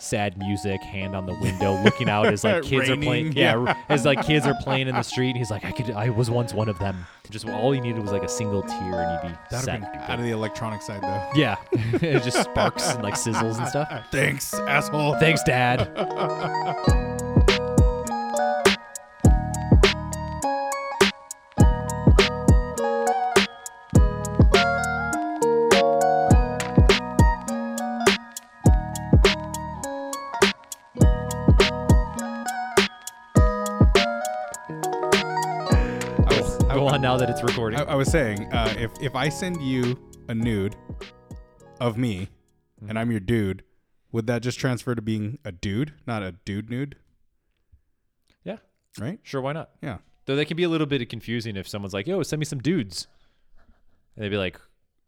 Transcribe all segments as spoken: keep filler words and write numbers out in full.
sad music, hand on the window, looking out as like kids Raining, are playing. Yeah, yeah, as like kids are playing in the street. And he's like, I could, I was once one of them. Just all he needed was like a single tear, and he'd be That'd set. Have been out of the electronic side though. Yeah, it just sparks and like sizzles and stuff. Thanks, asshole. Thanks, Dad. Now that it's recording, I, I was saying, uh, if if I send you a nude of me, mm-hmm. and I'm your dude, would that just transfer to being a dude, not a dude nude? Yeah. Right? Sure, why not? Yeah. Though that can be a little bit confusing if someone's like, yo, send me some dudes. And they'd be like,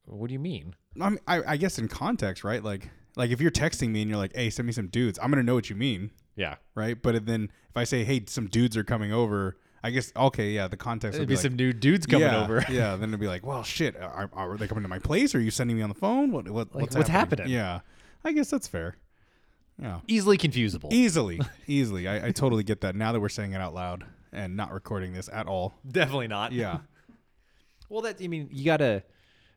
what do you mean? I mean, I, I guess in context, right? Like, like if you're texting me and you're like, hey, send me some dudes, I'm going to know what you mean. Yeah. Right? But then if I say, hey, some dudes are coming over... I guess, okay, yeah, the context would be, be like, some new dudes coming yeah, over. Yeah, then it'd be like, well, shit, are, are they coming to my place? Are you sending me on the phone? What, what, like, what's, what's happening? happening? Yeah, I guess that's fair. Yeah. Easily confusable. Easily, easily. I, I totally get that now that we're saying it out loud and not recording this at all. Definitely not. Yeah. Well, that, I mean, you got to,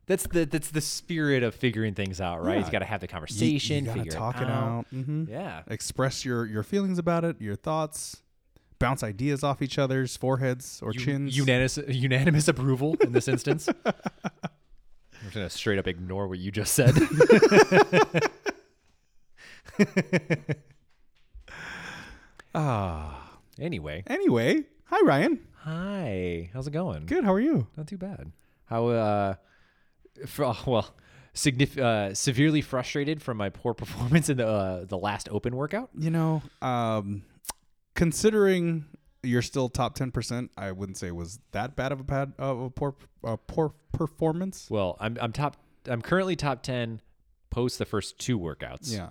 that's the that's the spirit of figuring things out, right? Yeah. You got to have the conversation, you, you figure talk it out. out. Mm-hmm. Yeah. Express your, your feelings about it, your thoughts. Bounce ideas off each other's foreheads or U- chins. Unanimous, unanimous approval in this instance. I'm just going to straight up ignore what you just said. Ah. Anyway. Anyway. Hi, Ryan. Hi. How's it going? Good. How are you? Not too bad. How, uh, for, oh, well, signif- uh, severely frustrated from my poor performance in the, uh, the last open workout. You know, um... Considering you're still top ten percent, I wouldn't say it was that bad of a pad, uh, a poor uh, poor performance. Well, I'm I'm top I'm currently top ten post the first two workouts. Yeah.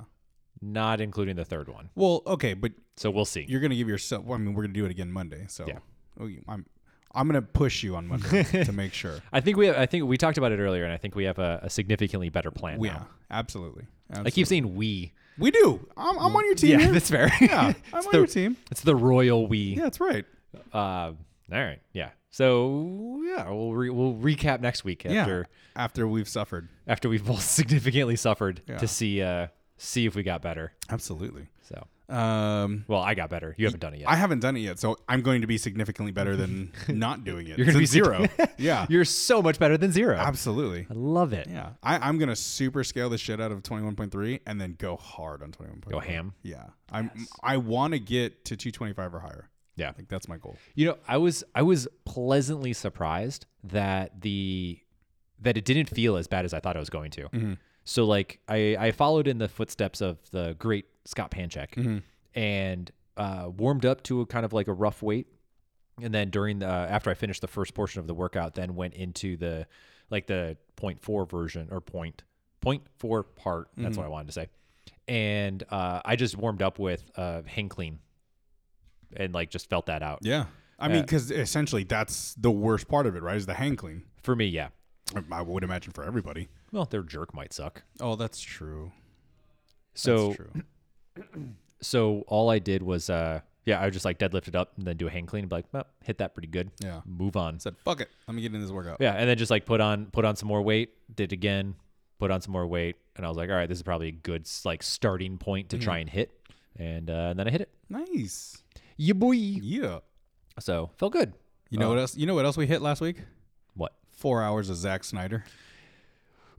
Not including the third one. Well, okay, but so we'll see. You're going to give yourself well, I mean, we're going to do it again Monday, so yeah. I'm I'm going to push you on Monday to make sure. I think we have, I think we talked about it earlier, and I think we have a, a significantly better plan yeah, now. Yeah, absolutely. absolutely. I keep saying we We do. I'm, I'm on your team. Yeah, here. That's fair. Yeah, I'm on the, your team. It's the royal we. Yeah, that's right. Uh, all right. Yeah. So yeah, we'll re- we'll recap next week after yeah, after we've suffered, after we've both significantly suffered yeah. to see uh, see if we got better. Absolutely. So. Um, well, I got better. You haven't done it yet. I haven't done it yet, so I'm going to be significantly better than not doing it. You're going to be zero. Yeah. You're so much better than zero. Absolutely. I love it. Yeah. I, I'm going to super scale the shit out of twenty-one point three and then go hard on twenty-one point three. Go ham. Yeah. Yes. I'm, I want to get to two twenty-five or higher. Yeah. I think that's my goal. You know, I was I was pleasantly surprised that the that it didn't feel as bad as I thought it was going to. Mm-hmm. So like I, I followed in the footsteps of the great Scott Panchak, mm-hmm. and uh, warmed up to a kind of like a rough weight, and then during the uh, after I finished the first portion of the workout, then went into the like the point four version or point point four part. That's mm-hmm. what I wanted to say, and uh, I just warmed up with uh, hang clean, and like just felt that out. Yeah, I uh, mean, because essentially that's the worst part of it, right? Is the hang clean for me? Yeah, I would imagine for everybody. Well, their jerk might suck. Oh, that's true. So. That's true. So all I did was, uh, yeah, I would just like deadlift it up and then do a hang clean and be like, well, hit that pretty good. Yeah. Move on. Said, fuck it. Let me get in this workout. Yeah. And then just like put on, put on some more weight, did again, put on some more weight. And I was like, all right, this is probably a good like starting point to mm-hmm. try and hit. And, uh, and then I hit it. Nice. Yeah, boy. Yeah. So felt good. You know uh, what else, you know what else we hit last week? What? Four hours of Zack Snyder.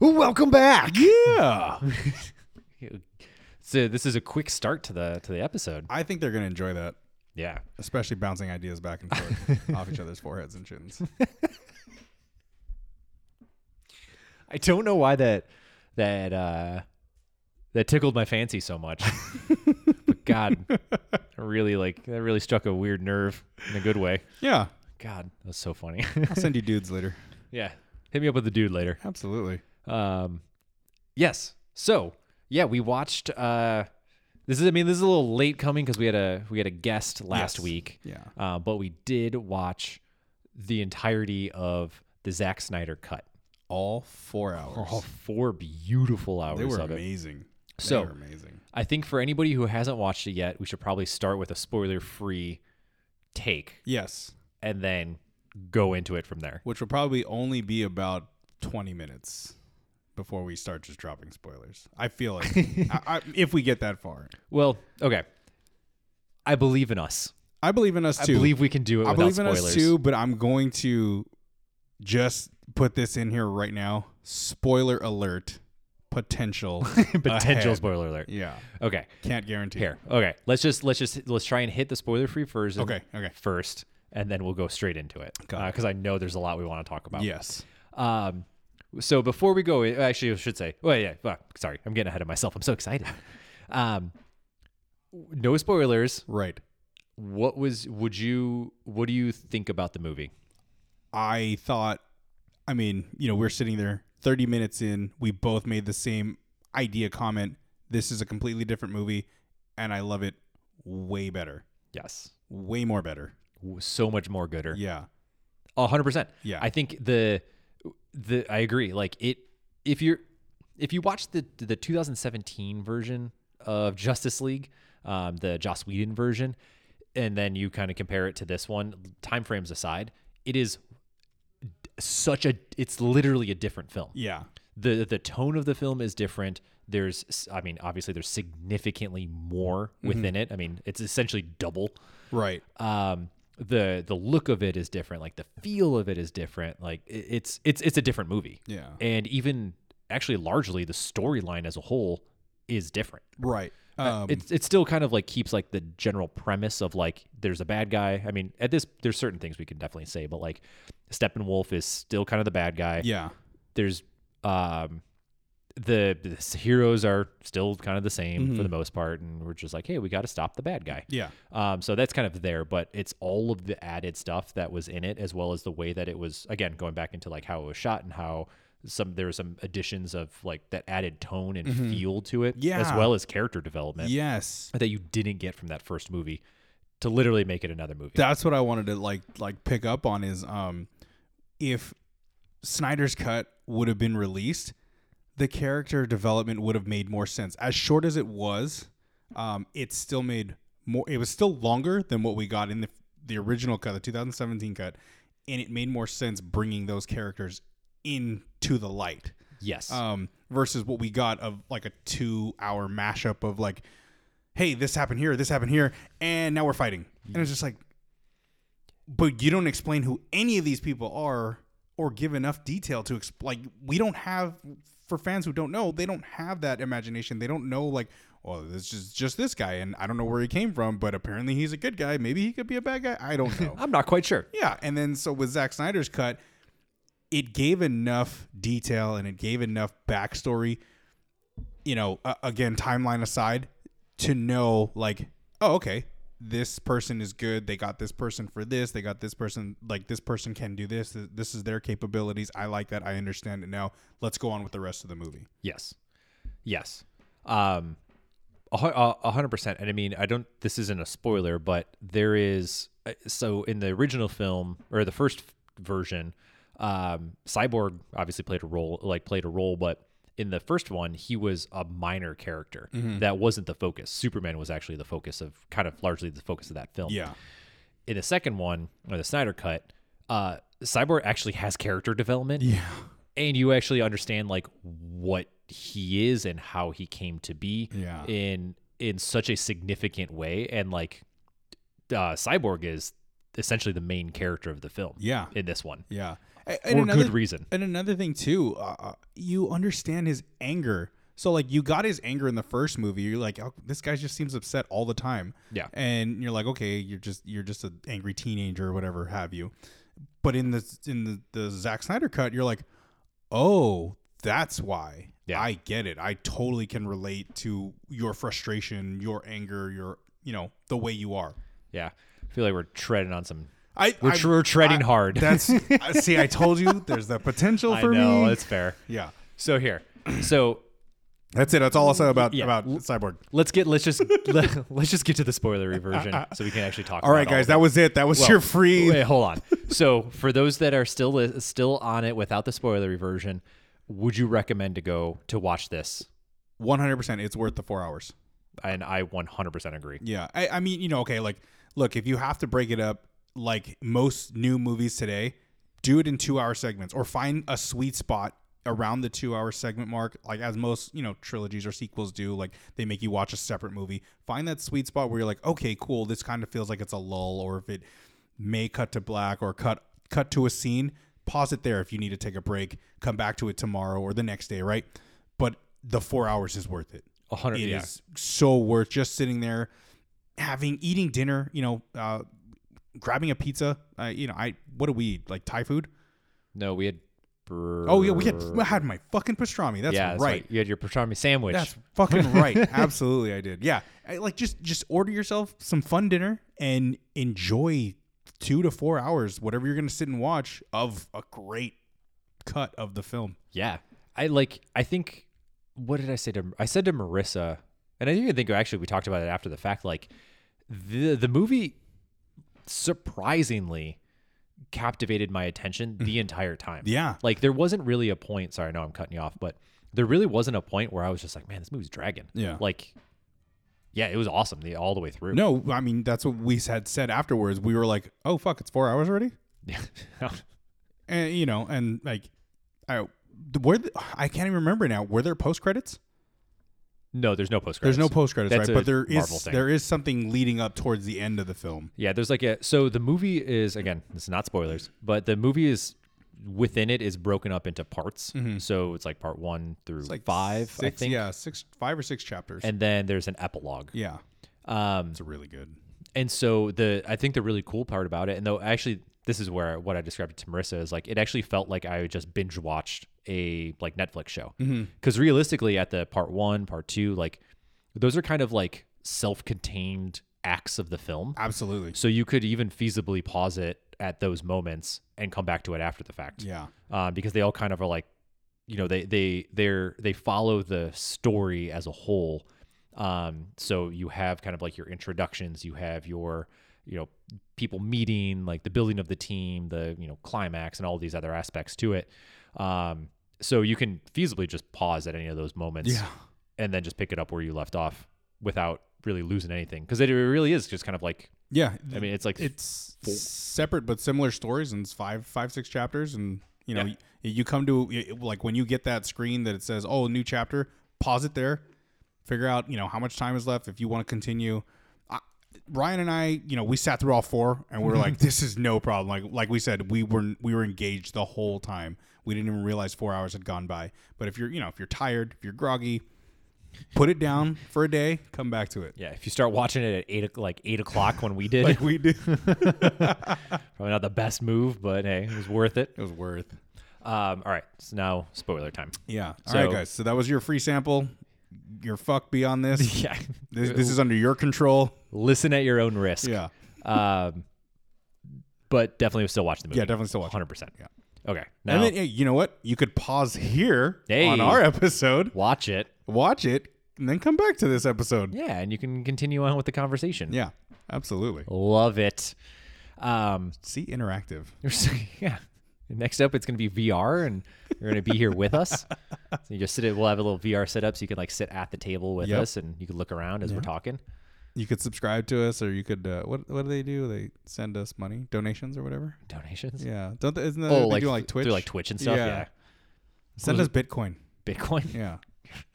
Welcome back. Yeah. So this is a quick start to the to the episode. I think they're going to enjoy that. Yeah. Especially bouncing ideas back and forth off each other's foreheads and chins. I don't know why that that uh, that tickled my fancy so much. But God, really like that really struck a weird nerve in a good way. Yeah. God, that's so funny. I'll send you dudes later. Yeah. Hit me up with the dude later. Absolutely. Um, yes. So, yeah, we watched. Uh, this is, I mean, this is a little late coming because we had a we had a guest last yes. week. Yeah, uh, but we did watch the entirety of the Zack Snyder cut, all four hours, all four beautiful hours. They were of amazing. It. They so were amazing. I think for anybody who hasn't watched it yet, we should probably start with a spoiler-free take. Yes. And then go into it from there. Which will probably only be about twenty minutes before we start just dropping spoilers. I feel like I, I, if we get that far. Well, okay. I believe in us. I believe in us, too. I believe we can do it I without spoilers. I believe in us, too, but I'm going to just put this in here right now. Spoiler alert. Potential. Potential ahead. Spoiler alert. Yeah. Okay. Can't guarantee. Here. Okay. Let's just, let's just, let's try and hit the spoiler-free version okay, okay. first, and then we'll go straight into it. Because uh, I know there's a lot we want to talk about. Yes. Um. So before we go, actually, I should say, well, yeah, sorry. I'm getting ahead of myself. I'm so excited. Um. No spoilers. Right. What was, would you, what do you think about the movie? I thought, I mean, you know, we're sitting there thirty minutes in, we both made the same idea comment. This is a completely different movie, and I love it way better. Yes. Way more better. So much more gooder. Yeah. one hundred percent. Yeah. I think the, the, I agree. Like it, if you're, if you watch the, the twenty seventeen version of Justice League, um, the Joss Whedon version, and then you kind of compare it to this one, time frames aside, it is such a, it's literally a different film. Yeah. The the tone of the film is different. There's, I mean, obviously there's significantly more within mm-hmm. it. I mean, it's essentially double. Right. Um, the, the look of it is different. Like the feel of it is different. Like it, it's, it's, it's a different movie. Yeah. And even actually largely the storyline as a whole is different. Right. Um, uh, it's it still kind of like keeps like the general premise of like there's a bad guy. I mean, at this there's certain things we can definitely say, but like Steppenwolf is still kind of the bad guy. Yeah. There's um the, the heroes are still kind of the same mm-hmm. for the most part, and we're just like, hey, we got to stop the bad guy. Yeah. Um. So that's kind of there, but it's all of the added stuff that was in it, as well as the way that it was. Again, going back into like how it was shot and how. Some there were some additions of like that added tone and mm-hmm. feel to it, yeah. as well as character development. Yes, that you didn't get from that first movie to literally make it another movie. That's what I wanted to like like pick up on is um, if Snyder's cut would have been released, the character development would have made more sense. As short as it was, um, it still made more. It was still longer than what we got in the the original cut, the twenty seventeen cut, and it made more sense bringing those characters into the light. Yes. Um, versus what we got of like a two hour mashup of like, hey, this happened here, this happened here, and now we're fighting. And it's just like, but you don't explain who any of these people are or give enough detail to exp- like we don't have, for fans who don't know, they don't have that imagination. They don't know like, oh, this is just this guy and I don't know where he came from, but apparently he's a good guy. Maybe he could be a bad guy. I don't know. I'm not quite sure. Yeah. And then so with Zack Snyder's cut, it gave enough detail and it gave enough backstory, you know, uh, again, timeline aside, to know like, oh, okay, this person is good. They got this person for this. They got this person, like this person can do this. This is their capabilities. I like that. I understand it now. Let's go on with the rest of the movie. Yes. Yes. Um, a hundred percent. And I mean, I don't, this isn't a spoiler, but there is, so in the original film or the first version, Um, Cyborg obviously played a role, like played a role, but in the first one, he was a minor character mm-hmm. that wasn't the focus. Superman was actually the focus of kind of largely the focus of that film. Yeah. In the second one, or the Snyder cut, uh, Cyborg actually has character development. Yeah. And you actually understand like what he is and how he came to be yeah. in, in such a significant way. And like, uh, Cyborg is essentially the main character of the film. Yeah. In this one. Yeah. And for another, good reason. And another thing, too, uh, you understand his anger. So, like, you got his anger in the first movie. You're like, oh, this guy just seems upset all the time. Yeah. And you're like, okay, you're just you're just an angry teenager or whatever have you. But in the in the, the Zack Snyder cut, you're like, oh, that's why. Yeah. I get it. I totally can relate to your frustration, your anger, your, you know, the way you are. Yeah. I feel like we're treading on some... I, we're, I, we're treading I, hard. That's see, I told you there's the potential for me. I know, me. It's fair. Yeah. So here, so that's it. That's all I'll say about yeah. about Cyborg. Let's get let's just let, let's just get to the spoilery version so we can actually talk. All about right, guys, all that. that was it. That was well, your free. Wait, hold on. So for those that are still li- still on it without the spoilery version, would you recommend to go to watch this? one hundred percent. It's worth the four hours. And I one hundred percent agree. Yeah. I, I mean, you know, okay, like, look, if you have to break it up, like most new movies today, do it in two hour segments or find a sweet spot around the two hour segment mark. Like as most, you know, trilogies or sequels do, like they make you watch a separate movie. Find that sweet spot where you're like, okay, cool. This kind of feels like it's a lull, or if it may cut to black or cut, cut to a scene, pause it there. If you need to take a break, come back to it tomorrow or the next day. Right. But the four hours is worth it. A hundred. It yeah. is so worth just sitting there, having, eating dinner, you know, uh, grabbing a pizza. Uh, you know, I, what do we eat? Like Thai food? No, we had. Br- oh yeah, we had I had my fucking pastrami. That's, yeah, that's right. right. You had your pastrami sandwich. That's fucking right. Absolutely, I did. Yeah, I, like just just order yourself some fun dinner and enjoy two to four hours, whatever you're gonna sit and watch of a great cut of the film. Yeah, I like. I think. What did I say to? I said to Marissa, and I didn't even think. Actually, we talked about it after the fact. Like the the movie surprisingly captivated my attention the entire time. Yeah, like there wasn't really a point. Sorry, no, I'm cutting you off, but there really wasn't a point where I was just like, man, this movie's dragging. Yeah, like, yeah, it was awesome the all the way through. No, I mean that's what we had said afterwards. We were like, oh fuck, it's four hours already. Yeah, and you know, and like, I. Where the, I can't even remember now. Were there post credits? No, there's no post credits. There's no post credits, right? But there is thing. there is something leading up towards the end of the film. Yeah, there's like a so the movie is again, this is not spoilers, but the movie is within it is broken up into parts. Mm-hmm. So it's like part one through like five, six, I think. Yeah, six, five or six chapters, and then there's an epilogue. Yeah, um, it's really good. And so the I think the really cool part about it, and though actually this is where what I described to Marissa is like it actually felt like I just binge watched a like Netflix show, because mm-hmm. realistically at the part one, part two, like those are kind of like self-contained acts of the film. Absolutely. So you could even feasibly pause it at those moments and come back to it after the fact. Yeah. Uh, because they all kind of are like, you know, they they they're they follow the story as a whole. Um, so you have kind of like your introductions, you have your, you know, people meeting, like the building of the team, the, you know, climax and all these other aspects to it. Um, so you can feasibly just pause at any of those moments yeah. and then just pick it up where you left off without really losing anything. Cause it really is just kind of like, yeah, I mean, it's like, it's four. separate, but similar stories, and it's five, five, six chapters. And you know, yeah. you, you come to like, when you get that screen that it says, oh, new chapter, pause it there, figure out, you know, how much time is left. If you want to continue, I, Ryan and I, you know, we sat through all four and we were like, this is no problem. Like, like we said, we were, we were engaged the whole time. We didn't even realize four hours had gone by. But if you're, you know, if you're tired, if you're groggy, put it down for a day, come back to it. Yeah, if you start watching it at eight, like eight o'clock when we did, like we did, probably not the best move, but hey, it was worth it. It was worth. Um, all right, so now spoiler time. Yeah. All so, right, guys. So that was your free sample. You're fucked beyond this. Yeah. This, this is under your control. Listen at your own risk. Yeah. Um, but definitely still watch the movie. Yeah, definitely still watch. one hundred percent. Yeah. Okay. Now, and then, hey, you know what? You could pause here hey, on our episode. Watch it. Watch it. And then come back to this episode. Yeah. And you can continue on with the conversation. Yeah. Absolutely. Love it. Um, See interactive. Yeah. Next up, it's going to be V R, and you're going to be here with us. So you just sit it. We'll have a little V R setup so you can like sit at the table with yep. us, and you can look around as yep. we're talking. You could subscribe to us, or you could uh, what? What do they do? They send us money, donations, or whatever. Donations. Yeah. Don't they, isn't that oh, they like, do on, like Twitch? Through like Twitch and stuff. Yeah. yeah. Send what us it? Bitcoin. Bitcoin. Yeah.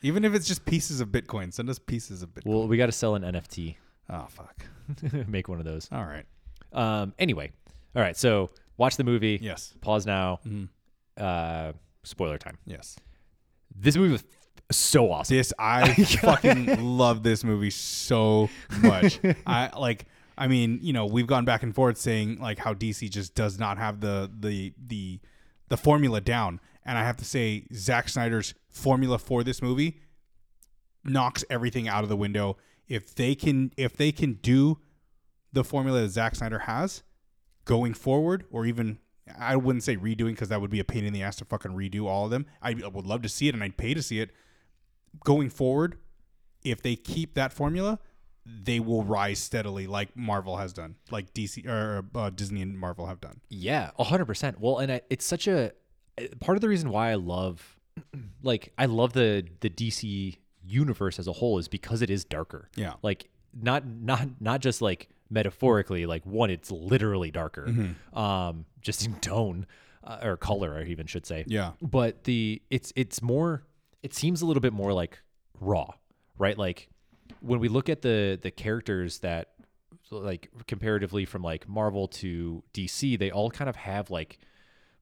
Even if it's just pieces of Bitcoin, send us pieces of Bitcoin. Well, we got to sell an N F T. Oh fuck. Make one of those. All right. Um. Anyway. All right. So watch the movie. Yes. Pause now. Mm-hmm. Uh. Spoiler time. Yes. This movie was so awesome. This I fucking love this movie so much. I like I mean, you know, we've gone back and forth saying like how D C just does not have the the the the formula down. And I have to say Zack Snyder's formula for this movie knocks everything out of the window. If they can if they can do the formula that Zack Snyder has going forward, or even I wouldn't say redoing, because that would be a pain in the ass to fucking redo all of them. I would love to see it and I'd pay to see it. Going forward, if they keep that formula, they will rise steadily like Marvel has done, like D C or uh, Disney and Marvel have done. Yeah, one hundred percent. Well, and I, it's such a part of the reason why I love, like, I love the the D C universe as a whole is because it is darker. Yeah. Like not not not just like metaphorically, like one, it's literally darker, mm-hmm. um, just in tone uh, or color, I even should say. Yeah. But the it's it's more. It seems a little bit more like raw, right? Like when we look at the the characters that like comparatively from like Marvel to D C, they all kind of have like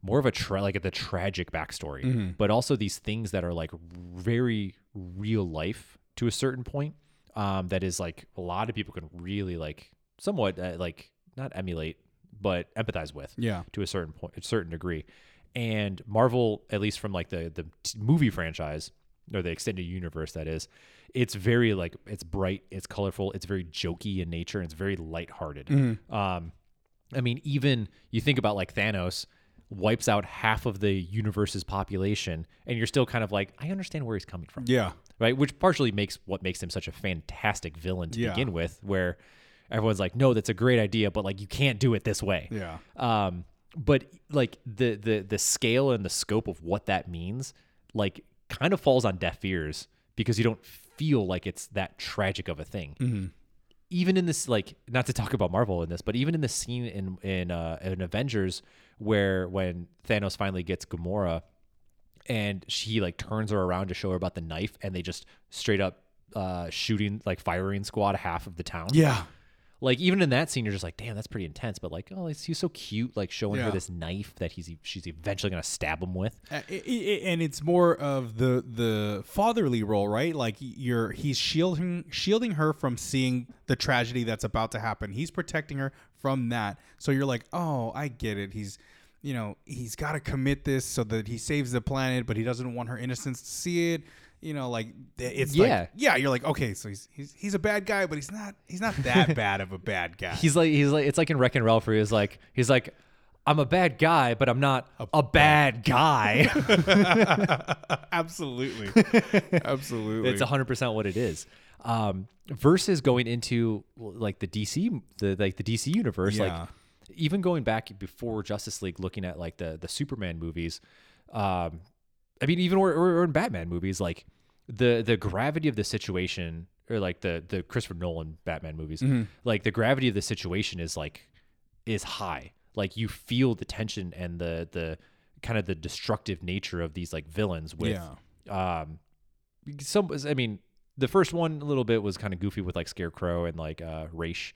more of a tra- like the tragic backstory, mm-hmm. but also these things that are like very real life to a certain point. Um, that is like a lot of people can really like somewhat uh, like not emulate, but empathize with, yeah, to a certain point, a certain degree. And Marvel, at least from like the, the movie franchise or the extended universe, that is, it's very like, it's bright, it's colorful, it's very jokey in nature, and it's very lighthearted. Mm-hmm. Um, I mean, even you think about like Thanos wipes out half of the universe's population, and you're still kind of like, I understand where he's coming from. Yeah. Right, which partially makes what makes him such a fantastic villain to yeah. begin with, where everyone's like, no, that's a great idea, but like you can't do it this way. Yeah. Um, but like the the the scale and the scope of what that means, like kind of falls on deaf ears because you don't feel like it's that tragic of a thing. Mm-hmm. Even in this, like, not to talk about Marvel in this, but even in the scene in in uh, in Avengers where when Thanos finally gets Gamora, and she like turns her around to show her about the knife, and they just straight up uh, shooting like firing squad half of the town. Yeah, like even in that scene, you're just like, damn, that's pretty intense. But like, oh, he's so cute, like showing yeah. her this knife that he's she's eventually gonna stab him with. Uh, it, it, and it's more of the the fatherly role, right? Like you're he's shielding shielding her from seeing the tragedy that's about to happen. He's protecting her from that. So you're like, oh, I get it. He's You know, he's got to commit this so that he saves the planet, but he doesn't want her innocence to see it. You know, like it's yeah. like, yeah, you're like, okay, so he's, he's, he's a bad guy, but he's not, he's not that bad of a bad guy. He's like, he's like, it's like in Wreck and Ralph where he's like, he's like, I'm a bad guy, but I'm not a, a bad, bad guy. Absolutely. Absolutely. It's a hundred percent what it is. Um, versus going into like the D C, the, like the D C universe, yeah. like, even going back before Justice League, looking at like the, the Superman movies, um, I mean, even or, or, or in Batman movies, like the the gravity of the situation, or like the the Christopher Nolan Batman movies, mm-hmm. like the gravity of the situation is like is high. Like you feel the tension and the the kind of the destructive nature of these like villains. With yeah. um, some, I mean, the first one a little bit was kind of goofy with like Scarecrow and like uh, Raish.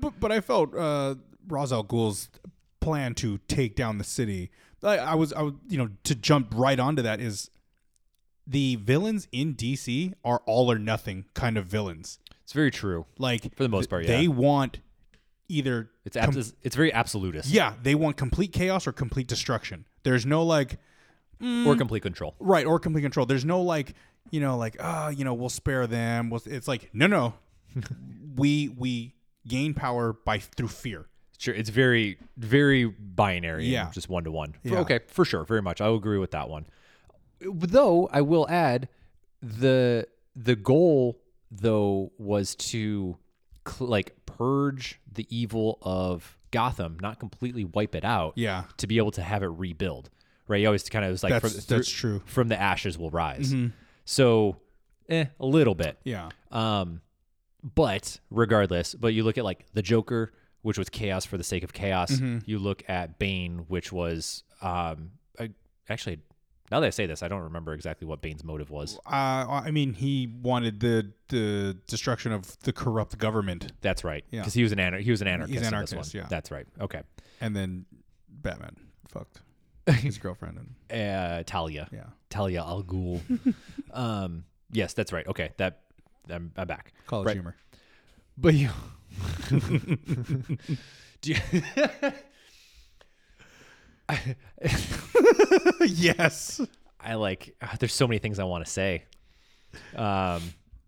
But but I felt. Uh... Ra's al Ghul's plan to take down the city. I, I was, I was, you know, to jump right onto that is the villains in D C are all or nothing kind of villains. It's very true. Like for the most part, th- yeah. they want either it's abs- com- it's very absolutist. Yeah, they want complete chaos or complete destruction. There's no like mm, or complete control, right? Or complete control. There's no like you know like ah uh, you know we'll spare them. We'll, it's like no no, we we gain power by through fear. Sure, it's very, very binary. Yeah, just one to one. Okay, for sure, very much. I will agree with that one. Though I will add, the the goal though was to cl- like purge the evil of Gotham, not completely wipe it out. Yeah, to be able to have it rebuild. Right, you always kind of was like that's, from, that's th- true. From the ashes will rise. Mm-hmm. So, eh, a little bit. Yeah. Um, but regardless, but you look at like the Joker, which was chaos for the sake of chaos. Mm-hmm. You look at Bane, which was um, I, actually, now that I say this, I don't remember exactly what Bane's motive was. Uh, I mean, he wanted the the destruction of the corrupt government. That's right. Because yeah. he was an anar- he was an anarchist. He's an anarchist. In this one. Yeah. That's right. Okay. And then Batman fucked his girlfriend and uh, Talia. Yeah. Talia al Ghul. um, yes, that's right. Okay, that I'm, I'm back. College right. humor. But you. Do you I, yes I like there's so many things I want to say. Um,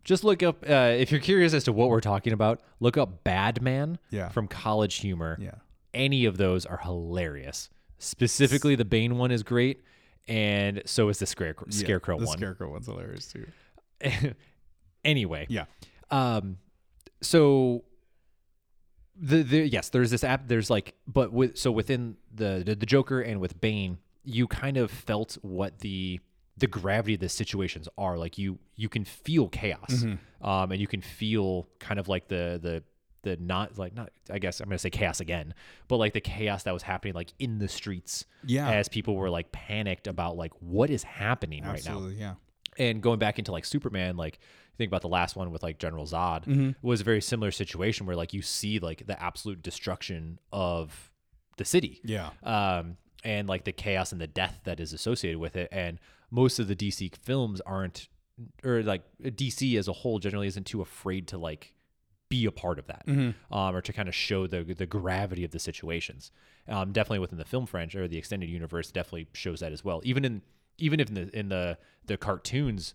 just look up uh, if you're curious as to what we're talking about, look up Badman yeah. from College Humor. Yeah, any of those are hilarious. Specifically the Bane one is great, and so is the Scarecrow, yeah, Scarecrow the one. The Scarecrow one's hilarious too. Anyway, yeah um so The, the yes, there's this app. There's like, but with so within the, the the Joker and with Bane, you kind of felt what the the gravity of the situations are. Like you, you can feel chaos, mm-hmm. um, and you can feel kind of like the the the not like not. I guess I'm gonna say chaos again, but like the chaos that was happening like in the streets, yeah. as people were like panicked about like what is happening Absolutely, right now. Yeah, and going back into like Superman, like think about the last one with like General Zod, mm-hmm. was a very similar situation where like you see like the absolute destruction of the city, yeah, um, and like the chaos and the death that is associated with it, and most of the D C films aren't, or like D C as a whole generally isn't too afraid to like be a part of that, mm-hmm. um, or to kind of show the the gravity of the situations. Um, definitely within the film franchise or the extended universe, definitely shows that as well. Even in even if in the in the the cartoons,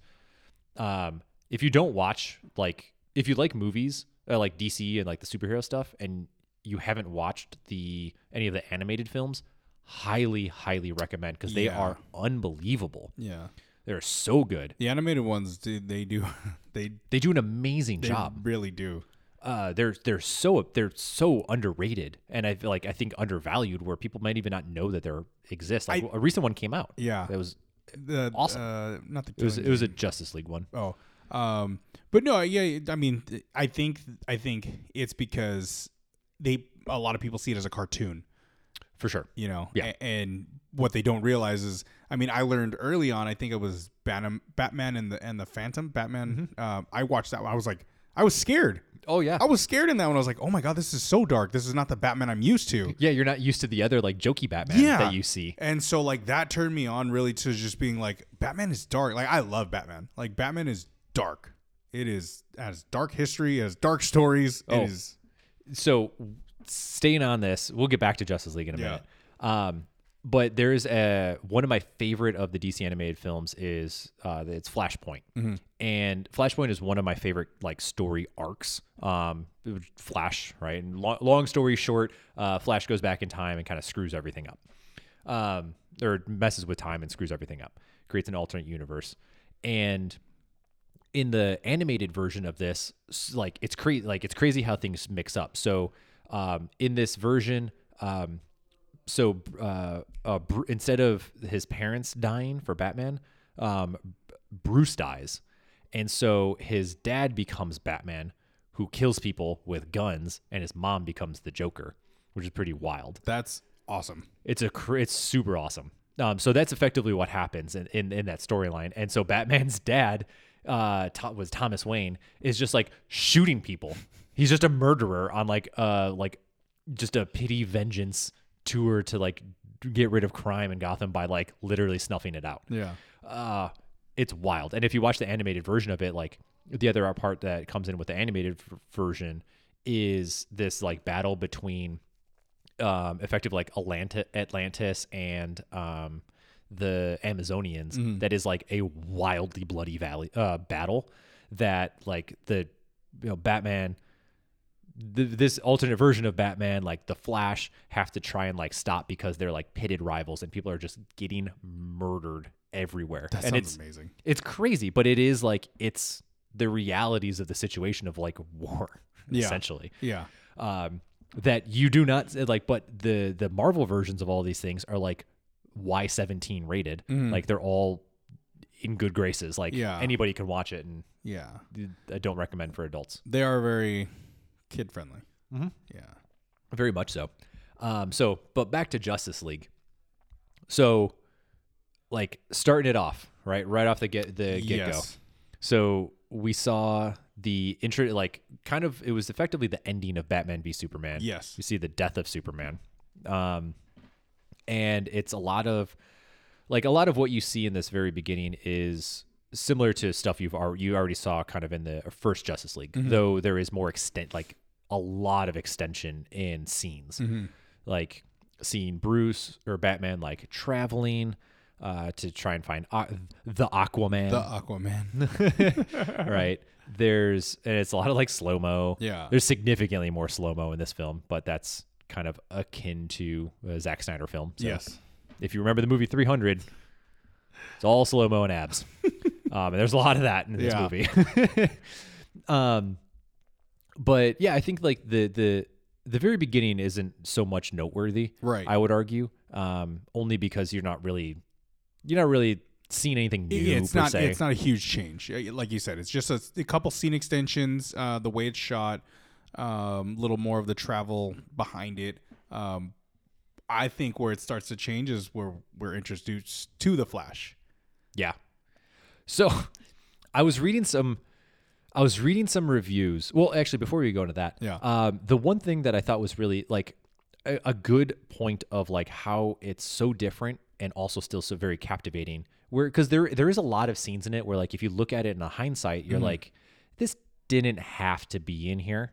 um, if you don't watch like if you like movies uh, like D C and like the superhero stuff, and you haven't watched the any of the animated films, highly highly recommend because they yeah. are unbelievable. Yeah. They're so good. The animated ones, dude, they do they they do an amazing they job. They really do. Uh, they're they're so they're so underrated, and I feel like I think undervalued, where people might even not know that they exist. Like, I, a recent one came out. Yeah, that was the, awesome. Uh, not the it was it was a Justice League one. Oh, um, but no, yeah, I mean, I think I think it's because they a lot of people see it as a cartoon. For sure. You know, yeah. a- and what they don't realize is, I mean, I learned early on, I think it was Bantam, Batman and the and the Phantom, Batman. Mm-hmm. Um, I watched that one. I was like, I was scared. Oh, yeah. I was scared in that one. I was like, oh, my God, this is so dark. This is not the Batman I'm used to. Yeah, you're not used to the other, like, jokey Batman yeah. that you see. And so, like, that turned me on really to just being like, Batman is dark. Like, I love Batman. Like, Batman is dark. It is, has dark history, it has dark stories. It oh. is. So... Staying on this, we'll get back to Justice League in a yeah. minute. Um, but there's a one of my favorite of the D C animated films is uh, it's Flashpoint, mm-hmm. and Flashpoint is one of my favorite like story arcs. Um, Flash, right? And lo- long story short, uh, Flash goes back in time and kind of screws everything up, um, or messes with time and screws everything up, creates an alternate universe, and in the animated version of this, like it's crazy, like it's crazy how things mix up. So. Um, in this version, um, so uh, uh, Br- instead of his parents dying for Batman, um, B- Bruce dies. And so his dad becomes Batman, who kills people with guns, and his mom becomes the Joker, which is pretty wild. That's awesome. It's a cr- it's super awesome. Um, so that's effectively what happens in, in, in that storyline. And so Batman's dad uh, to- was Thomas Wayne, is just like shooting people. He's just a murderer on like uh like just a pity vengeance tour to like get rid of crime in Gotham by like literally snuffing it out. Yeah. Uh it's wild. And if you watch the animated version of it, like the other part that comes in with the animated f- version is this like battle between um effective like Atlant- Atlantis and um the Amazonians, mm-hmm. that is like a wildly bloody valley uh battle that like the you know Batman The, this alternate version of Batman, like the Flash, have to try and like stop because they're like pitted rivals and people are just getting murdered everywhere. That and sounds it's, amazing. It's crazy, but it is like it's the realities of the situation of like war, yeah. essentially. Yeah. Um, that you do not like, but the the Marvel versions of all these things are like Y seventeen rated. Mm. Like they're all in good graces. Like yeah. anybody can watch it, and yeah, I don't recommend for adults. They are very. Kid friendly. Mm-hmm. Yeah. Very much so. Um, so, but back to Justice League. So like starting it off, right? Right off the get the get go. Yes. So we saw the intro, like kind of, it was effectively the ending of Batman v Superman. Yes. You see the death of Superman. Um, and it's a lot of like a lot of what you see in this very beginning is similar to stuff you've already, you already saw kind of in the first Justice League, mm-hmm. though there is more extent, like a lot of extension in scenes, mm-hmm. like seeing Bruce or Batman, like traveling uh, to try and find uh, the Aquaman, the Aquaman, right? There's, and it's a lot of like slow-mo. Yeah. There's significantly more slow-mo in this film, but that's kind of akin to a Zack Snyder film. So yes. If you remember the movie three hundred, it's all slow-mo and abs. Um, and there's a lot of that in this yeah. movie. um, but yeah, I think like the, the, the very beginning isn't so much noteworthy. Right. I would argue, um, only because you're not really, you're not really seen anything new. Yeah, it's per not. Se. It's not a huge change, like you said. It's just a, a couple scene extensions, uh, the way it's shot, a um, little more of the travel behind it. Um, I think where it starts to change is where we're introduced to the Flash. Yeah. So, I was reading some. I was reading some reviews. Well, actually, before we go into that, yeah. Um, the one thing that I thought was really like a, a good point of like how it's so different and also still so very captivating. Where because there there is a lot of scenes in it where like if you look at it in a hindsight, you're mm-hmm. like, this didn't have to be in here,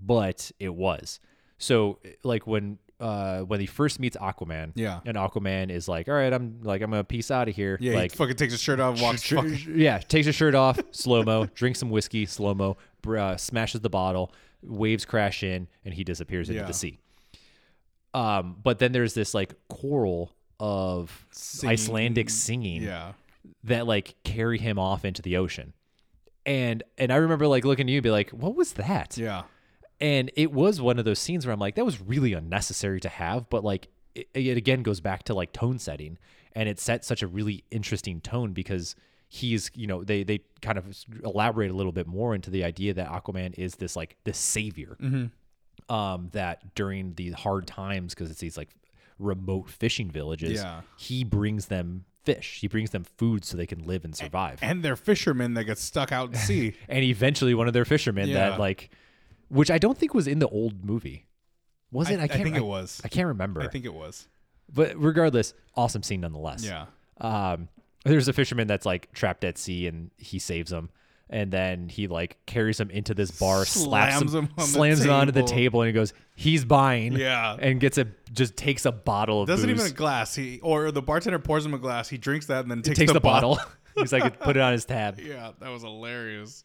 but it was. So like when uh, when he first meets Aquaman, yeah, and Aquaman is like, all right, I'm like I'm gonna peace out of here. Yeah, like, he fucking takes his shirt off, walks. Sh- sh- yeah, takes his shirt off, slow mo, drinks some whiskey, slow mo, uh, smashes the bottle, waves crash in, and he disappears into yeah. the sea. Um, but then there's this like choral of singing. Icelandic singing, yeah, that like carry him off into the ocean, and and I remember like looking at you and be like, what was that? Yeah. And it was one of those scenes where I'm like, that was really unnecessary to have. But like, it, it again goes back to like tone setting, and it set such a really interesting tone because he's, you know, they, they kind of elaborate a little bit more into the idea that Aquaman is this like the savior, mm-hmm. um, that during the hard times, because it's these like remote fishing villages, yeah. he brings them fish. He brings them food so they can live and survive. And, and they're fishermen that get stuck out at sea. And eventually one of their fishermen yeah. that like... Which I don't think was in the old movie. Was it? I, I can't I think I, it was. I can't remember. I think it was. But regardless, awesome scene nonetheless. Yeah. Um, there's a fisherman that's like trapped at sea and he saves him. And then he like carries him into this bar, slaps slams him, him on slams him onto the table, and he goes, he's buying. Yeah. And gets a, just takes a bottle of Doesn't booze. Even a glass. He Or the bartender pours him a glass. He drinks that and then takes, takes the, the bottle. bottle. He's like, put it on his tab. Yeah. That was hilarious.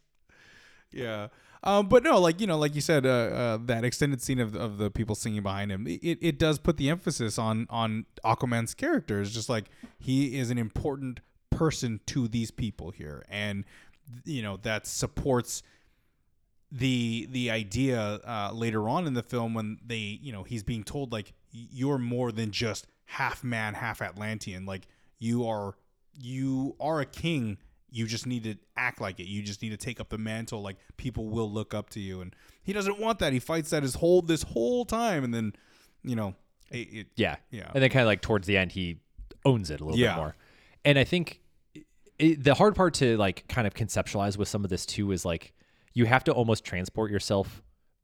Yeah. Um, but no, like, you know, like you said, uh, uh, that extended scene of, of the people singing behind him, it, it does put the emphasis on on Aquaman's character. It's just like he is an important person to these people here. And, you know, that supports the the idea uh, later on in the film when they, you know, he's being told, like, you're more than just half man, half Atlantean. Like, you are you are a king. You just need to act like it. You just need to take up the mantle. Like, people will look up to you. And he doesn't want that. He fights that his whole, this whole time. And then, you know, it, it, yeah. Yeah. And then kind of like towards the end, he owns it a little yeah. bit more. And I think it, the hard part to like kind of conceptualize with some of this too, is like, you have to almost transport yourself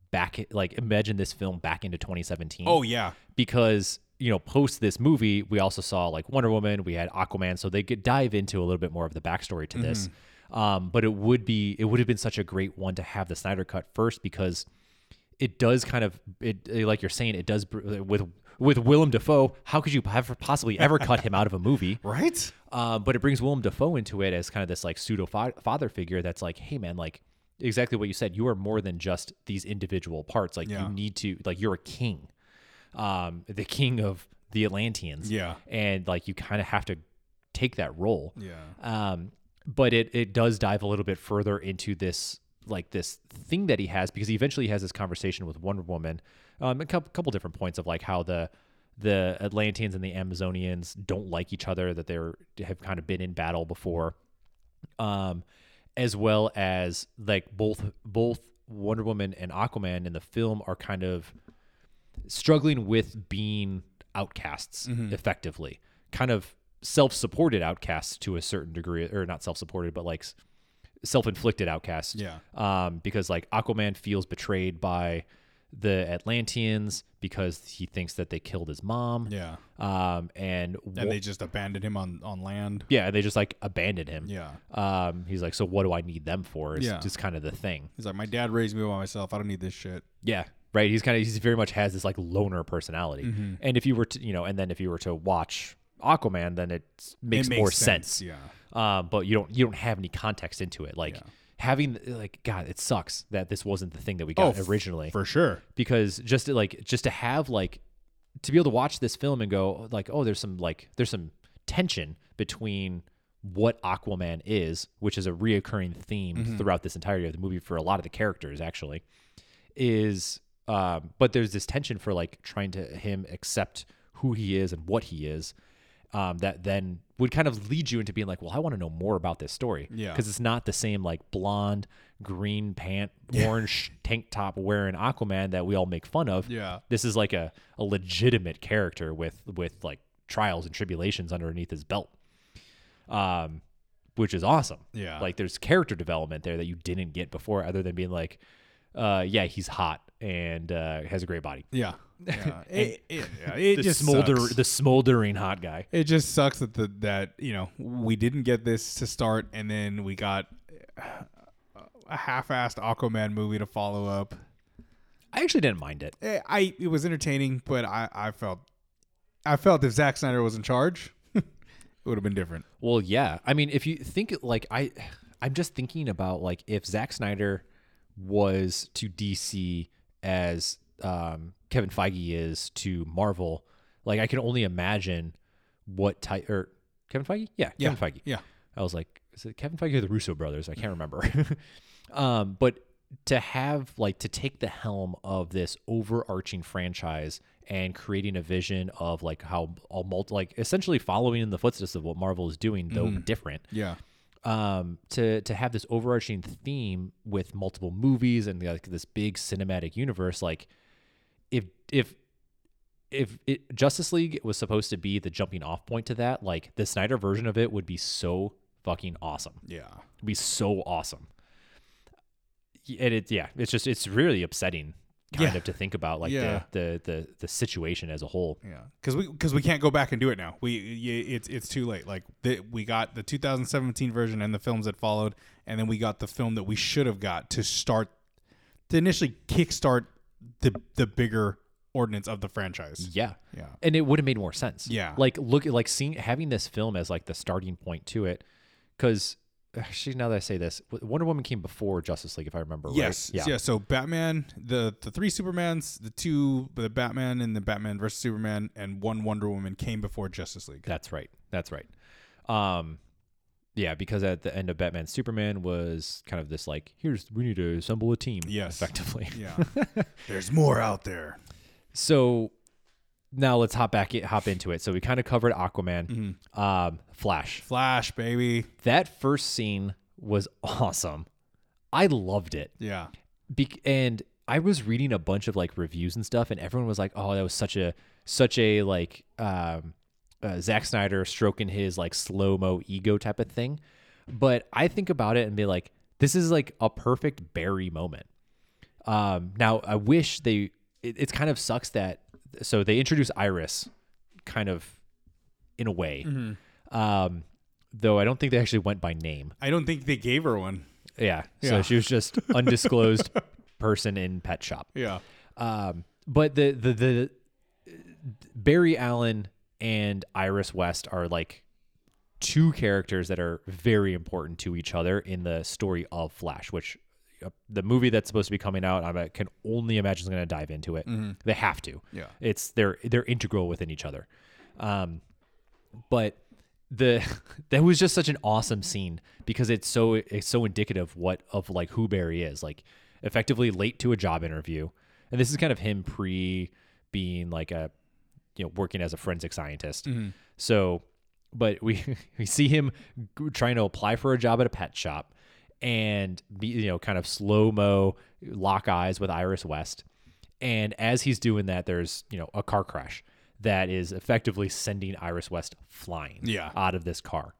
back. Like, imagine this film back into twenty seventeen. Oh yeah. Because, you know, post this movie, we also saw like Wonder Woman, we had Aquaman, so they could dive into a little bit more of the backstory to mm-hmm. this. Um, but it would be, it would have been such a great one to have the Snyder Cut first, because it does kind of, it like you're saying, it does with with Willem Dafoe. How could you have possibly ever cut him out of a movie, right? Um, but it brings Willem Dafoe into it as kind of this like pseudo father figure that's like, hey man, like exactly what you said, you are more than just these individual parts. Like yeah. you need to, like you're a king. Um, the king of the Atlanteans. Yeah. And like, you kind of have to take that role. Yeah. Um, but it, it does dive a little bit further into this, like this thing that he has, because he eventually has this conversation with Wonder Woman. Um, a couple, couple different points of like how the, the Atlanteans and the Amazonians don't like each other, that they're have kind of been in battle before. Um, as well as like both, both Wonder Woman and Aquaman in the film are kind of struggling with being outcasts, mm-hmm. effectively, kind of self-supported outcasts to a certain degree, or not self-supported, but like self-inflicted outcasts. Yeah. Um, because like Aquaman feels betrayed by the Atlanteans because he thinks that they killed his mom. Yeah. Um, and and wh- they just abandoned him on, on land. Yeah. They just like abandoned him. Yeah. Um, he's like, so what do I need them for? It's yeah. just kind of the thing. He's like, my dad raised me by myself. I don't need this shit. Yeah. Right. He's kind of, he's very much has this like loner personality. Mm-hmm. And if you were to, you know, and then if you were to watch Aquaman, then it makes, it makes more sense. sense. Yeah. Um, but you don't, you don't have any context into it. Like yeah. having like, God, it sucks that this wasn't the thing that we got oh, originally. For sure. Because just to, like, just to have like, to be able to watch this film and go like, oh, there's some like, there's some tension between what Aquaman is, which is a reoccurring theme mm-hmm. throughout this entirety of the movie for a lot of the characters actually is, Um, but there's this tension for like trying to him accept who he is and what he is, um, that then would kind of lead you into being like, well, I want to know more about this story. Yeah. Because it's not the same like blonde, green pant, yeah. orange tank top wearing Aquaman that we all make fun of. Yeah. This is like a, a legitimate character with with like trials and tribulations underneath his belt. Um, which is awesome. Yeah. Like there's character development there that you didn't get before, other than being like, uh, yeah, he's hot and uh, has a great body. Yeah. Yeah. it, it, yeah, it the just smolder, sucks. The smoldering hot guy. It just sucks that the, that, you know, we didn't get this to start, and then we got a half-assed Aquaman movie to follow up. I actually didn't mind it. I, I it was entertaining, but I, I felt I felt if Zack Snyder was in charge, it would have been different. Well, yeah. I mean, if you think like I, I'm just thinking about like if Zack Snyder was to D C as um, Kevin Feige is to Marvel, like I can only imagine what type or Kevin Feige? Yeah, yeah, Kevin Feige. Yeah. I was like, is it Kevin Feige or the Russo brothers? I can't remember. um, but to have like to take the helm of this overarching franchise and creating a vision of like how all multi like essentially following in the footsteps of what Marvel is doing, though mm. different. Yeah. Um, to to have this overarching theme with multiple movies and like this big cinematic universe, like if if if it, Justice League was supposed to be the jumping off point to that, like the Snyder version of it would be so fucking awesome. Yeah, it'd be so awesome. And it yeah, it's just it's really upsetting kind yeah. of to think about like yeah. the, the the the situation as a whole. Yeah, because we because we can't go back and do it now. We it's it's too late. Like the, we got the two thousand seventeen version and the films that followed, and then we got the film that we should have got to start to initially kickstart the the bigger ordinance of the franchise. Yeah, yeah, and it would have made more sense. Yeah, like look like seeing having this film as like the starting point to it, because. Actually, now that I say this, Wonder Woman came before Justice League, if I remember right. Yes, yeah. yeah. So Batman, the the three Supermans, the two, the Batman and the Batman versus Superman, and one Wonder Woman came before Justice League. That's right. That's right. Um, yeah, because at the end of Batman, Superman was kind of this like, here's we need to assemble a team. Yes, effectively. Yeah. There's more out there. So now let's hop back, hop into it. So we kind of covered Aquaman, mm-hmm. um, Flash, Flash, baby. That first scene was awesome. I loved it. Yeah. Be- and I was reading a bunch of like reviews and stuff, and everyone was like, "Oh, that was such a such a like um, uh, Zack Snyder stroking his like slow mo ego type of thing." But I think about it and be like, "This is like a perfect Barry moment." Um, now I wish they. It, it's kind of sucks that. So they introduce Iris kind of in a way, mm-hmm. um, though I don't think they actually went by name. I don't think they gave her one. Yeah. yeah. So she was just undisclosed person in pet shop. Yeah. Um, but the, the, the Barry Allen and Iris West are like two characters that are very important to each other in the story of Flash, which the movie that's supposed to be coming out, I can only imagine is going to dive into it. Mm-hmm. They have to. Yeah, it's they're they're integral within each other. Um, but the that was just such an awesome scene because it's so it's so indicative what of like who Barry is. Like, effectively late to a job interview, and this is kind of him pre being like a you know working as a forensic scientist. Mm-hmm. So, but we we see him trying to apply for a job at a pet shop. And be, you know, kind of slow mo lock eyes with Iris West, and as he's doing that, there's you know a car crash that is effectively sending Iris West flying yeah. out of this car.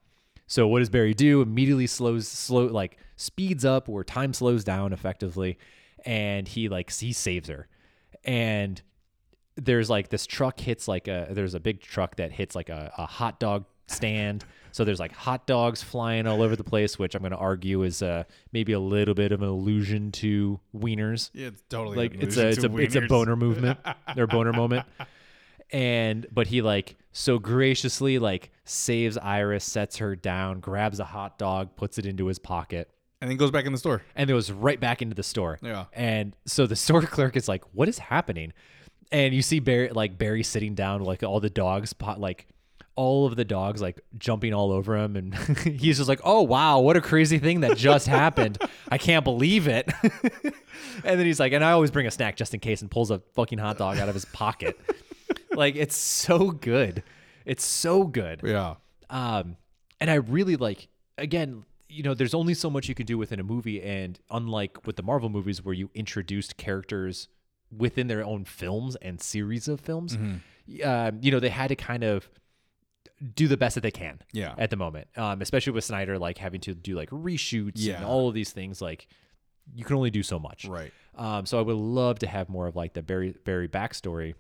So what does Barry do? Immediately slows slow like speeds up where time slows down effectively, and he like he saves her. And there's like this truck hits like a there's a big truck that hits like a, a hot dog stand. So there's like hot dogs flying all over the place, which I'm going to argue is uh, maybe a little bit of an allusion to wieners. Yeah, it's totally like it's a it's a, it's a boner movement or boner moment. And but he like so graciously like saves Iris, sets her down, grabs a hot dog, puts it into his pocket, and then goes back in the store. And it goes right back into the store. Yeah. And so the store clerk is like, "What is happening?" And you see Barry like Barry sitting down, like all the dogs pot like. all of the dogs like jumping all over him. And he's just like, "Oh wow, what a crazy thing that just happened. I can't believe it." And then he's like, "And I always bring a snack just in case," and pulls a fucking hot dog out of his pocket. Like, it's so good. It's so good. Yeah. Um, and I really like, again, you know, there's only so much you can do within a movie. And unlike with the Marvel movies where you introduced characters within their own films and series of films, mm-hmm. um, you know, they had to kind of do the best that they can yeah. at the moment. Um, especially with Snyder, like having to do like reshoots yeah. and all of these things, like you can only do so much. Right. Um, so I would love to have more of like the Barry, Barry backstory,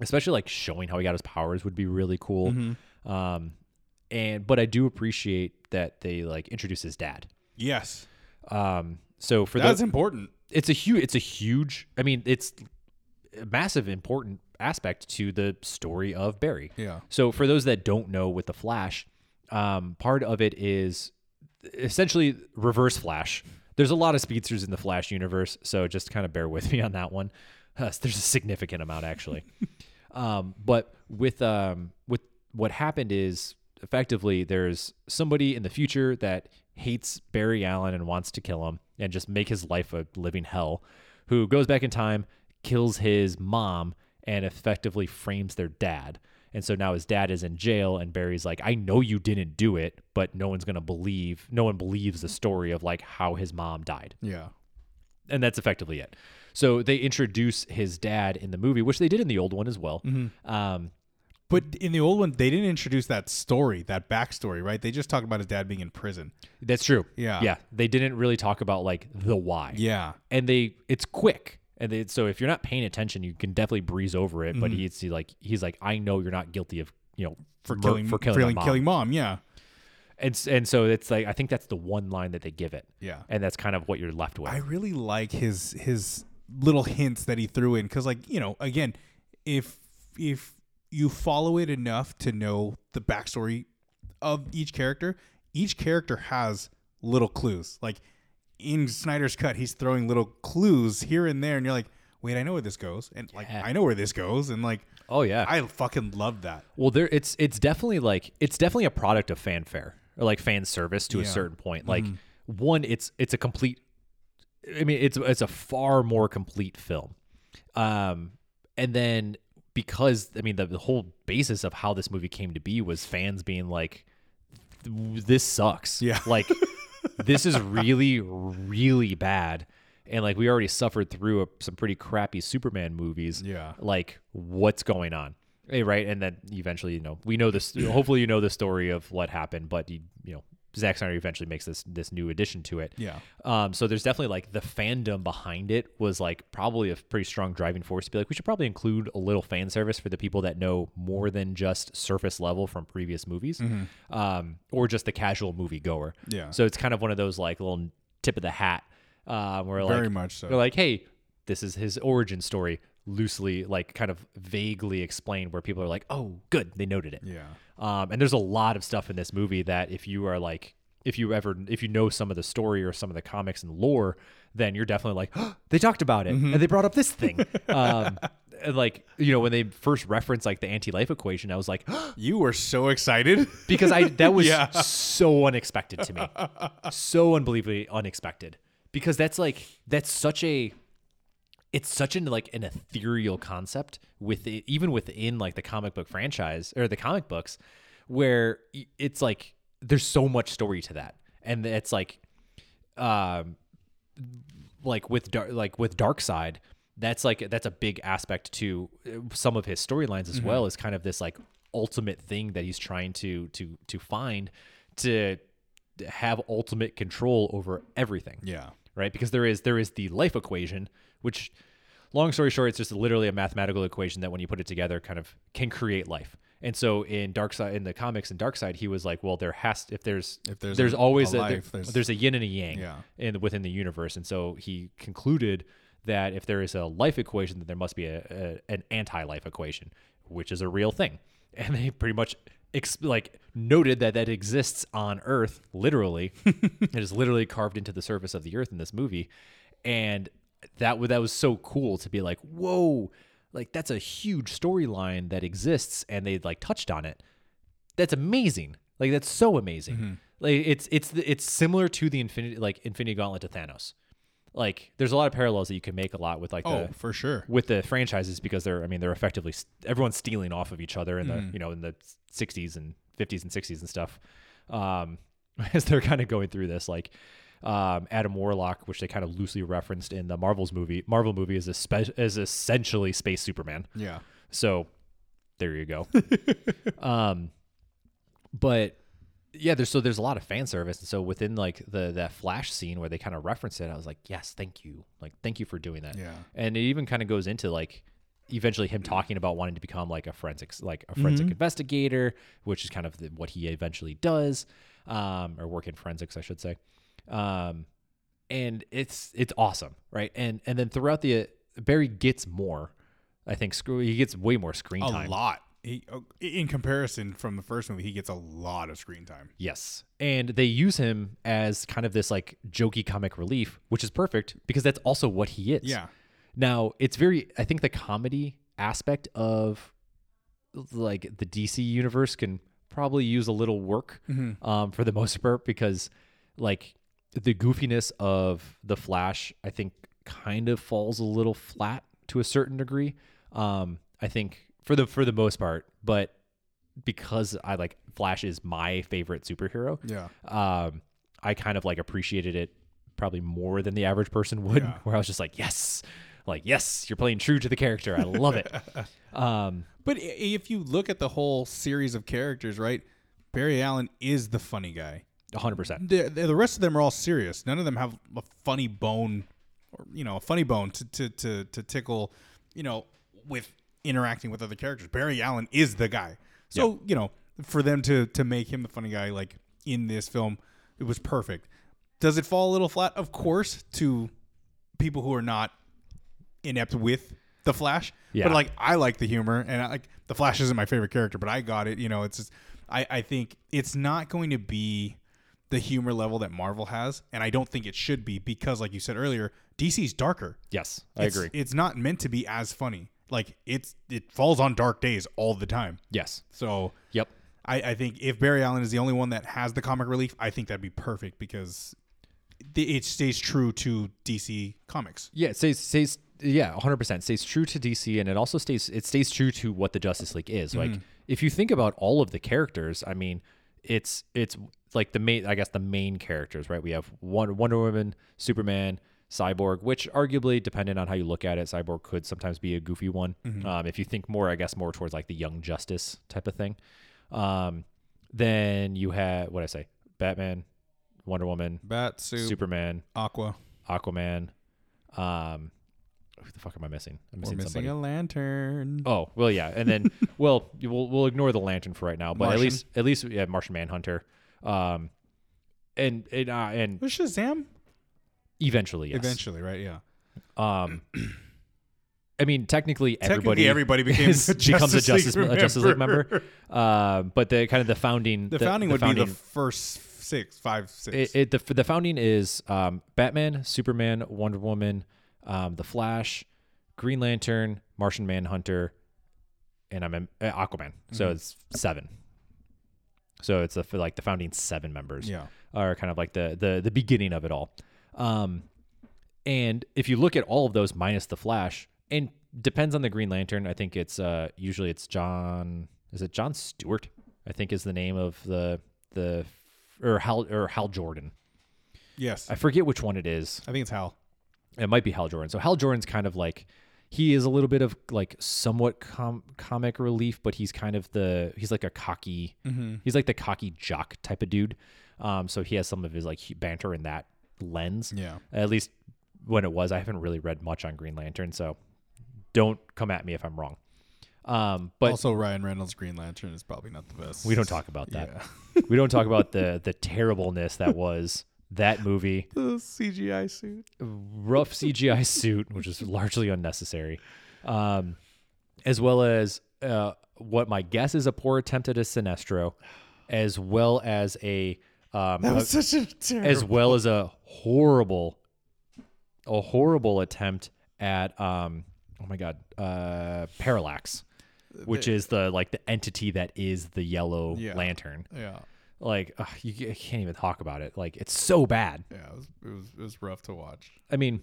especially like showing how he got his powers would be really cool. Mm-hmm. Um, and, but I do appreciate that they like introduce his dad. Yes. Um, so for that's the, important. It's a huge, it's a huge, I mean, it's a massive, important aspect to the story of Barry. Yeah. So for those that don't know with the Flash, um, part of it is essentially reverse Flash. There's a lot of speedsters in the Flash universe, so just kind of bear with me on that one. Uh, there's a significant amount actually. um, but with, um, with what happened is effectively there's somebody in the future that hates Barry Allen and wants to kill him and just make his life a living hell, who goes back in time, kills his mom, and effectively frames their dad. And so now his dad is in jail, and Barry's like, I know you didn't do it, but no one's going to believe, no one believes the story of like how his mom died. Yeah. And that's effectively it. So they introduce his dad in the movie, which they did in the old one as well. Mm-hmm. Um, but in the old one, they didn't introduce that story, that backstory, right? They just talked about his dad being in prison. That's true. Yeah. Yeah. They didn't really talk about like the why. Yeah. And they, it's quick. And they, so if you're not paying attention, you can definitely breeze over it. But mm-hmm. he's he like, he's like, I know you're not guilty of, you know, for killing, for killing, for killing, mom. killing mom. Yeah. And, and so it's like, I think that's the one line that they give it. Yeah. And that's kind of what you're left with. I really like his, his little hints that he threw in. Cause like, you know, again, if, if you follow it enough to know the backstory of each character, each character has little clues. Like, in Snyder's cut, he's throwing little clues here and there, and you're like, wait, I know where this goes, and like yeah. I know where this goes, and like, oh yeah, I fucking love that. Well, there, it's it's definitely like it's definitely a product of fanfare or like fan service to yeah. a certain point. Like mm-hmm. one, it's it's a complete. I mean, it's it's a far more complete film, um, and then because I mean the, the whole basis of how this movie came to be was fans being like, this sucks. Yeah, like. This is really, really bad. And like, we already suffered through a, some pretty crappy Superman movies. Yeah. Like what's going on. Hey, right. And then eventually, you know, we know this, hopefully, you know, the story of what happened, but you, you know, Zack Snyder eventually makes this, this new addition to it. Yeah. Um, so there's definitely like the fandom behind it was like probably a pretty strong driving force to be like, we should probably include a little fan service for the people that know more than just surface level from previous movies, mm-hmm. um, or just the casual movie goer. Yeah. So it's kind of one of those like little tip of the hat, um, where like, very much so. They're like, hey, this is his origin story. Loosely, like kind of vaguely explained, where people are like, oh, good, they noted it. Yeah. Um, and there's a lot of stuff in this movie that if you are like, if you ever, if you know some of the story or some of the comics and lore, then you're definitely like, oh, they talked about it mm-hmm. and they brought up this thing. um, and like, you know, when they first referenced like the anti-life equation, I was like, oh, you were so excited because I, that was yeah. so unexpected to me. So unbelievably unexpected because that's like, that's such a, it's such an like an ethereal concept with it, even within like the comic book franchise or the comic books where it's like, there's so much story to that. And it's like, um, like with Dar- like with Darkseid, that's like, that's a big aspect to some of his storylines as mm-hmm. well as kind of this like ultimate thing that he's trying to, to, to find to have ultimate control over everything. Yeah. Right. Because there is, there is the life equation, which long story short, it's just literally a mathematical equation that when you put it together kind of can create life. And so in Darkseid, in the comics in Darkseid, he was like, well, there has, if there's, if there's, there's a, always a, life, a there, there's, there's a yin and a yang yeah. in within the universe. And so he concluded that if there is a life equation, that there must be a, a an anti-life equation, which is a real thing. And they pretty much ex- like noted that that exists on Earth, literally. It is literally carved into the surface of the Earth in this movie. And that was, that was so cool to be like, whoa, like that's a huge storyline that exists. And they like touched on it. That's amazing. Like, that's so amazing. Mm-hmm. Like it's, it's, it's similar to the Infinity, like Infinity Gauntlet to Thanos. like there's a lot of parallels that you can make a lot with like oh the, for sure with the franchises, because they're I mean they're effectively everyone's stealing off of each other in mm. the you know in the sixties and fifties and sixties and stuff, um, as they're kind of going through this like. Um, Adam Warlock, which they kind of loosely referenced in the Marvel's movie, Marvel movie is a spe- is essentially space Superman. Yeah. So there you go. um, but yeah, there's so there's a lot of fan service, and so within like the that Flash scene where they kind of reference it, I was like, yes, thank you, like thank you for doing that. Yeah. And it even kind of goes into like eventually him talking about wanting to become like a forensics like a forensic mm-hmm. investigator, which is kind of the, what he eventually does, um, or work in forensics, I should say. Um, and it's, it's awesome. Right. And, and then throughout the, uh, Barry gets more, I think screw, he gets way more screen time. A lot. He, in comparison from the first movie, he gets a lot of screen time. Yes. And they use him as kind of this like jokey comic relief, which is perfect because that's also what he is. Yeah. Now it's very, I think the comedy aspect of like the D C universe can probably use a little work, mm-hmm. um, for the most part, because like, the goofiness of the Flash, I think, kind of falls a little flat to a certain degree. Um, I think for the for the most part, but because I like Flash is my favorite superhero, yeah. Um, I kind of like appreciated it probably more than the average person would. Yeah. Where I was just like, yes, like yes, you're playing true to the character. I love it. um, but if you look at the whole series of characters, right? Barry Allen is the funny guy. one hundred percent. The, the rest of them are all serious. None of them have a funny bone, or you know, a funny bone to to, to, to tickle, you know, with interacting with other characters. Barry Allen is the guy. So, yeah. you know, for them to to make him the funny guy, like, in this film, it was perfect. Does it fall a little flat? Of course, to people who are not inept with The Flash. Yeah. But, like, I like the humor, and, I, like, The Flash isn't my favorite character, but I got it. You know, it's just, I, I think it's not going to be the humor level that Marvel has, and I don't think it should be, because like you said earlier, D C's darker. Yes, I it's, agree. It's not meant to be as funny. Like it's it falls on dark days all the time. Yes. So yep. I, I think if Barry Allen is the only one that has the comic relief, I think that'd be perfect, because it stays true to D C comics. Yeah, it stays stays yeah, one hundred percent. It stays true to D C, and it also stays it stays true to what the Justice League is. Mm-hmm. Like if you think about all of the characters, I mean, it's it's like the main, I guess the main characters, right? We have one Wonder Woman, Superman, Cyborg, which arguably, depending on how you look at it, Cyborg could sometimes be a goofy one. Mm-hmm. Um, if you think more, I guess more towards like the Young Justice type of thing. Um, then you have, what did I say? Batman, Wonder Woman, Batsuit, Superman, Aqua, Aquaman. Um, who the fuck am I missing? I'm missing, We're missing somebody. A lantern. Oh, well, yeah. And then, well, we'll, we'll ignore the lantern for right now, but Martian. at least, at least yeah, Martian Manhunter. Um, and and uh, and was Shazam eventually, yes, eventually, right? Yeah. Um, I mean, technically, technically everybody everybody becomes a Justice, a Justice, League, a Justice League member. Uh, but the kind of the founding, the, the founding the would founding, be the first six, five, six. It, it the the founding is um, Batman, Superman, Wonder Woman, um, the Flash, Green Lantern, Martian Manhunter, and I'm in, uh, Aquaman. So mm-hmm. it's seven. So it's a, for like the founding seven members, yeah, are kind of like the the the beginning of it all. Um, and if you look at all of those minus the Flash, and depends on the Green Lantern, I think it's uh, usually it's John. Is it John Stewart? I think is the name of the the or Hal or Hal Jordan. Yes, I forget which one it is. I think it's Hal. It might be Hal Jordan. So Hal Jordan's kind of like, he is a little bit of like somewhat com- comic relief, but he's kind of the, he's like a cocky, mm-hmm. he's like the cocky jock type of dude. Um, so he has some of his like banter in that lens. Yeah. At least when it was, I haven't really read much on Green Lantern, so don't come at me if I'm wrong. Um, but also Ryan Reynolds' Green Lantern is probably not the best. We don't talk about that. Yeah. We don't talk about the, the terribleness that was that movie. The C G I suit. Rough C G I suit, which is largely unnecessary. Um, as well as uh, what my guess is a poor attempt at a Sinestro, as well as a... Um, that was a, such a terrible... As well as a horrible, a horrible attempt at, um, oh my God, uh, Parallax, which is the like the entity that is the Yellow yeah. Lantern. Yeah. Like, ugh, you, you can't even talk about it. Like, it's so bad. Yeah, it was it was, it was rough to watch. I mean,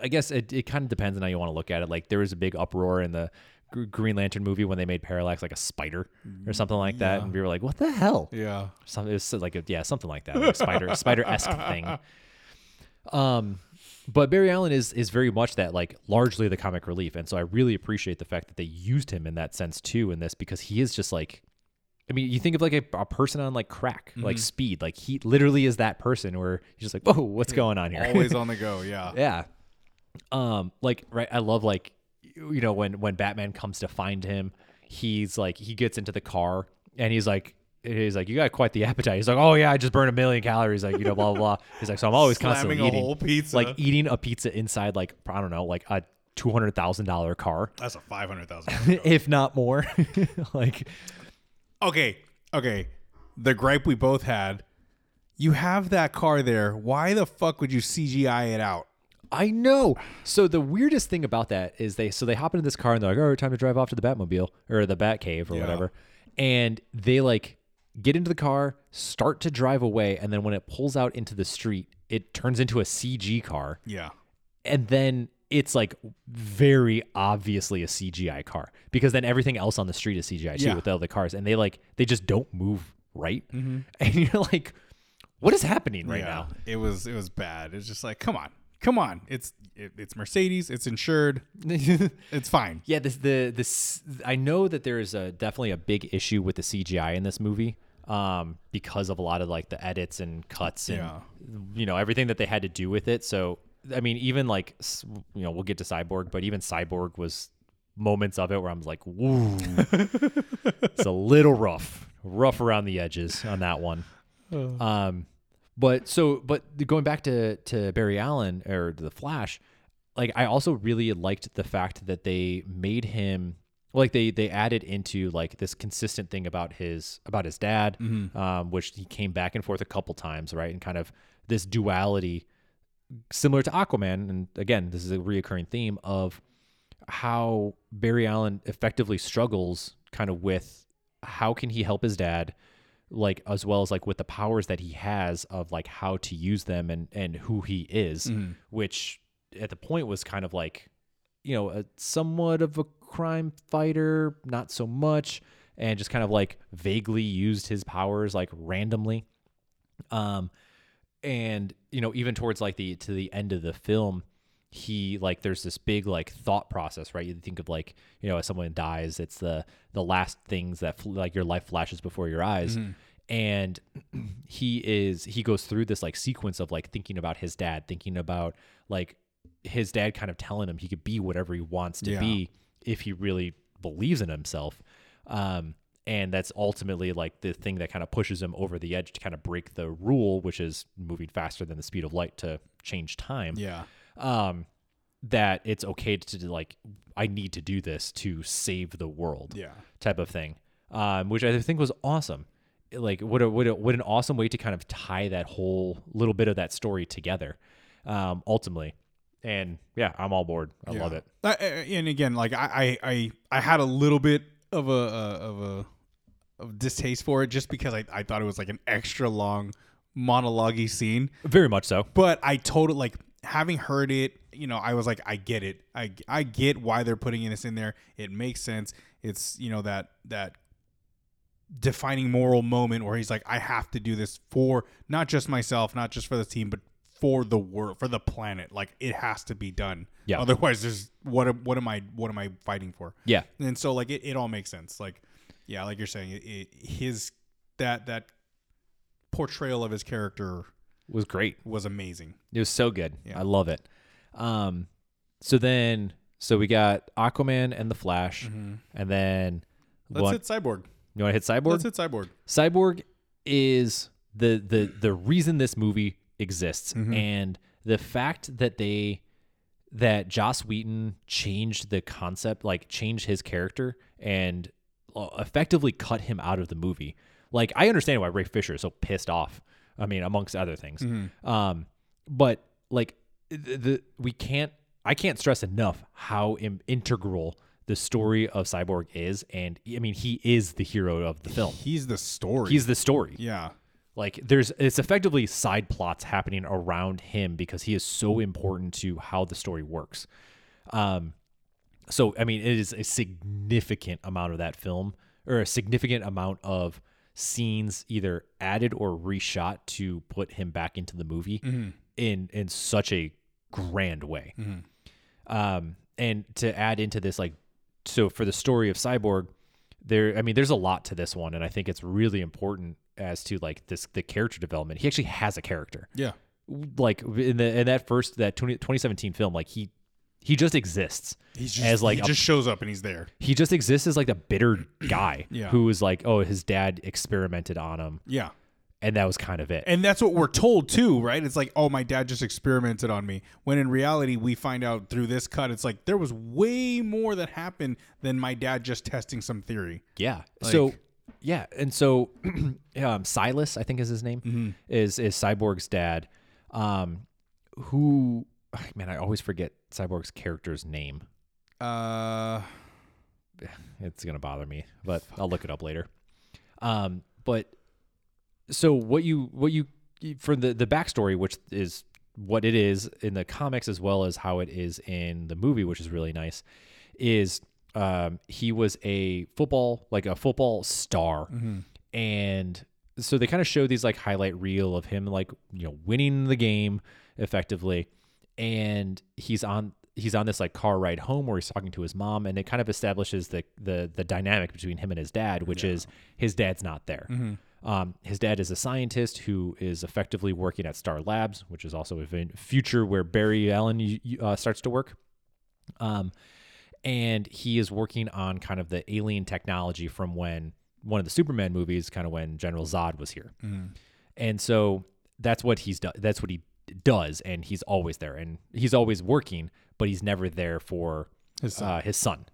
I guess it, it kind of depends on how you want to look at it. Like, there was a big uproar in the G- Green Lantern movie when they made Parallax like a spider or something like that, yeah. and we were like, "What the hell?" Yeah, something. It was like a, yeah, something like that, like a spider, spider-esque thing. Um, but Barry Allen is is very much that, like, largely the comic relief, and so I really appreciate the fact that they used him in that sense too in this, because he is just like. I mean, you think of like a, a person on like crack, mm-hmm. like speed, like he literally is that person where he's just like, whoa, what's going on here? Always on the go. Yeah. Yeah. Um, like, right. I love, like, you know, when, when Batman comes to find him, he's like, he gets into the car and he's like, he's like, you got quite the appetite. He's like, oh yeah, I just burned a million calories. Like, you know, blah, blah, blah. He's like, so I'm always slamming constantly a eating whole pizza. Like eating a pizza inside, like, I don't know, like a two hundred thousand dollars car. That's a five hundred thousand dollars if not more. Like, Okay, okay. The gripe we both had, you have that car there. Why the fuck would you C G I it out? I know. So the weirdest thing about that is they, so they hop into this car and they're like, oh, time to drive off to the Batmobile or the Batcave or yeah. whatever. And they like get into the car, start to drive away. And then when it pulls out into the street, it turns into a C G car. Yeah. And then it's like very obviously a C G I car, because then everything else on the street is C G I too yeah. with all the cars, and they like they just don't move right, mm-hmm. and you're like, what is happening right yeah. now? It was it was bad. It's just like, come on, come on. It's it, it's Mercedes. It's insured. It's fine. Yeah, this the this I know that there is a definitely a big issue with the C G I in this movie. Um, because of a lot of like the edits and cuts and yeah. you know everything that they had to do with it. So. I mean, even like, you know, we'll get to Cyborg, but even Cyborg was moments of it where I'm like, woo, it's a little rough, rough around the edges on that one. Oh. Um, but so, but going back to, to Barry Allen or the Flash, like I also really liked the fact that they made him like they, they added into like this consistent thing about his, about his dad, mm-hmm. um, which he came back and forth a couple times. Right. And kind of this duality, similar to Aquaman, and again, this is a reoccurring theme of how Barry Allen effectively struggles kind of with how can he help his dad, like as well as like with the powers that he has of like how to use them and, and who he is, mm-hmm. which at the point was kind of like, you know, a, somewhat of a crime fighter, not so much, and just kind of like vaguely used his powers like randomly. Um, And, you know, even towards like the, to the end of the film, he like, there's this big like thought process, right? You think of like, you know, as someone dies, it's the, the last things that fl- like your life flashes before your eyes. Mm-hmm. And he is, he goes through this like sequence of like thinking about his dad, thinking about like his dad kind of telling him he could be whatever he wants to yeah. be if he really believes in himself. Um, And that's ultimately like the thing that kind of pushes him over the edge to kind of break the rule, which is moving faster than the speed of light to change time. Yeah. Um, that it's okay to, to like, I need to do this to save the world. Yeah. Type of thing. Um, which I think was awesome. Like what a, what a, what an awesome way to kind of tie that whole little bit of that story together. Um, ultimately. And yeah, I'm all board. I yeah. love it. I, and again, like I, I, I, I had a little bit of a, uh, of a, of distaste for it just because I, I thought it was like an extra long monologue-y scene. Very much so. But I totally, like, having heard it, you know, I was like, I get it. I, I get why they're putting this in there. It makes sense. It's, you know, that, that defining moral moment where he's like, I have to do this for not just myself, not just for the team, but for the world, for the planet. Like, it has to be done. Yeah. Otherwise there's, what, what am I, what am I fighting for? Yeah. And so like, it, it all makes sense. Like, yeah, like you're saying, it, it, his that that portrayal of his character was great. Was amazing. It was so good. Yeah. I love it. Um, so then, so we got Aquaman and the Flash, mm-hmm. and then let's what, hit Cyborg. You want to hit Cyborg? Let's hit Cyborg. Cyborg is the the the reason this movie exists, mm-hmm. and the fact that they that Joss Whedon changed the concept, like changed his character and effectively cut him out of the movie. Like, I understand why Ray Fisher is so pissed off. I mean, amongst other things. Mm-hmm. Um, but like the, the we can't. I can't stress enough how im- integral the story of Cyborg is, and I mean, he is the hero of the film. He's the story. He's the story. Yeah. Like there's, it's effectively side plots happening around him because he is so important to how the story works. Um, so, I mean, it is a significant amount of that film, or a significant amount of scenes either added or reshot to put him back into the movie mm-hmm. in, in such a grand way. Mm-hmm. Um, and to add into this, like, so for the story of Cyborg, there, I mean, there's a lot to this one, and I think it's really important as to like this, the character development. He actually has a character. Yeah. Like in the, in that first, that twenty, twenty seventeen film, like he, he just exists. He's just, as like he a, just shows up and he's there. He just exists as like the bitter guy yeah. who was like, oh, his dad experimented on him. Yeah. And that was kind of it. And that's what we're told too, right? It's like, oh, my dad just experimented on me. When in reality, we find out through this cut, it's like there was way more that happened than my dad just testing some theory. Yeah. Like, so, yeah. And so um, Silas, I think is his name, mm-hmm. is is Cyborg's dad, um, who... Man, I always forget Cyborg's character's name. Uh, it's gonna bother me, but fuck. I'll look it up later. Um, but so what you what you for the the backstory, which is what it is in the comics as well as how it is in the movie, which is really nice, is um, he was a football like a football star, mm-hmm. and so they kind of show these like highlight reel of him like you know winning the game effectively. And he's on he's on this like car ride home where he's talking to his mom, and it kind of establishes the the, the dynamic between him and his dad, which yeah. is his dad's not there. Mm-hmm. Um, his dad is a scientist who is effectively working at Star Labs, which is also a future where Barry Allen uh, starts to work. Um, and he is working on kind of the alien technology from when one of the Superman movies, kind of when General Zod was here. Mm-hmm. And so that's what he's done. That's what he. does and he's always there and he's always working, but he's never there for his son. Uh, his son.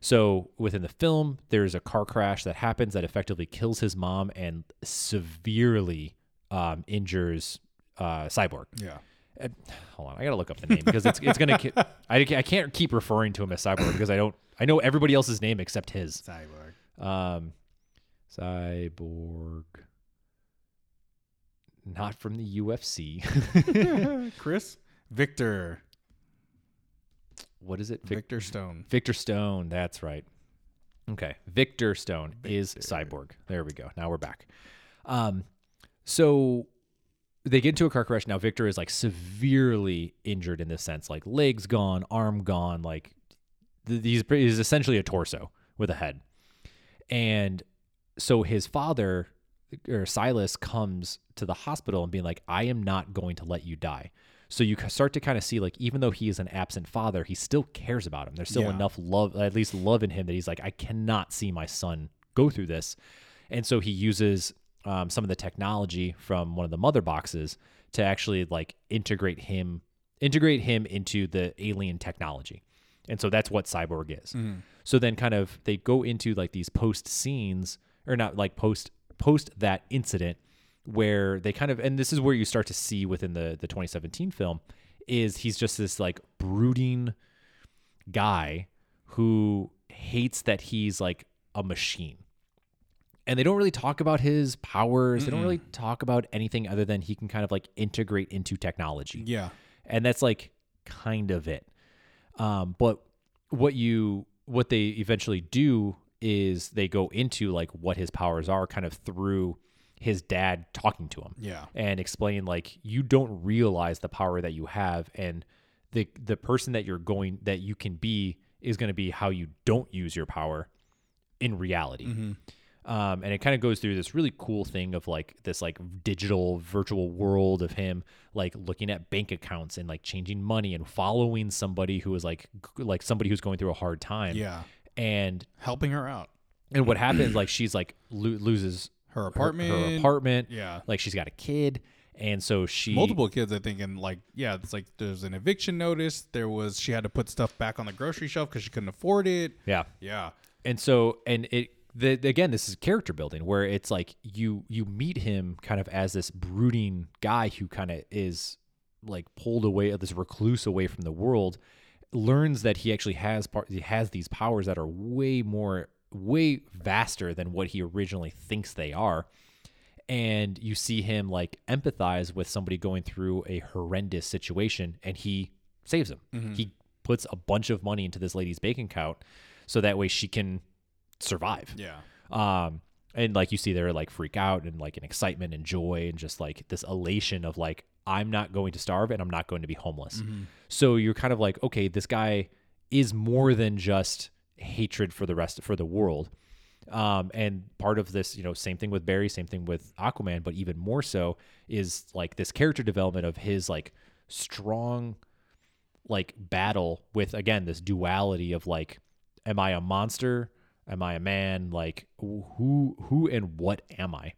So within the film, there's a car crash that happens that effectively kills his mom and severely um, injures uh, Cyborg. Yeah. Uh, hold on, I gotta look up the name because it's it's gonna. Ki- I I can't keep referring to him as Cyborg because I don't. I know everybody else's name except his. Cyborg. Um, Cyborg. Not from the U F C. Chris? Victor. What is it? Vic- Victor Stone. Victor Stone. That's right. Okay. Victor Stone Victor. is Cyborg. There we go. Now we're back. Um, so they get into a car crash. Now Victor is like severely injured in this sense. Like legs gone, arm gone. Like th- he's, he's essentially a torso with a head. And so his father... or Silas comes to the hospital and being like, I am not going to let you die. So you start to kind of see like, even though he is an absent father, he still cares about him. There's still yeah. enough love, at least love in him that he's like, I cannot see my son go through this. And so he uses um, some of the technology from one of the mother boxes to actually like integrate him, integrate him into the alien technology. And so that's what Cyborg is. Mm. So then kind of, they go into like these post scenes or not like post post that incident where they kind of, and this is where you start to see within the, the twenty seventeen film is he's just this like brooding guy who hates that he's like a machine. And they don't really talk about his powers. Mm-mm. They don't really talk about anything other than he can kind of like integrate into technology. Yeah. And that's like kind of it. Um, but what you, what they eventually do is they go into like what his powers are kind of through his dad talking to him yeah. and explain like, you don't realize the power that you have. And the, the person that you're going, that you can be is going to be how you don't use your power in reality. Mm-hmm. Um, and it kind of goes through this really cool thing of like this like digital virtual world of him like looking at bank accounts and like changing money and following somebody who is like, like somebody who's going through a hard time. Yeah. And helping her out. And what happens, like, she's like lo- loses her apartment. Her, her apartment. Yeah. Like, she's got a kid. And so she. Multiple kids, I think. And, like, yeah, it's like there's an eviction notice. There was, she had to put stuff back on the grocery shelf because she couldn't afford it. Yeah. Yeah. And so, and it, the, again, this is character building where it's like you, you meet him kind of as this brooding guy who kind of is like pulled away, this recluse away from the world. Learns that he actually has part, he has these powers that are way more, way vaster than what he originally thinks they are. and you see him like empathize with somebody going through a horrendous situation, and he saves him. Mm-hmm. He puts a bunch of money into this lady's bank account so that way she can survive. Yeah. Um, and like you see there like freak out and like an excitement and joy and just like this elation of like, I'm not going to starve and I'm not going to be homeless. Mm-hmm. So you're kind of like, okay, this guy is more than just hatred for the rest for the world. Um, and part of this, you know, same thing with Barry, same thing with Aquaman, but even more so is like this character development of his like strong, like battle with, again, this duality of like, am I a monster? Am I a man? Like who, who and what am I?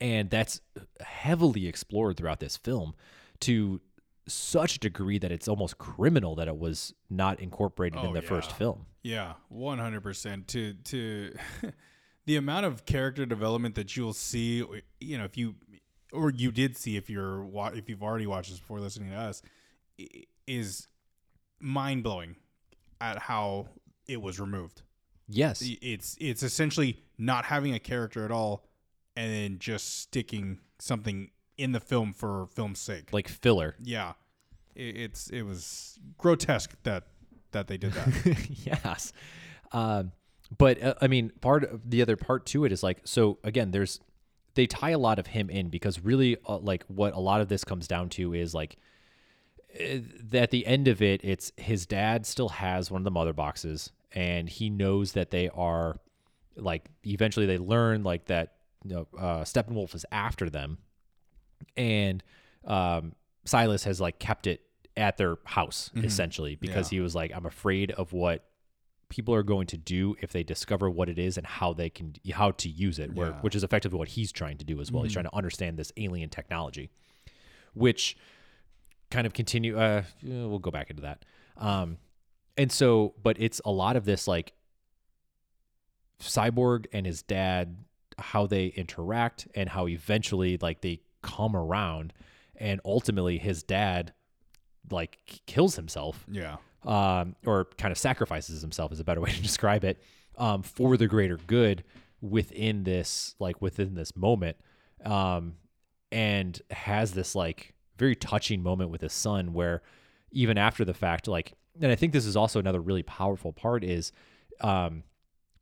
And that's heavily explored throughout this film to such a degree that it's almost criminal that it was not incorporated oh, in the yeah. first film. Yeah, one hundred percent. To to the amount of character development that you'll see, you know, if you or you did see if you're if you've already watched this before listening to us, is mind-blowing at how it was removed. Yes. It's it's essentially not having a character at all and then just sticking something in the film for film's sake. Like filler. Yeah. It, it's it was grotesque that that they did that. Yes. Um, but uh, I mean, part of the other part to it is like, so again, there's they tie a lot of him in because really uh, like what a lot of this comes down to is like at the end of it, it's his dad still has one of the mother boxes and he knows that they are like eventually they learn like that, you know, uh, Steppenwolf is after them. And um, Silas has like kept it at their house mm-hmm. essentially because yeah. he was like, I'm afraid of what people are going to do if they discover what it is and how they can how to use it, yeah. where, which is effectively what he's trying to do as well. Mm-hmm. He's trying to understand this alien technology, which kind of continue. Uh, we'll go back into that. Um, and so, but it's a lot of this like Cyborg and his dad, how they interact and how eventually like they come around and ultimately his dad like kills himself yeah um or kind of sacrifices himself is a better way to describe it um for the greater good within this like within this moment um and has this like very touching moment with his son where even after the fact like and I think this is also another really powerful part is um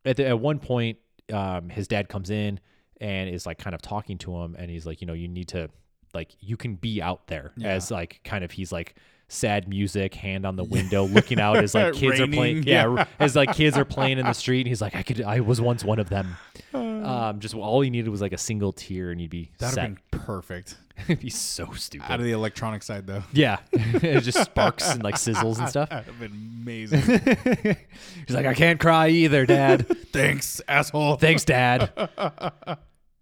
at, the, at one point um his dad comes in and is like kind of talking to him and he's like, you know, you need to like, you can be out there yeah. as like, kind of, he's like sad music, hand on the window, looking out as like kids Raining, are playing. Yeah. yeah. As like kids are playing in the street. And he's like, I could, I was once one of them. Um, just all he needed was like a single tear and he'd be That'd set. Have been perfect. It'd be so stupid. Out of the electronic side though. Yeah. It just sparks and like sizzles and stuff. That'd have been amazing. He's like, I can't cry either, Dad. Thanks, asshole. Thanks, Dad.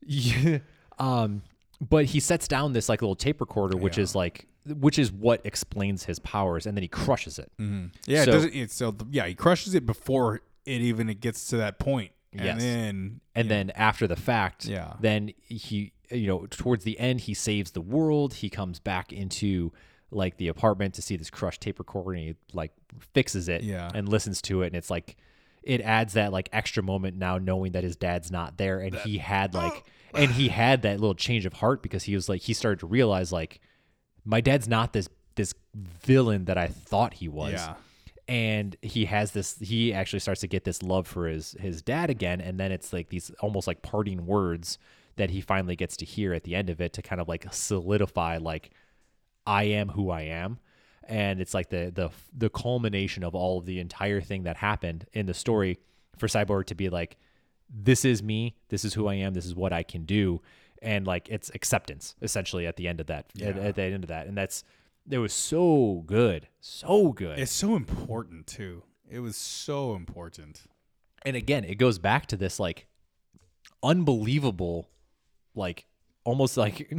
Yeah. Um, but he sets down this like little tape recorder, which yeah. is like, which is what explains his powers, and then he crushes it. Mm-hmm. Yeah, so, it doesn't, it's, so yeah, he crushes it before it even it gets to that point, and yes. then and then know. After the fact, yeah. then he, you know, towards the end, he saves the world. He comes back into like the apartment to see this crushed tape recorder, and he like fixes it, yeah. and listens to it, and it's like. It adds that like extra moment now knowing that his dad's not there and that, he had like uh, and he had that little change of heart because he was like he started to realize like my dad's not this this villain that I thought he was. Yeah. And he has this he actually starts to get this love for his his dad again, and then it's like these almost like parting words that he finally gets to hear at the end of it to kind of like solidify like I am who I am. And it's like the the the culmination of all of the entire thing that happened in the story for Cyborg to be like, this is me, this is who I am, this is what I can do, and like it's acceptance essentially at the end of that. Yeah. At, at the end of that, and that's it was so good, so good. It's so important too. It was so important. And again, it goes back to this like unbelievable, like almost like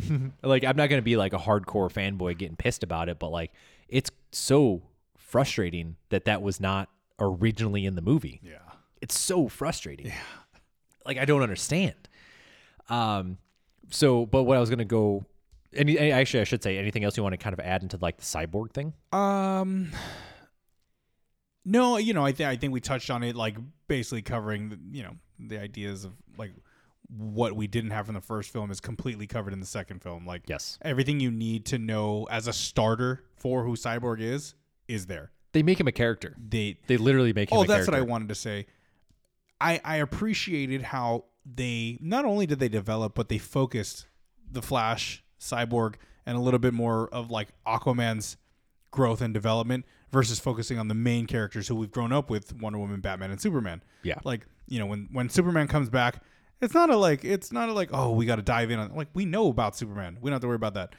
like I'm not gonna be like a hardcore fanboy getting pissed about it, but like. It's so frustrating that that was not originally in the movie. Yeah. It's so frustrating. Yeah. Like, I don't understand. Um, so, but what I was going to go, any, actually, I should say, anything else you want to kind of add into like the Cyborg thing? Um, no, you know, I, th- I think we touched on it, like basically covering, the, you know, the ideas of like what we didn't have from the first film is completely covered in the second film. Like, yes, everything you need to know as a starter for who Cyborg is, is there. They make him a character. They they literally make him oh, a character. Oh, that's what I wanted to say. I, I appreciated how they, not only did they develop, but they focused the Flash, Cyborg, and a little bit more of like Aquaman's growth and development versus focusing on the main characters who we've grown up with, Wonder Woman, Batman, and Superman. Yeah. Like, you know, when, when Superman comes back, it's not a like, it's not a like, oh, we got to dive in on, like, we know about Superman. We don't have to worry about that.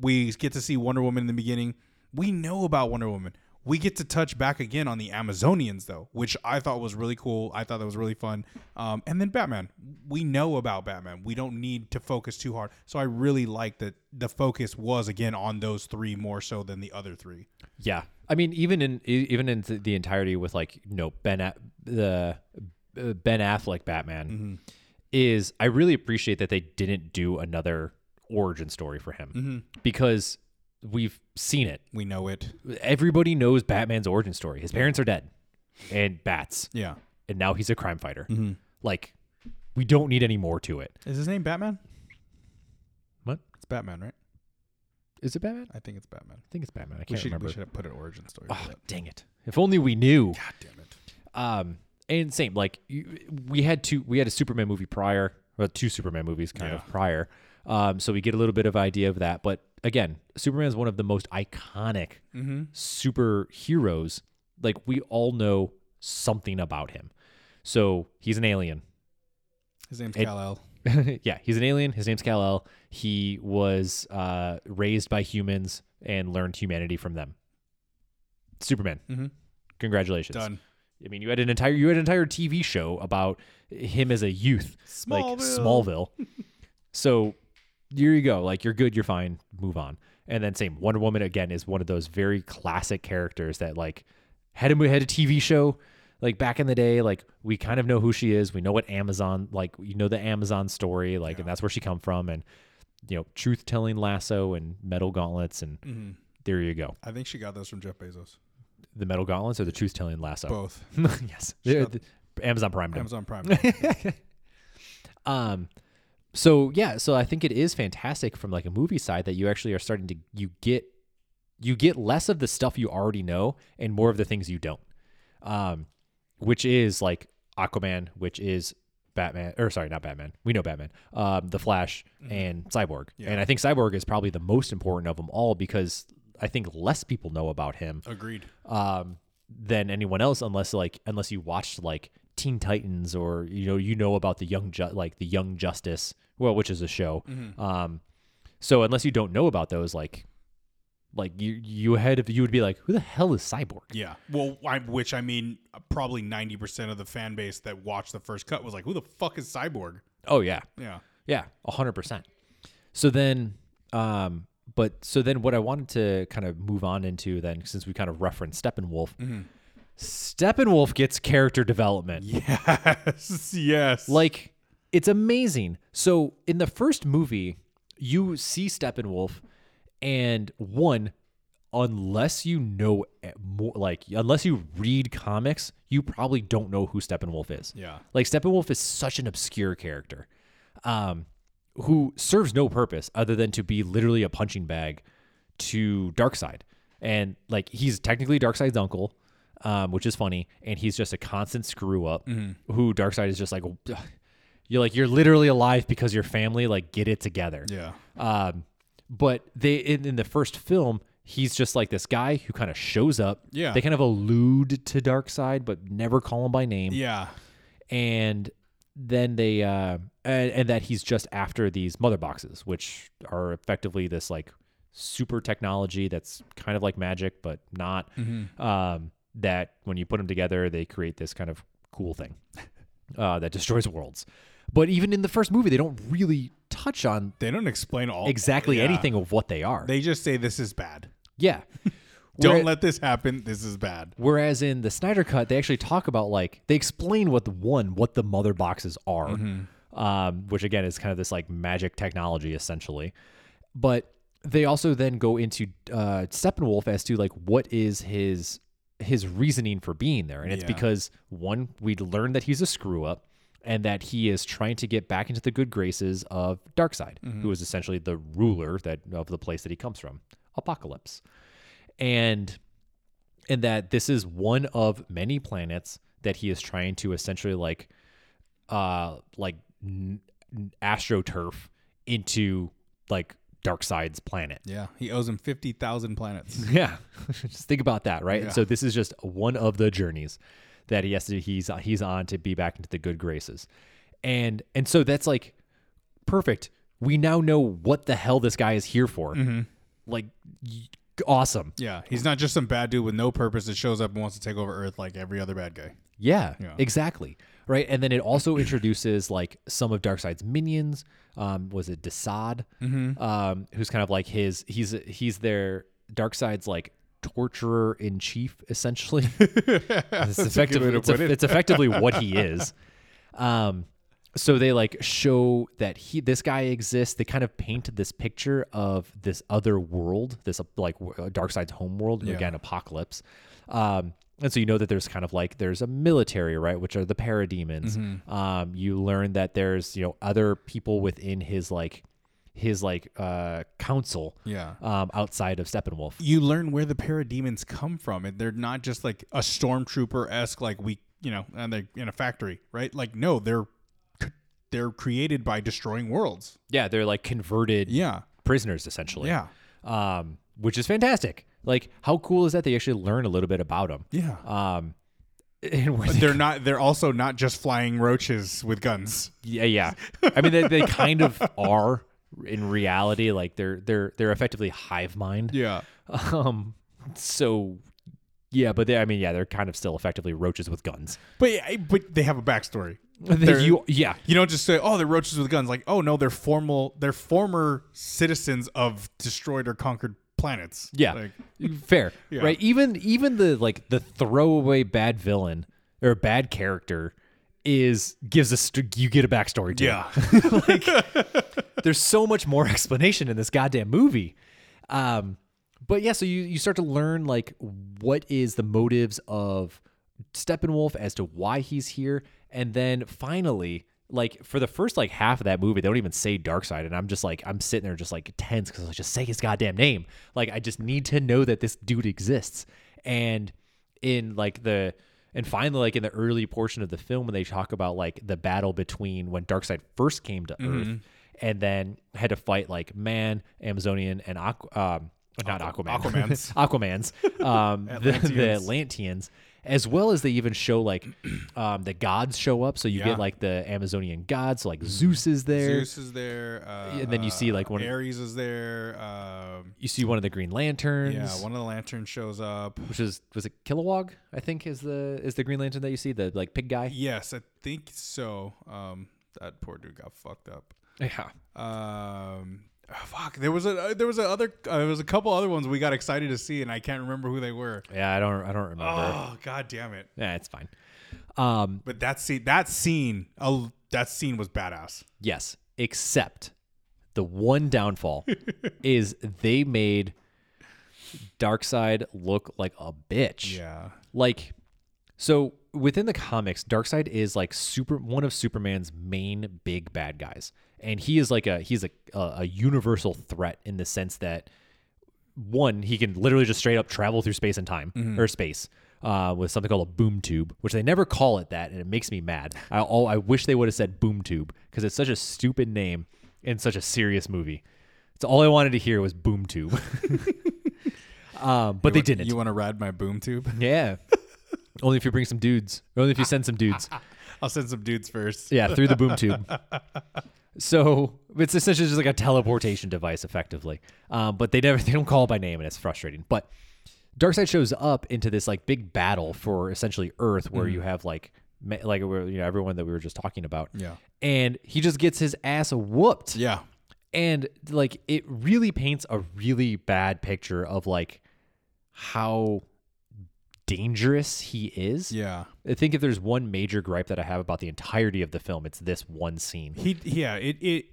We get to see Wonder Woman in the beginning. We know about Wonder Woman. We get to touch back again on the Amazonians, though, which I thought was really cool. I thought that was really fun. Um, and then Batman. We know about Batman. We don't need to focus too hard. So I really like that the focus was, again, on those three more so than the other three. Yeah. I mean, even in even in the entirety with, like, you know, Ben, a- the, uh, Ben Affleck Batman, mm-hmm. is I really appreciate that they didn't do another origin story for him. Mm-hmm. Because... we've seen it. We know it. Everybody knows Batman's origin story. His parents are dead and bats. Yeah. And now he's a crime fighter. Mm-hmm. Like, we don't need any more to it. Is his name Batman? What? It's Batman, right? Is it Batman? I think it's Batman. I think it's Batman. I can't we should, remember. We should have put an origin story. Oh, dang it. If only we knew. God damn it. Um, and same, like, we had two, we had a Superman movie prior, well, two Superman movies kind yeah. of prior. Um, so we get a little bit of idea of that, but again, Superman is one of the most iconic mm-hmm. superheroes. Like, we all know something about him. So he's an alien. His name's Kal-El. Yeah, he's an alien. His name's Kal-El. He was uh, raised by humans and learned humanity from them. Superman. Mm-hmm. Congratulations. Done. I mean, you had an entire you had an entire T V show about him as a youth, Smallville. like Smallville. So. Here you go. Like, you're good, you're fine, move on. And then same, Wonder Woman, again, is one of those very classic characters that, like, had a, had a T V show, like, back in the day. Like, we kind of know who she is. We know what Amazon, like, you know the Amazon story, like, yeah. and that's where she come from. And, you know, truth-telling lasso and metal gauntlets, and mm-hmm. there you go. I think she got those from Jeff Bezos. The metal gauntlets or the truth-telling lasso? Both. Yes. The, Amazon Prime. Amazon Prime. um. So, yeah, so I think it is fantastic from, like, a movie side that you actually are starting to, you get, you get less of the stuff you already know and more of the things you don't, um, which is, like, Aquaman, which is Batman, or sorry, not Batman. We know Batman, um, The Flash, mm-hmm. and Cyborg. Yeah. And I think Cyborg is probably the most important of them all because I think less people know about him. Agreed. Um, than anyone else unless, like, unless you watched, like, Teen Titans, or you know you know about the young ju- like the Young Justice, well, which is a show. Mm-hmm. Um, so unless you don't know about those, like, like you you had you would be like, who the hell is Cyborg? Yeah, well, I, which I mean, probably ninety percent of the fan base that watched the first cut was like, who the fuck is Cyborg? Oh yeah, yeah, yeah, a hundred percent. So then, um, but so then, what I wanted to kind of move on into then, since we kind of referenced Steppenwolf. Mm-hmm. Steppenwolf gets character development. Yes, yes. Like, it's amazing. So in the first movie, you see Steppenwolf, and one, unless you know more, like, unless you read comics, you probably don't know who Steppenwolf is. Yeah. Like, Steppenwolf is such an obscure character, um, who serves no purpose other than to be literally a punching bag to Darkseid. And, like, he's technically Darkseid's uncle. Um, which is funny, and he's just a constant screw up. Mm-hmm. Who Darkseid is just like, you're like you're literally alive because your family, like, get it together. Yeah. Um, but they in, in the first film, he's just like this guy who kind of shows up. Yeah. They kind of allude to Darkseid, but never call him by name. Yeah. And then they uh, and, and that he's just after these mother boxes, which are effectively this, like, super technology that's kind of like magic, but not. Mm-hmm. Um. That when you put them together, they create this kind of cool thing uh, that destroys worlds. But even in the first movie, they don't really touch on... They don't explain all... Exactly yeah. anything of what they are. They just say, this is bad. Yeah. Don't Where, let this happen. This is bad. Whereas in the Snyder Cut, they actually talk about, like... They explain what the one, what the mother boxes are, mm-hmm. um, which, again, is kind of this, like, magic technology, essentially. But they also then go into uh, Steppenwolf as to, like, what is his... his reasoning for being there. And it's yeah. because, one, we'd learned that he's a screw up. and that he is trying to get back into the good graces of Darkseid, mm-hmm. who is essentially the ruler that of the place that he comes from, Apocalypse. And and that this is one of many planets that he is trying to essentially like uh like n- astroturf into like Darkseid's planet. Yeah, he owes him fifty thousand planets. Yeah. Just think about that, right? Yeah. And so this is just one of the journeys that he has to he's he's on to be back into the good graces. And and so that's like perfect. We now know what the hell this guy is here for. Mm-hmm. Like awesome. Yeah, he's not just some bad dude with no purpose that shows up and wants to take over Earth like every other bad guy. Yeah, yeah. Exactly. Right, and then it also introduces like some of Darkseid's minions. Um, was it Desaad? Mm-hmm. Um, who's kind of like his? He's he's their Darkseid's like torturer in chief, essentially. It's effectively it's, a, it. it's effectively what he is. Um, so they like show that he this guy exists. They kind of paint this picture of this other world, this like Darkseid's home world, yeah. Again, Apocalypse. Um, And so you know that there's kind of like there's a military, right, which are the parademons. Mm-hmm. Um, you learn that there's, you know, other people within his like his like uh, council yeah. um, outside of Steppenwolf. You learn where the parademons come from. And they're not just like a stormtrooper-esque like we, you know, and they're in a factory, right? Like, no, they're they're created by destroying worlds. Yeah, they're like converted yeah. prisoners, essentially. Yeah. Um, which is fantastic. Like, how cool is that? They actually learn a little bit about them. Yeah. Um, and but they're they, not. They're also not just flying roaches with guns. Yeah, yeah. I mean, they, they kind of are in reality. Like, they're they're they're effectively hive mind. Yeah. Um. So, yeah, but they, I mean, yeah, they're kind of still effectively roaches with guns. But but they have a backstory. You, yeah. You don't just say, oh, they're roaches with guns. Like, oh no, they're formal. They're former citizens of destroyed or conquered planets. Yeah, like, fair. Yeah. Right. Even even the like the throwaway bad villain or bad character is gives us st- you get a backstory to. Yeah. Like, there's so much more explanation in this goddamn movie. Um, but yeah, so you you start to learn like what is the motives of Steppenwolf as to why he's here, and then finally. Like for the first like half of that movie, they don't even say Darkseid, and I'm just like I'm sitting there just like tense because I just say his goddamn name. Like I just need to know that this dude exists. And in like the and finally like in the early portion of the film, when they talk about like the battle between when Darkseid first came to mm-hmm. Earth and then had to fight like Man, Amazonian, and Aqu- um not Aqu- Aquaman, Aquaman's, Aquaman's, um, Atlanteans. The, the Atlanteans. As well as they even show like um, the gods show up, so you yeah. get like the Amazonian gods, so, like Zeus is there. Zeus is there, uh, and then you see like one. Ares is there. Uh, you see one of the Green Lanterns. Yeah, one of the lanterns shows up, which is was it Kilowog? I think is the is the Green Lantern that you see, the like pig guy. Yes, I think so. Um, that poor dude got fucked up. Yeah. Um. Oh, fuck! There was a there was a other uh, there was a couple other ones we got excited to see, and I can't remember who they were. Yeah, I don't I don't remember. Oh god damn it! Yeah, it's fine. Um, but that scene that scene uh, that scene was badass. Yes, except the one downfall is they made Darkseid look like a bitch. Yeah, like so within the comics, Darkseid is like super one of Superman's main big bad guys. And he is like a he's a, a a universal threat in the sense that one he can literally just straight up travel through space and time mm-hmm. or space uh, with something called a boom tube, which they never call it that, and it makes me mad. I oh, I wish they would have said boom tube because it's such a stupid name in such a serious movie. It's all I wanted to hear was boom tube, um, but you they want, didn't. You want to ride my boom tube? Yeah, only if you bring some dudes. Only if you send some dudes. I'll send some dudes first. Yeah, through the boom tube. So it's essentially just like a teleportation device, effectively. Um, but they never they don't call it by name, and it's frustrating. But Darkseid shows up into this like big battle for essentially Earth, where mm-hmm. you have like like you know everyone that we were just talking about. Yeah, and he just gets his ass whooped. Yeah, and like it really paints a really bad picture of like how dangerous he is. Yeah, I think if there's one major gripe that I have about the entirety of the film, it's this one scene. He yeah, it it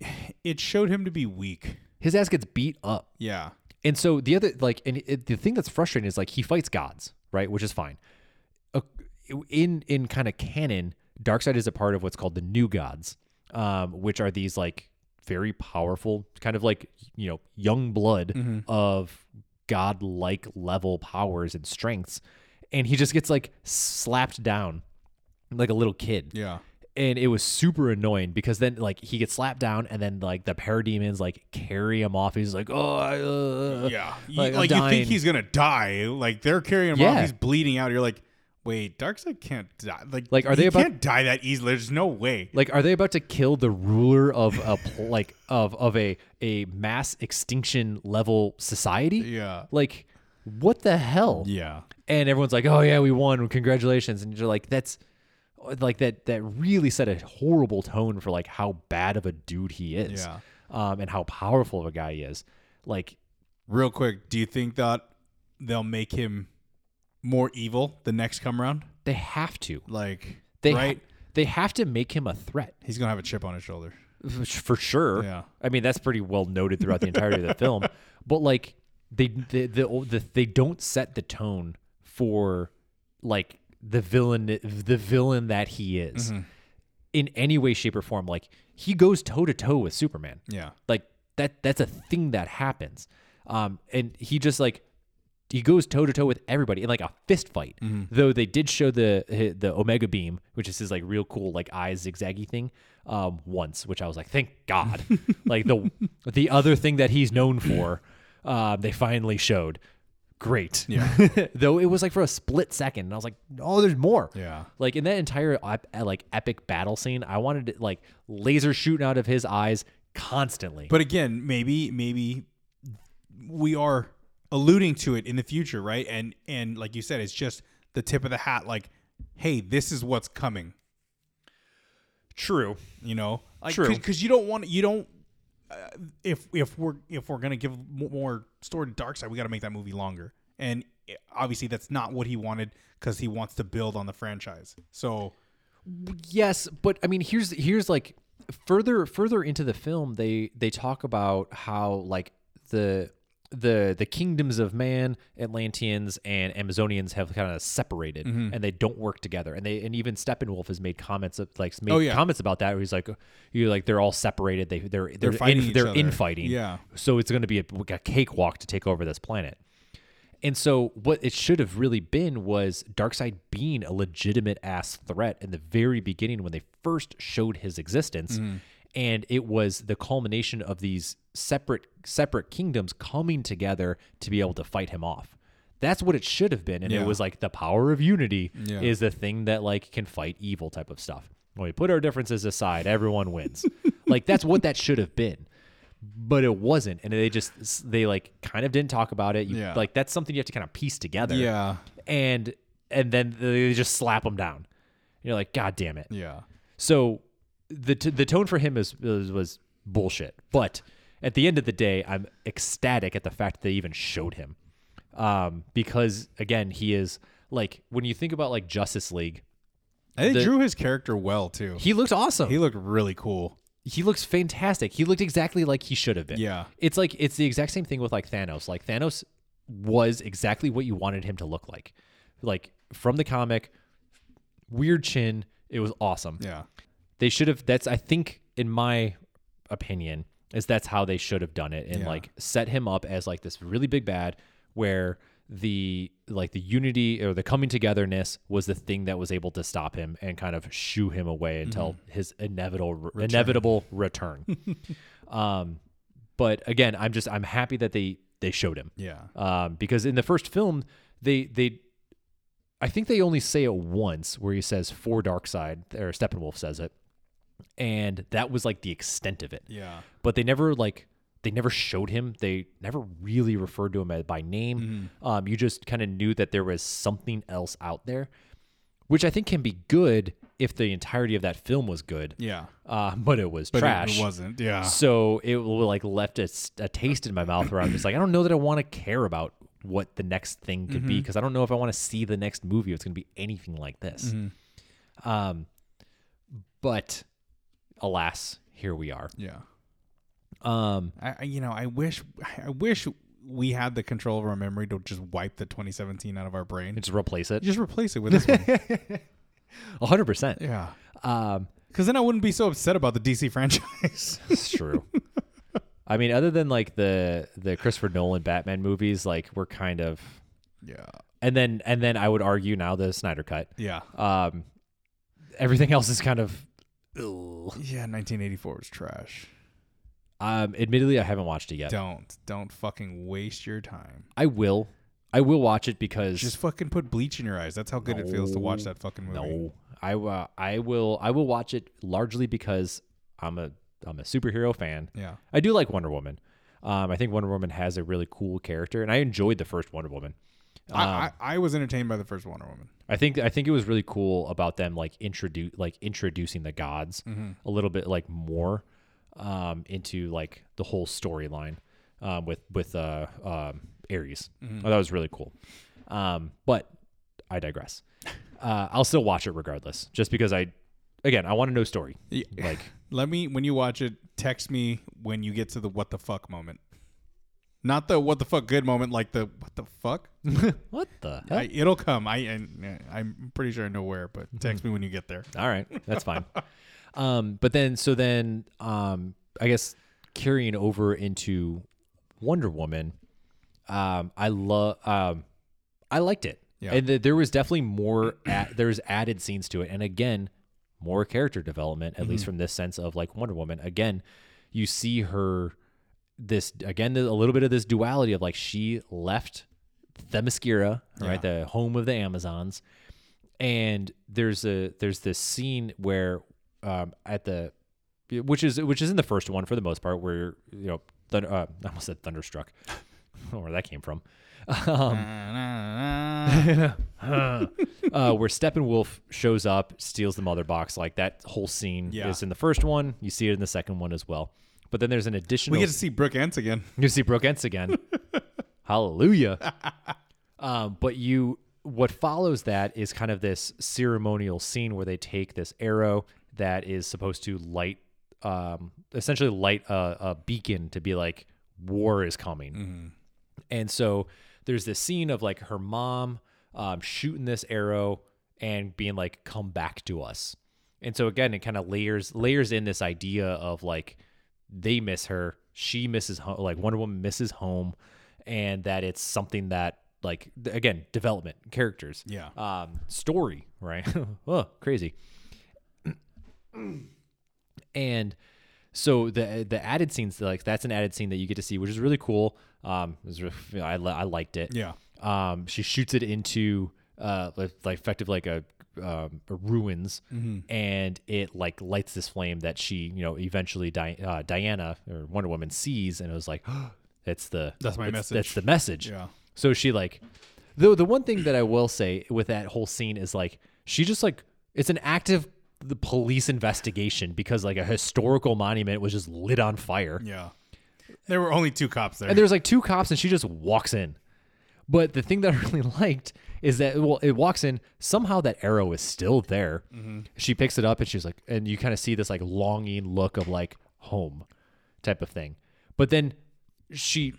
it showed him to be weak. His ass gets beat up. Yeah, and so the other like and it, the thing that's frustrating is like he fights gods, right, which is fine. Uh, in in kind of canon, Darkseid is a part of what's called the New Gods, um, which are these like very powerful, kind of like, you know, young blood mm-hmm. of godlike level powers and strengths. And he just gets like slapped down like a little kid. Yeah. And it was super annoying because then like he gets slapped down and then like the parademons like carry him off. He's like, oh, I, uh, yeah. Like, you, like you think he's going to die. Like they're carrying him yeah. off. He's bleeding out. You're like, wait, Darkseid can't die. Like, like are they about, can't die that easily. There's no way. Like, are they about to kill the ruler of a like of of a a mass extinction level society? Yeah. Like, what the hell? Yeah. And everyone's like, "Oh yeah, we won! Congratulations!" And you're like, "That's like that. That really set a horrible tone for like how bad of a dude he is, yeah. um, and how powerful of a guy he is." Like, real quick, do you think that they'll make him more evil the next come round? They have to. Like, they right? ha- they have to make him a threat. He's gonna have a chip on his shoulder for sure. Yeah, I mean that's pretty well noted throughout the entirety of the film. But like, they the the, the they don't set the tone for like the villain, the villain that he is mm-hmm. in any way, shape or form. Like he goes toe to toe with Superman. Yeah. Like that, that's a thing that happens. Um, and he just like, he goes toe to toe with everybody in like a fist fight, mm-hmm. though they did show the, the Omega beam, which is his like real cool, like eyes zigzaggy thing. Um, once, which I was like, thank God, like the, the other thing that he's known for, uh, they finally showed. Great. Yeah. Though it was like for a split second and I was like, oh, there's more. Yeah. Like in that entire like epic battle scene, I wanted to like laser shooting out of his eyes constantly. But again, maybe, maybe we are alluding to it in the future. Right. And, and like you said, it's just the tip of the hat. Like, hey, this is what's coming. True. You know, like, true. Cause, cause you don't want, you don't, Uh, if if we're if we're gonna give more story to Darkseid, we got to make that movie longer. And obviously, that's not what he wanted because he wants to build on the franchise. So, yes, but I mean, here's here's like further further into the film, they they talk about how like the the the kingdoms of man, Atlanteans and Amazonians have kind of separated mm-hmm. and they don't work together. And they and even Steppenwolf has made comments of, like made oh, yeah. comments about that where he's like you like they're all separated, they they're they're they're fighting in, they're infighting. Yeah. So it's going to be a, a cakewalk to take over this planet. And so what it should have really been was Darkseid being a legitimate ass threat in the very beginning when they first showed his existence. Mm-hmm. And it was the culmination of these separate separate kingdoms coming together to be able to fight him off. That's what it should have been. And yeah. it was like the power of unity yeah. is the thing that like can fight evil type of stuff. When we put our differences aside, everyone wins. Like that's what that should have been. But it wasn't. And they just, they like kind of didn't talk about it. You, yeah. Like that's something you have to kind of piece together. Yeah. And, and then they just slap him down. You're like, God damn it. Yeah. So the t- the tone for him is, is was bullshit. But at the end of the day, I'm ecstatic at the fact that they even showed him. Um, because, again, he is, like, when you think about, like, Justice League. And they the, drew his character well, too. He looked awesome. He looked really cool. He looks fantastic. He looked exactly like he should have been. Yeah. It's, like, it's the exact same thing with, like, Thanos. Like, Thanos was exactly what you wanted him to look like. Like, from the comic, weird chin. It was awesome. Yeah. They should have, that's, I think, in my opinion, is that's how they should have done it and yeah. like set him up as like this really big bad where the, like the unity or the coming togetherness was the thing that was able to stop him and kind of shoo him away until mm-hmm. his inevitable return. inevitable return. um, but again, I'm just, I'm happy that they, they showed him. Yeah. Um, because in the first film, they, they, I think they only say it once where he says for Darkseid or Steppenwolf says it. And that was like the extent of it. Yeah. But they never like they never showed him. They never really referred to him as, by name. Mm. Um, you just kind of knew that there was something else out there, which I think can be good if the entirety of that film was good. Yeah. Uh, but it was but trash. It wasn't. Yeah. So it like left a, a taste in my mouth where I'm just like, I don't know that I want to care about what the next thing could mm-hmm. be because I don't know if I want to see the next movie. It's going to be anything like this. Mm-hmm. Um, but. Alas, here we are. Yeah. Um, I you know, I wish I wish we had the control of our memory to just wipe the twenty seventeen out of our brain. And just replace it. Just replace it with this one. one hundred percent. Yeah. Um, because then I wouldn't be so upset about the D C franchise. That's true. I mean, other than like the the Christopher Nolan Batman movies, like we're kind of yeah. And then and then I would argue now the Snyder Cut. Yeah. Um, everything else is kind of ugh. Yeah. nineteen eighty-four was trash. Um, admittedly, I haven't watched it yet. Don't don't fucking waste your time. I will. I will watch it because just fucking put bleach in your eyes. That's how good no, it feels to watch that fucking movie. No, I uh, I will I will watch it largely because I'm a I'm a superhero fan. Yeah, I do like Wonder Woman. Um, I think Wonder Woman has a really cool character, and I enjoyed the first Wonder Woman. Um, I, I I was entertained by the first Wonder Woman. I think I think it was really cool about them like introduce like introducing the gods mm-hmm. a little bit like more um, into like the whole storyline um, with with uh um. Aries. Mm-hmm. Oh, that was really cool. Um, but I digress. Uh, I'll still watch it regardless, just because I, again, I want to know story. Yeah. Like, let me, when you watch it, text me when you get to the what the fuck moment. Not the what the fuck good moment, like the what the fuck? What the hell? I, it'll come. I, I, I'm pretty sure I know where, but text me when you get there. All right. That's fine. um, but then, so then, um, I guess carrying over into Wonder Woman, Um, I love. Um, I liked it, yeah. and th- there was definitely more. At, there's added scenes to it, and again, more character development. At mm-hmm. least from this sense of like Wonder Woman. Again, you see her. This again, a little bit of this duality of like she left Themyscira, yeah. right, the home of the Amazons, and there's a there's this scene where um, at the which is which is in the first one for the most part where you know th- uh, I almost said Thunderstruck. I don't know where that came from. Um, uh, where Steppenwolf shows up, steals the mother box. Like that whole scene yeah. is in the first one. You see it in the second one as well. But then there's an additional. We get to see Brooke Entz again. You see Brooke Entz again. Hallelujah. um, but you, what follows that is kind of this ceremonial scene where they take this arrow that is supposed to light, um, essentially light a, a beacon to be like, war is coming. Mm-hmm. And so there's this scene of like her mom um, shooting this arrow and being like, come back to us. And so again, it kind of layers, layers in this idea of like, they miss her. She misses home, like Wonder Woman misses home, and that it's something that like, again, development, characters, yeah, um, story, right? Oh, crazy. And so the the added scenes, like that's an added scene that you get to see, which is really cool. Um, it was, you know, I I liked it. Yeah. Um, she shoots it into uh like, like effective like a um a ruins, mm-hmm. and it like lights this flame that she you know eventually Di- uh, Diana or Wonder Woman sees, and it was like, oh, that's the that's my message. That's the message. Yeah. So she like, though the one thing that I will say with that whole scene is like she just like it's an active. The police investigation because like a historical monument was just lit on fire. Yeah. There were only two cops there. And there's like two cops and she just walks in. But the thing that I really liked is that, well, it walks in. Somehow that arrow is still there. Mm-hmm. She picks it up and she's like, and you kind of see this like longing look of like home type of thing. But then she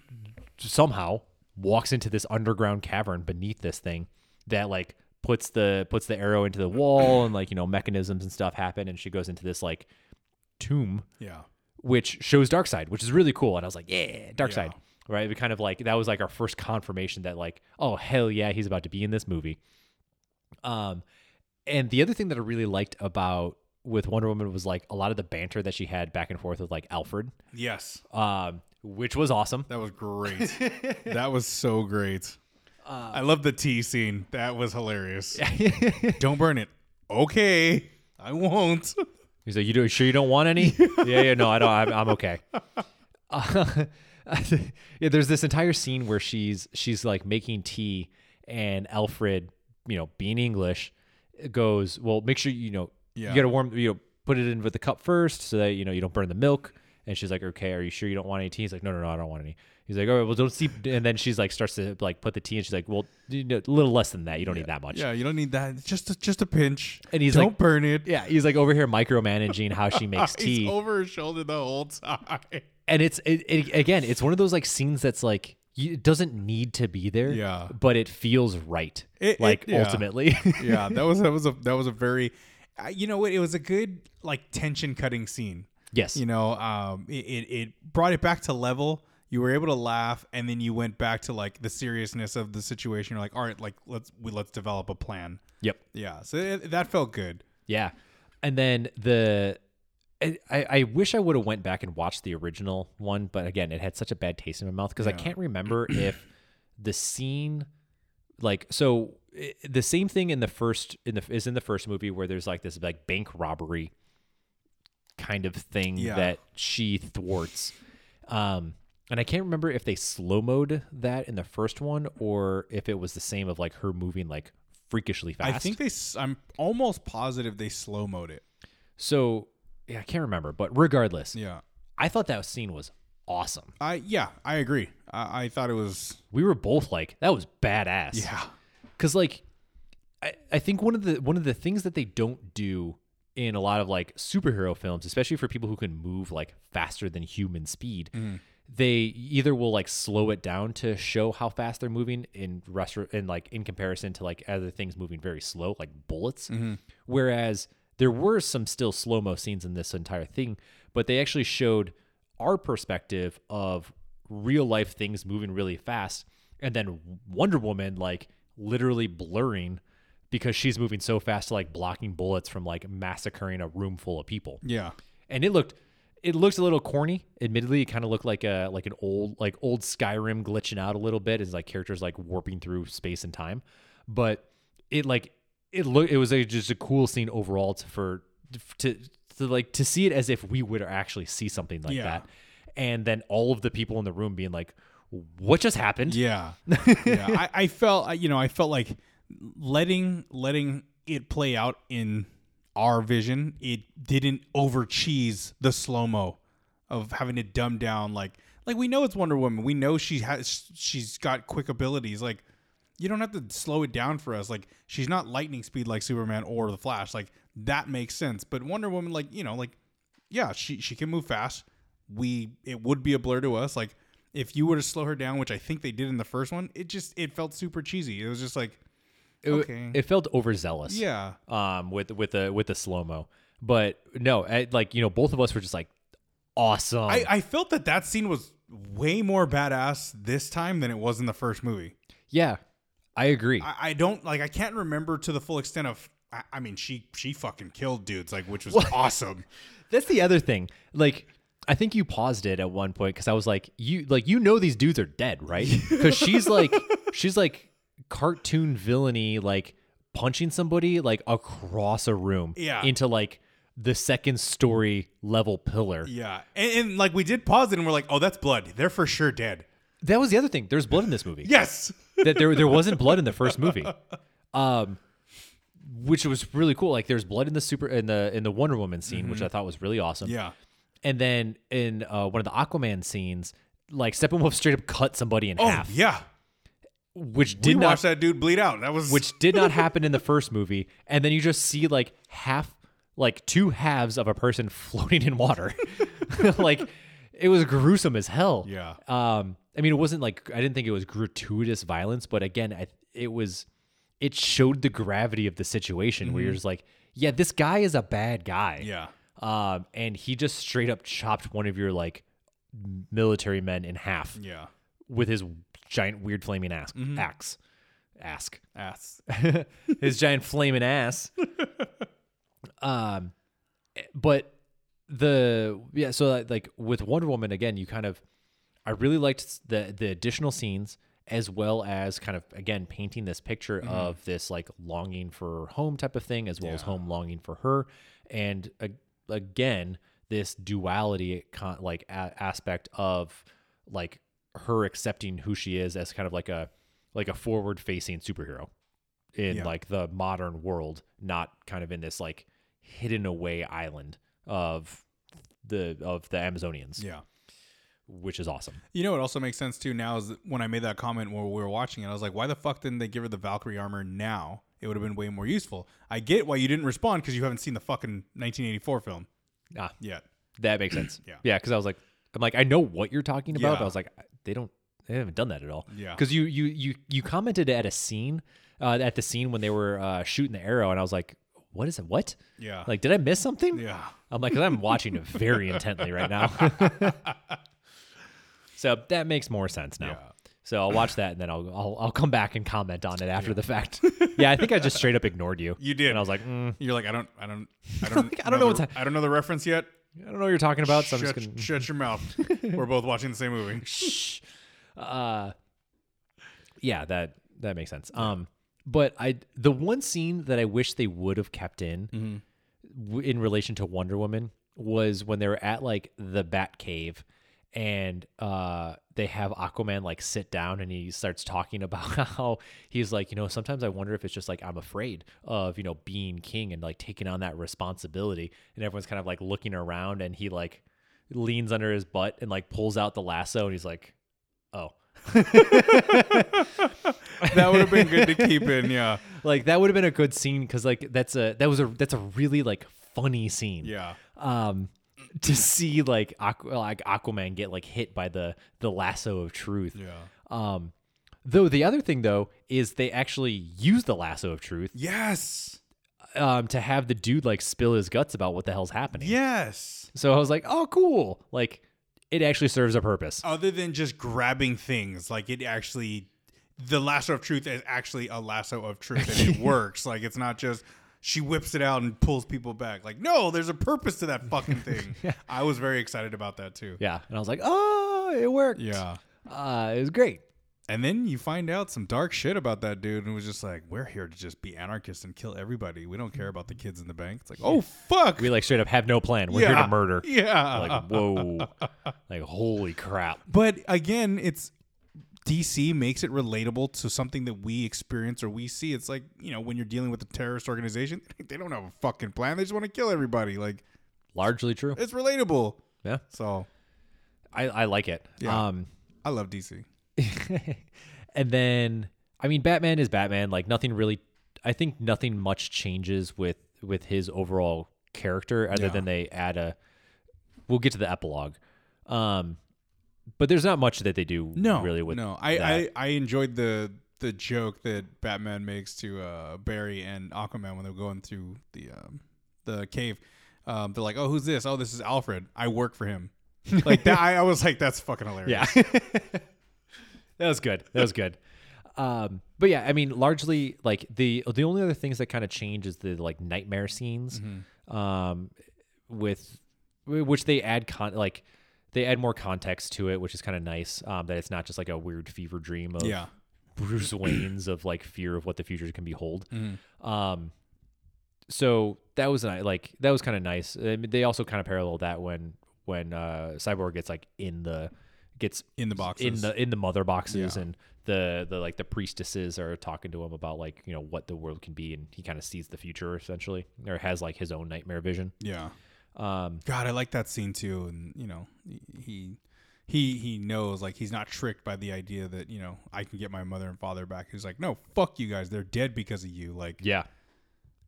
somehow walks into this underground cavern beneath this thing that like, puts the puts the arrow into the wall and like, you know, mechanisms and stuff happen. And she goes into this like tomb, yeah, which shows Darkseid, which is really cool. And I was like, yeah, Darkseid, yeah. right? We kind of like, that was like our first confirmation that like, oh, hell yeah, he's about to be in this movie. Um, and the other thing that I really liked about with Wonder Woman was like a lot of the banter that she had back and forth with like Alfred. Yes. Um, which was awesome. That was great. That was so great. Um, I love the tea scene. That was hilarious. Don't burn it. Okay, I won't. He's like, you do, sure you don't want any? yeah, yeah, no, I don't. I'm, I'm okay. Uh, yeah, there's this entire scene where she's she's like making tea, and Alfred, you know, being English, goes, well, make sure you know yeah. you gotta warm, you know, put it in with the cup first, so that you know you don't burn the milk. And she's like, okay, are you sure you don't want any tea? He's like, no, no, no, I don't want any. He's like, all right, well, don't see. And then she's like, starts to like put the tea, and she's like, well, you know, a little less than that. You don't yeah. need that much. Yeah, you don't need that. Just a, just a pinch. And he's don't like, don't burn it. Yeah, he's like over here micromanaging how she makes tea. He's over her shoulder the whole time. And it's it, it, again, it's one of those like scenes that's like you, it doesn't need to be there. Yeah, but it feels right. It, like it, yeah. ultimately. yeah, that was that was a that was a very I, you know what? It was a good like tension cutting scene. Yes. You know, um, it, it, it brought it back to level. You were able to laugh, and then you went back to like the seriousness of the situation. You're like, all right, like let's we, let's develop a plan. Yep. Yeah. So it, that felt good. Yeah. And then the, I, I wish I would have went back and watched the original one, but again, it had such a bad taste in my mouth because yeah. I can't remember if the scene, like, so it, the same thing in the first in the is in the first movie where there's like this like bank robbery kind of thing yeah. that she thwarts. Um, and I can't remember if they slow-moed that in the first one or if it was the same of like her moving like freakishly fast. I think they, I'm almost positive they slow-moed it. So yeah, I can't remember, but regardless, yeah, I thought that scene was awesome. I yeah, I agree. I, I thought it was. We were both like, that was badass. Yeah, because like, I, I think one of the one of the things that they don't do in a lot of like superhero films, especially for people who can move like faster than human speed, mm. they either will like slow it down to show how fast they're moving in restru- and like in comparison to like other things moving very slow, like bullets, mm-hmm. whereas. There were some still slow-mo scenes in this entire thing, but they actually showed our perspective of real-life things moving really fast, and then Wonder Woman, like, literally blurring because she's moving so fast to, like, blocking bullets from, like, massacring a room full of people. Yeah. And it looked... It looks a little corny. Admittedly, it kind of looked like a like an old like old Skyrim glitching out a little bit as, like, characters, like, warping through space and time. But it, like... It look it was a, just a cool scene overall to for to to like to see it as if we would actually see something like yeah. that, and then all of the people in the room being like, "What just happened?" Yeah, yeah. I, I felt you know I felt like letting letting it play out in our vision. It didn't overcheese the slow mo of having to dumb down like like we know it's Wonder Woman. We know she has she's got quick abilities like. You don't have to slow it down for us. Like, she's not lightning speed like Superman or the Flash. Like, that makes sense. But Wonder Woman, like, you know, like, yeah, she, she can move fast. We, it would be a blur to us. Like, if you were to slow her down, which I think they did in the first one, it just, it felt super cheesy. It was just like, okay. It, it felt overzealous. Yeah. Um, with, with the, with the slow-mo. But no, I, like, you know, both of us were just like, awesome. I, I felt that that scene was way more badass this time than it was in the first movie. Yeah. I agree. I, I don't like. I can't remember to the full extent of. I, I mean, she she fucking killed dudes, like, which was well, awesome. That's the other thing. Like, I think you paused it at one point because I was like, you like you know these dudes are dead, right? Because she's like she's like cartoon villainy, like punching somebody like across a room, yeah. into like the second story level pillar, yeah. And, and like we did pause it and we're like, oh, that's blood. They're for sure dead. That was the other thing. There's blood in this movie. Yes. That there there wasn't blood in the first movie. Um which was really cool. Like there's blood in the super in the in the Wonder Woman scene, mm-hmm. which I thought was really awesome. Yeah. And then in uh, one of the Aquaman scenes, like Steppenwolf straight up cut somebody in oh, half. Yeah. Which did we not watch that dude bleed out. That was which did not happen in the first movie. And then you just see like half like two halves of a person floating in water. Like it was gruesome as hell. Yeah. Um, I mean, it wasn't like, I didn't think it was gratuitous violence, but again, I, it was, it showed the gravity of the situation, mm-hmm. where you're just like, yeah, this guy is a bad guy. Yeah. Um, and he just straight up chopped one of your like military men in half. Yeah. With his giant weird flaming ass, mm-hmm. axe, ask, ass, his giant flaming ass. um, but the, yeah. So like with Wonder Woman, again, you kind of, I really liked the the additional scenes as well as kind of, again, painting this picture mm-hmm. of this like longing for home type of thing as well yeah. as home longing for her. And uh, again, this duality con- like a- aspect of like her accepting who she is as kind of like a, like a forward facing superhero in yeah. like the modern world, not kind of in this like hidden away island of the, of the Amazonians. Yeah. Which is awesome. You know, it also makes sense too now is when I made that comment while we were watching it, I was like, why the fuck didn't they give her the Valkyrie armor now? It would have been way more useful. I get why you didn't respond because you haven't seen the fucking nineteen eighty-four film. Ah, yet. That makes sense. Yeah. Yeah, because I was like, I'm like, I know what you're talking about, yeah. but I was like, they don't, they haven't done that at all. Yeah. Because you, you, you, you commented at a scene, uh, at the scene when they were uh, shooting the arrow, and I was like, what is it? What? Yeah. Like, did I miss something? Yeah. I'm like, 'cause I'm watching it very intently right now. So that makes more sense now. Yeah. So I'll watch that and then I'll I'll, I'll come back and comment on it after yeah. the fact. Yeah, I think I just straight up ignored you. You did. And I was like, mm. you're like, I don't, I don't, I don't, like, I don't know, know the, what's I don't know the reference yet. I don't know what you're talking about. So shut, I'm just gonna... shut your mouth. We're both watching the same movie. Shh. Uh, yeah, that that makes sense. Um, but I the one scene that I wish they would have kept in mm-hmm. w- in relation to Wonder Woman was when they were at like the Bat Cave, and uh, they have Aquaman like sit down and he starts talking about how he's like, you know, sometimes I wonder if it's just like I'm afraid of, you know, being king and like taking on that responsibility, and everyone's kind of like looking around, and he like leans under his butt and like pulls out the lasso, and he's like, oh. That would have been good to keep in, yeah. Like that would have been a good scene because like that's a that was a that's a really like funny scene. Yeah. Um, to see like Aqu- like Aquaman get like hit by the the lasso of truth. Yeah. Um, though the other thing though is they actually use the lasso of truth. Yes. Um, to have the dude like spill his guts about what the hell's happening. Yes. So I was like, oh, cool. Like. It actually serves a purpose. Other than just grabbing things, like it actually, the lasso of truth is actually a lasso of truth, and it works. Like it's not just she whips it out and pulls people back. Like no, there's a purpose to that fucking thing. Yeah. I was very excited about that too. Yeah, and I was like, oh, it worked. Yeah, uh, it was great. And then you find out some dark shit about that dude, and it was just like, we're here to just be anarchists and kill everybody. We don't care about the kids in the bank. It's like, yeah. oh, fuck. We, like, straight up have no plan. We're yeah. here to murder. Yeah. Like, whoa. Like, holy crap. But, again, it's D C makes it relatable to something that we experience or we see. It's like, you know, when you're dealing with a terrorist organization, they don't have a fucking plan. They just want to kill everybody. Like, largely true. It's relatable. Yeah. So. I, I like it. Yeah. Um, I love D C. And then, I mean, Batman is Batman. Like nothing really, I think nothing much changes with, with his overall character other yeah. than they add a, we'll get to the epilogue. Um, but there's not much that they do no, really with No, I, I, I enjoyed the, the joke that Batman makes to uh, Barry and Aquaman when they're going through the, um, the cave. Um, they're like, oh, who's this? Oh, this is Alfred. I work for him. Like that. I, I was like, that's fucking hilarious. Yeah. That was good. That was good. Um, but yeah, I mean, largely like the the only other things that kind of change is the like nightmare scenes, mm-hmm. um, with which they add con- like they add more context to it, which is kind of nice. Um, that it's not just like a weird fever dream of yeah. Bruce Wayne's of like fear of what the future can behold. Mm-hmm. Um, so that was like that was kind of nice. I mean, they also kind of parallel that when when uh, Cyborg gets like in the. Gets in the boxes in the in the mother boxes yeah. and the the like the priestesses are talking to him about like, you know, what the world can be, and he kind of sees the future essentially, or has like his own nightmare vision. Yeah. Um, God, I like that scene too, and you know he he he knows like he's not tricked by the idea that, you know, I can get my mother and father back. He's like, no, fuck you guys, they're dead because of you. Like yeah,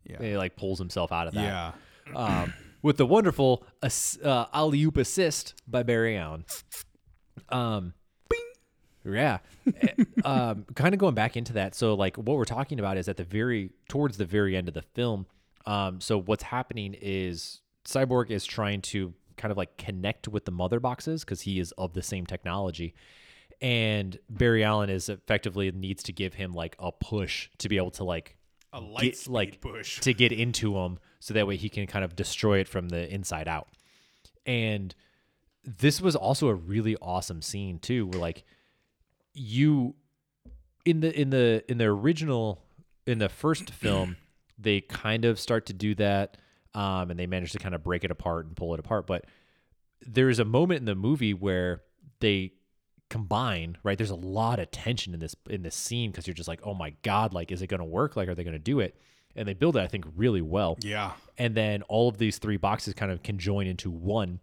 yeah. He like pulls himself out of that. Yeah. Um, with the wonderful uh, uh, alley-oop assist by Barry Allen. Um, Bing. Yeah. um, kind of going back into that. So like what we're talking about is at the very, towards the very end of the film. Um, so what's happening is Cyborg is trying to kind of like connect with the mother boxes, 'cause he is of the same technology, and Barry Allen is effectively needs to give him like a push to be able to like, a light get, speed like push to get into him. So that way he can kind of destroy it from the inside out. And this was also a really awesome scene too, where like you in the in the in the original in the first film, they kind of start to do that, um, and they manage to kind of break it apart and pull it apart. But there is a moment in the movie where they combine. Right, there's a lot of tension in this in this scene because you're just like, oh my god, like is it going to work? Like, are they going to do it? And they build it, I think, really well. Yeah. And then all of these three boxes kind of can join into one.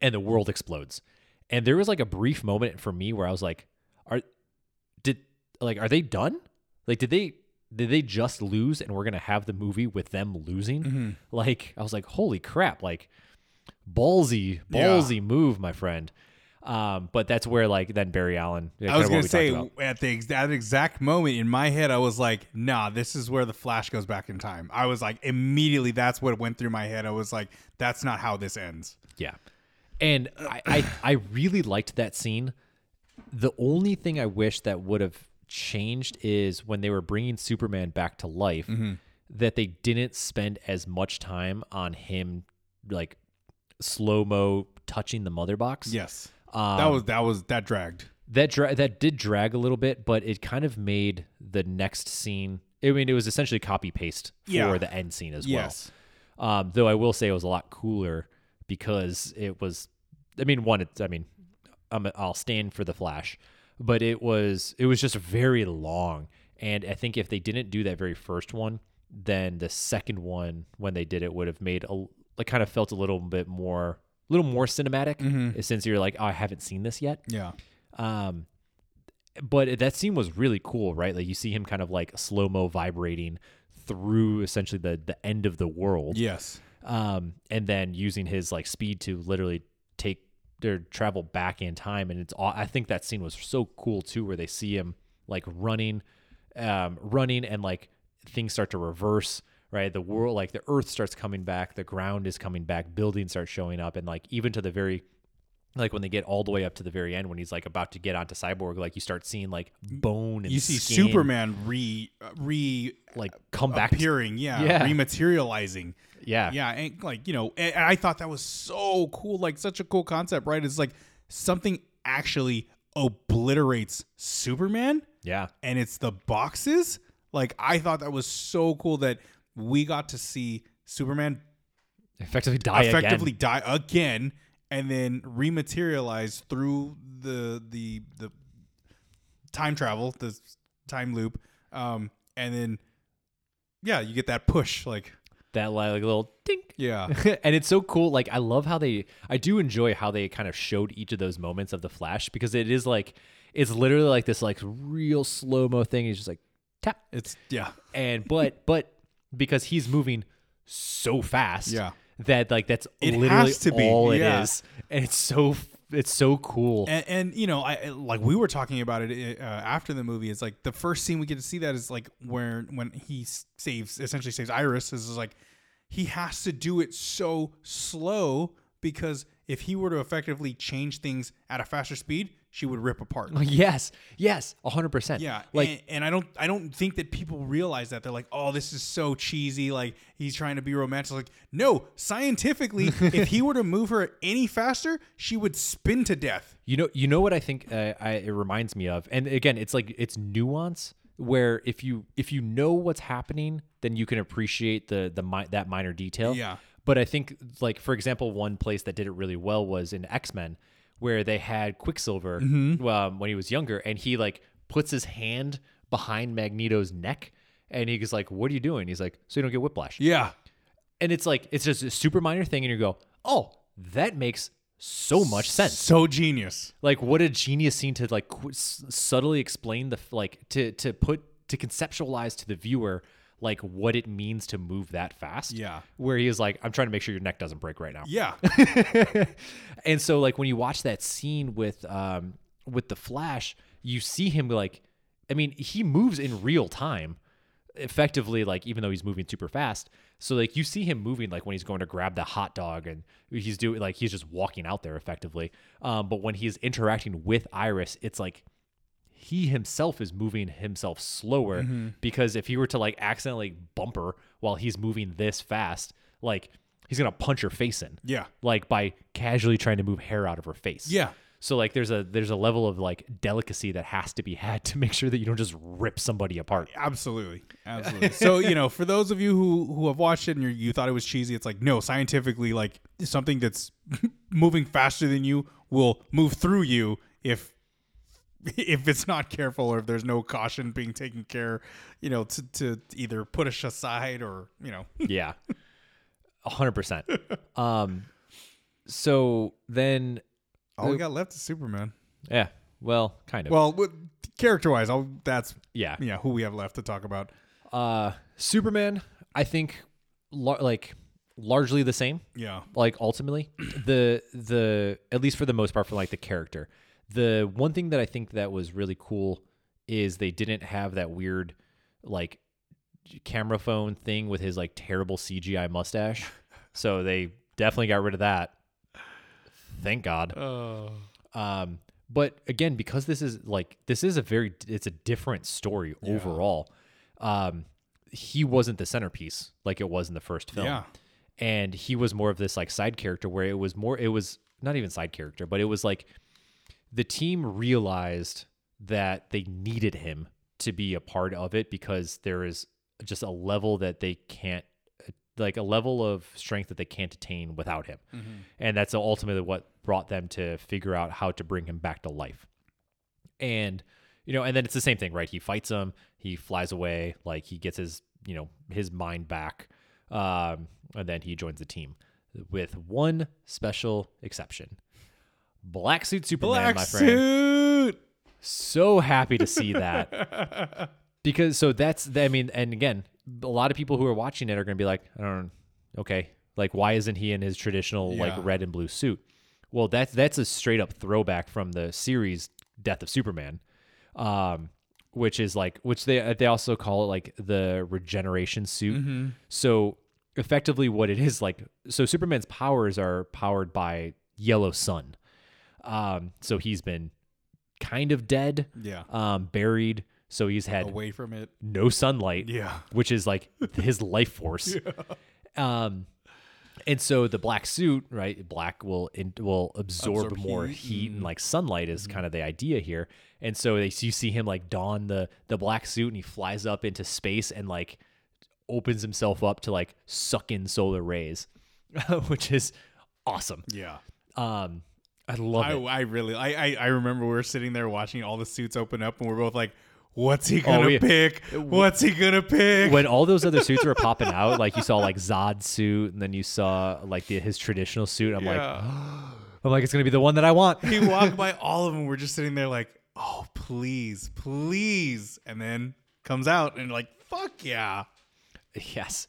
And the world explodes. And there was like a brief moment for me where I was like, are did like are they done? Like did they did they just lose and we're gonna have the movie with them losing? Mm-hmm. Like I was like, holy crap, like ballsy, ballsy yeah. move, my friend. Um, but that's where, like, then Barry Allen. I was going to say, at the ex- at exact moment in my head, I was like, nah, this is where the Flash goes back in time. I was like, immediately, that's what went through my head. I was like, that's not how this ends. Yeah. And I, I, I really liked that scene. The only thing I wish that would have changed is when they were bringing Superman back to life, mm-hmm. that they didn't spend as much time on him, like, slow-mo touching the mother box. Yes. Um, that was that was that dragged that dra- that did drag a little bit, but it kind of made the next scene. I mean, it was essentially copy paste for yeah. the end scene as yes. well. Um, though I will say it was a lot cooler because it was. I mean, one. It's, I mean, I'm, I'll stand for the Flash, but it was it was just very long, and I think if they didn't do that very first one, then the second one when they did it would have made a like kind of felt a little bit more. A little more cinematic mm-hmm. since you're like, oh, I haven't seen this yet. Yeah. Um, but that scene was really cool, right? Like you see him kind of like slow-mo vibrating through essentially the, the end of the world. Yes. Um, and then using his like speed to literally take their travel back in time. And it's all, I think that scene was so cool too, where they see him like running, um, running and like things start to reverse. Right, the world, like the earth starts coming back, the ground is coming back, buildings start showing up, and like even to the very, like when they get all the way up to the very end, when he's like about to get onto Cyborg, like you start seeing like bone and you see skin. Superman re re like come back appearing, yeah, yeah, rematerializing, yeah, yeah, and like you know, and I thought that was so cool, like such a cool concept, right? It's like something actually obliterates Superman, yeah, and it's the boxes. Like I thought that was so cool that. We got to see Superman effectively die effectively again. die again and then rematerialize through the the the time travel, the time loop. Um, and then yeah, you get that push like that like little dink. Yeah. And it's so cool. Like I love how they I do enjoy how they kind of showed each of those moments of the Flash because it is like it's literally like this like real slow-mo thing. He's just like tap. It's yeah. And but but because he's moving so fast yeah. that like that's it literally all yeah. it is, and it's so it's so cool. And, and you know, I like we were talking about it uh, after the movie. It's like the first scene we get to see that is like where when he saves essentially saves Iris is like he has to do it so slow because if he were to effectively change things at a faster speed, she would rip apart. Yes. Yes. A hundred percent. Yeah. Like, and, and I don't, I don't think that people realize that they're like, oh, this is so cheesy. Like he's trying to be romantic. Like, no, scientifically, if he were to move her any faster, she would spin to death. You know, you know what I think uh, I, it reminds me of. And again, it's like, it's nuance where if you, if you know what's happening, then you can appreciate the, the, mi- that minor detail. Yeah. But I think like, for example, one place that did it really well was in X-Men, where they had Quicksilver mm-hmm. um, when he was younger, and he like puts his hand behind Magneto's neck, and he's like, "What are you doing?" He's like, "So you don't get whiplash." Yeah, and it's like it's just a super minor thing, and you go, "Oh, that makes so much sense." So genius! Like, what a genius scene to like qu- subtly explain the like to to put to conceptualize to the viewer like what it means to move that fast. Yeah. Where he was like, I'm trying to make sure your neck doesn't break right now. Yeah. And so like when you watch that scene with, um, with the Flash, you see him like, I mean, he moves in real time effectively, like even though he's moving super fast. So like you see him moving, like when he's going to grab the hot dog and he's doing like, he's just walking out there effectively. Um, but when he's interacting with Iris, it's like, he himself is moving himself slower mm-hmm. because if he were to like accidentally bump her while he's moving this fast, like he's going to punch her face in. Yeah. Like by casually trying to move hair out of her face. Yeah. So like there's a, there's a level of like delicacy that has to be had to make sure that you don't just rip somebody apart. Absolutely. Absolutely. So, you know, for those of you who, who have watched it and you're, you thought it was cheesy, it's like, no, scientifically, like something that's moving faster than you will move through you if, if it's not careful or if there's no caution being taken care, you know, to, to either put us aside or, you know. Yeah. A hundred percent. Um, so then. All we uh, got left is Superman. Yeah. Well, kind of. Well, character wise, I'll, that's yeah. Yeah. Who we have left to talk about. Uh, Superman, I think like largely the same. Yeah. Like ultimately, the the at least for the most part, for like the character. The one thing that I think that was really cool is they didn't have that weird like camera phone thing with his like terrible C G I mustache. So they definitely got rid of that. Thank God. Oh. Um, but again, because this is like, this is a very, it's a different story yeah. overall. Um, he wasn't the centerpiece like it was in the first film. Yeah. And he was more of this like side character where it was more, it was not even side character, but it was like the team realized that they needed him to be a part of it because there is just a level that they can't, like a level of strength that they can't attain without him. Mm-hmm. And that's ultimately what brought them to figure out how to bring him back to life. And, you know, and then it's the same thing, right? He fights him, he flies away, like he gets his, you know, his mind back. Um, and then he joins the team with one special exception. Black suit Superman, Black my friend. Suit. So happy to see that. Because so that's, I mean, and again, a lot of people who are watching it are going to be like, I don't know, okay, like why isn't he in his traditional yeah. like red and blue suit? Well, that's that's a straight up throwback from the series Death of Superman, um, which is like which they they also call it like the regeneration suit. Mm-hmm. So effectively, what it is like, so Superman's powers are powered by yellow sun. Um, so he's been kind of dead, yeah, um, buried. So he's had away from it, no sunlight, yeah, which is like his life force. Yeah. Um, and so the black suit, right? Black will in, will absorb, absorb more heat, heat and like sunlight is mm-hmm. kind of the idea here. And so they, you see him like don the the black suit and he flies up into space and like opens himself up to like suck in solar rays, which is awesome. Yeah. Um, I love I, it. I really, I, I I remember we were sitting there watching all the suits open up and we're both like, what's he gonna oh, yeah. pick? What's he gonna pick? When all those other suits were popping out, like you saw like Zod's suit, and then you saw like the, his traditional suit. I'm yeah. like, oh. I'm like, it's gonna be the one that I want. He walked by all of them. We're just sitting there like, oh please, please, and then comes out and like, fuck yeah, yes.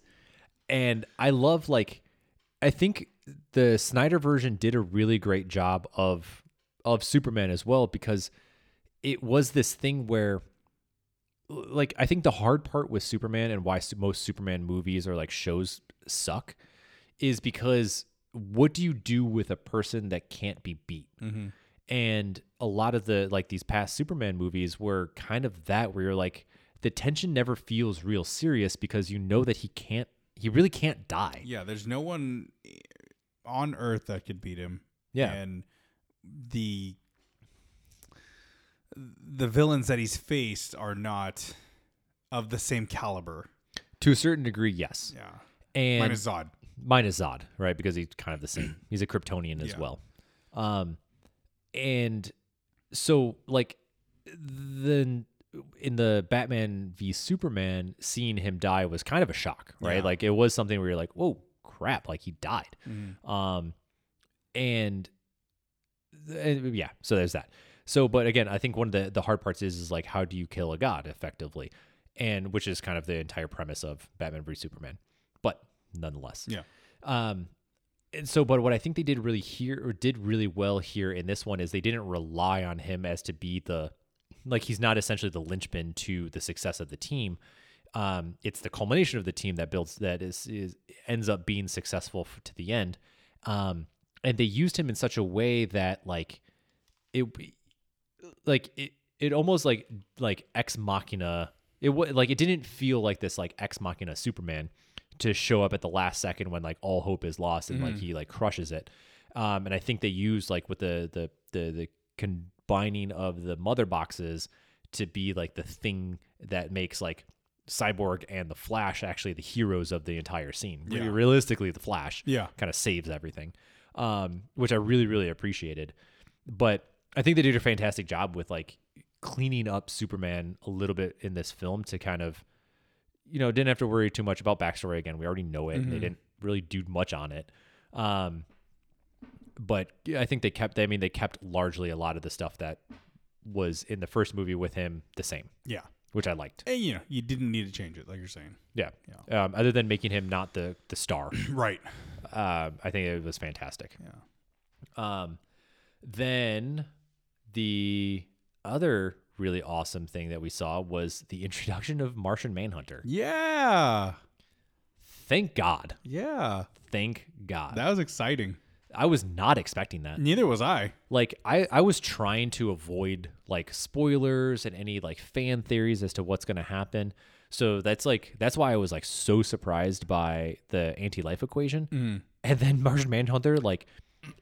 And I love like, I think the Snyder version did a really great job of of Superman as well because it was this thing where. Like, I think the hard part with Superman and why most Superman movies or like shows suck is because what do you do with a person that can't be beat? Mm-hmm. And a lot of the like these past Superman movies were kind of that where you're like the tension never feels real serious because you know that he can't, he really can't die. Yeah, there's no one on Earth that could beat him. Yeah, and the. the villains that he's faced are not of the same caliber. To a certain degree, yes. Yeah. And minus Zod. Minus Zod, right? Because he's kind of the same. He's a Kryptonian as yeah. well. Um, and so, like, then in the Batman v Superman, seeing him die was kind of a shock, right? Yeah. Like, it was something where you're like, whoa, crap, like, he died. Mm. Um, and, and, yeah, so there's that. So, but again, I think one of the, the hard parts is, is like, how do you kill a god effectively? And which is kind of the entire premise of Batman v Superman, but nonetheless. Yeah. Um, and so, but what I think they did really here or did really well here in this one is they didn't rely on him as to be the, like, he's not essentially the linchpin to the success of the team. Um, it's the culmination of the team that builds, that is, is ends up being successful for, to the end. Um, and they used him in such a way that like it, like it, it almost like like Ex Machina. It w- like it didn't feel like this like Ex Machina Superman to show up at the last second when like all hope is lost and mm. like he like crushes it. Um, and I think they used like with the the the the combining of the mother boxes to be like the thing that makes like Cyborg and the Flash actually the heroes of the entire scene. Yeah. Realistically, the Flash yeah. kind of saves everything, um, which I really really appreciated, but. I think they did a fantastic job with like cleaning up Superman a little bit in this film to kind of, you know, didn't have to worry too much about backstory again. We already know it. Mm-hmm. They didn't really do much on it. Um, but I think they kept, I mean, they kept largely a lot of the stuff that was in the first movie with him the same. Yeah. which I liked. And, you know, you didn't need to change it, like you're saying. Yeah. yeah. Um, other than making him not the the star. Right. Uh, I think it was fantastic. Yeah. Um, then the other really awesome thing that we saw was the introduction of Martian Manhunter. Yeah. Thank God. Yeah. Thank God. That was exciting. I was not expecting that. Neither was I. Like, I, I was trying to avoid, like, spoilers and any, like, fan theories as to what's going to happen. So that's, like, that's why I was, like, so surprised by the anti-life equation. Mm. And then Martian Manhunter, like,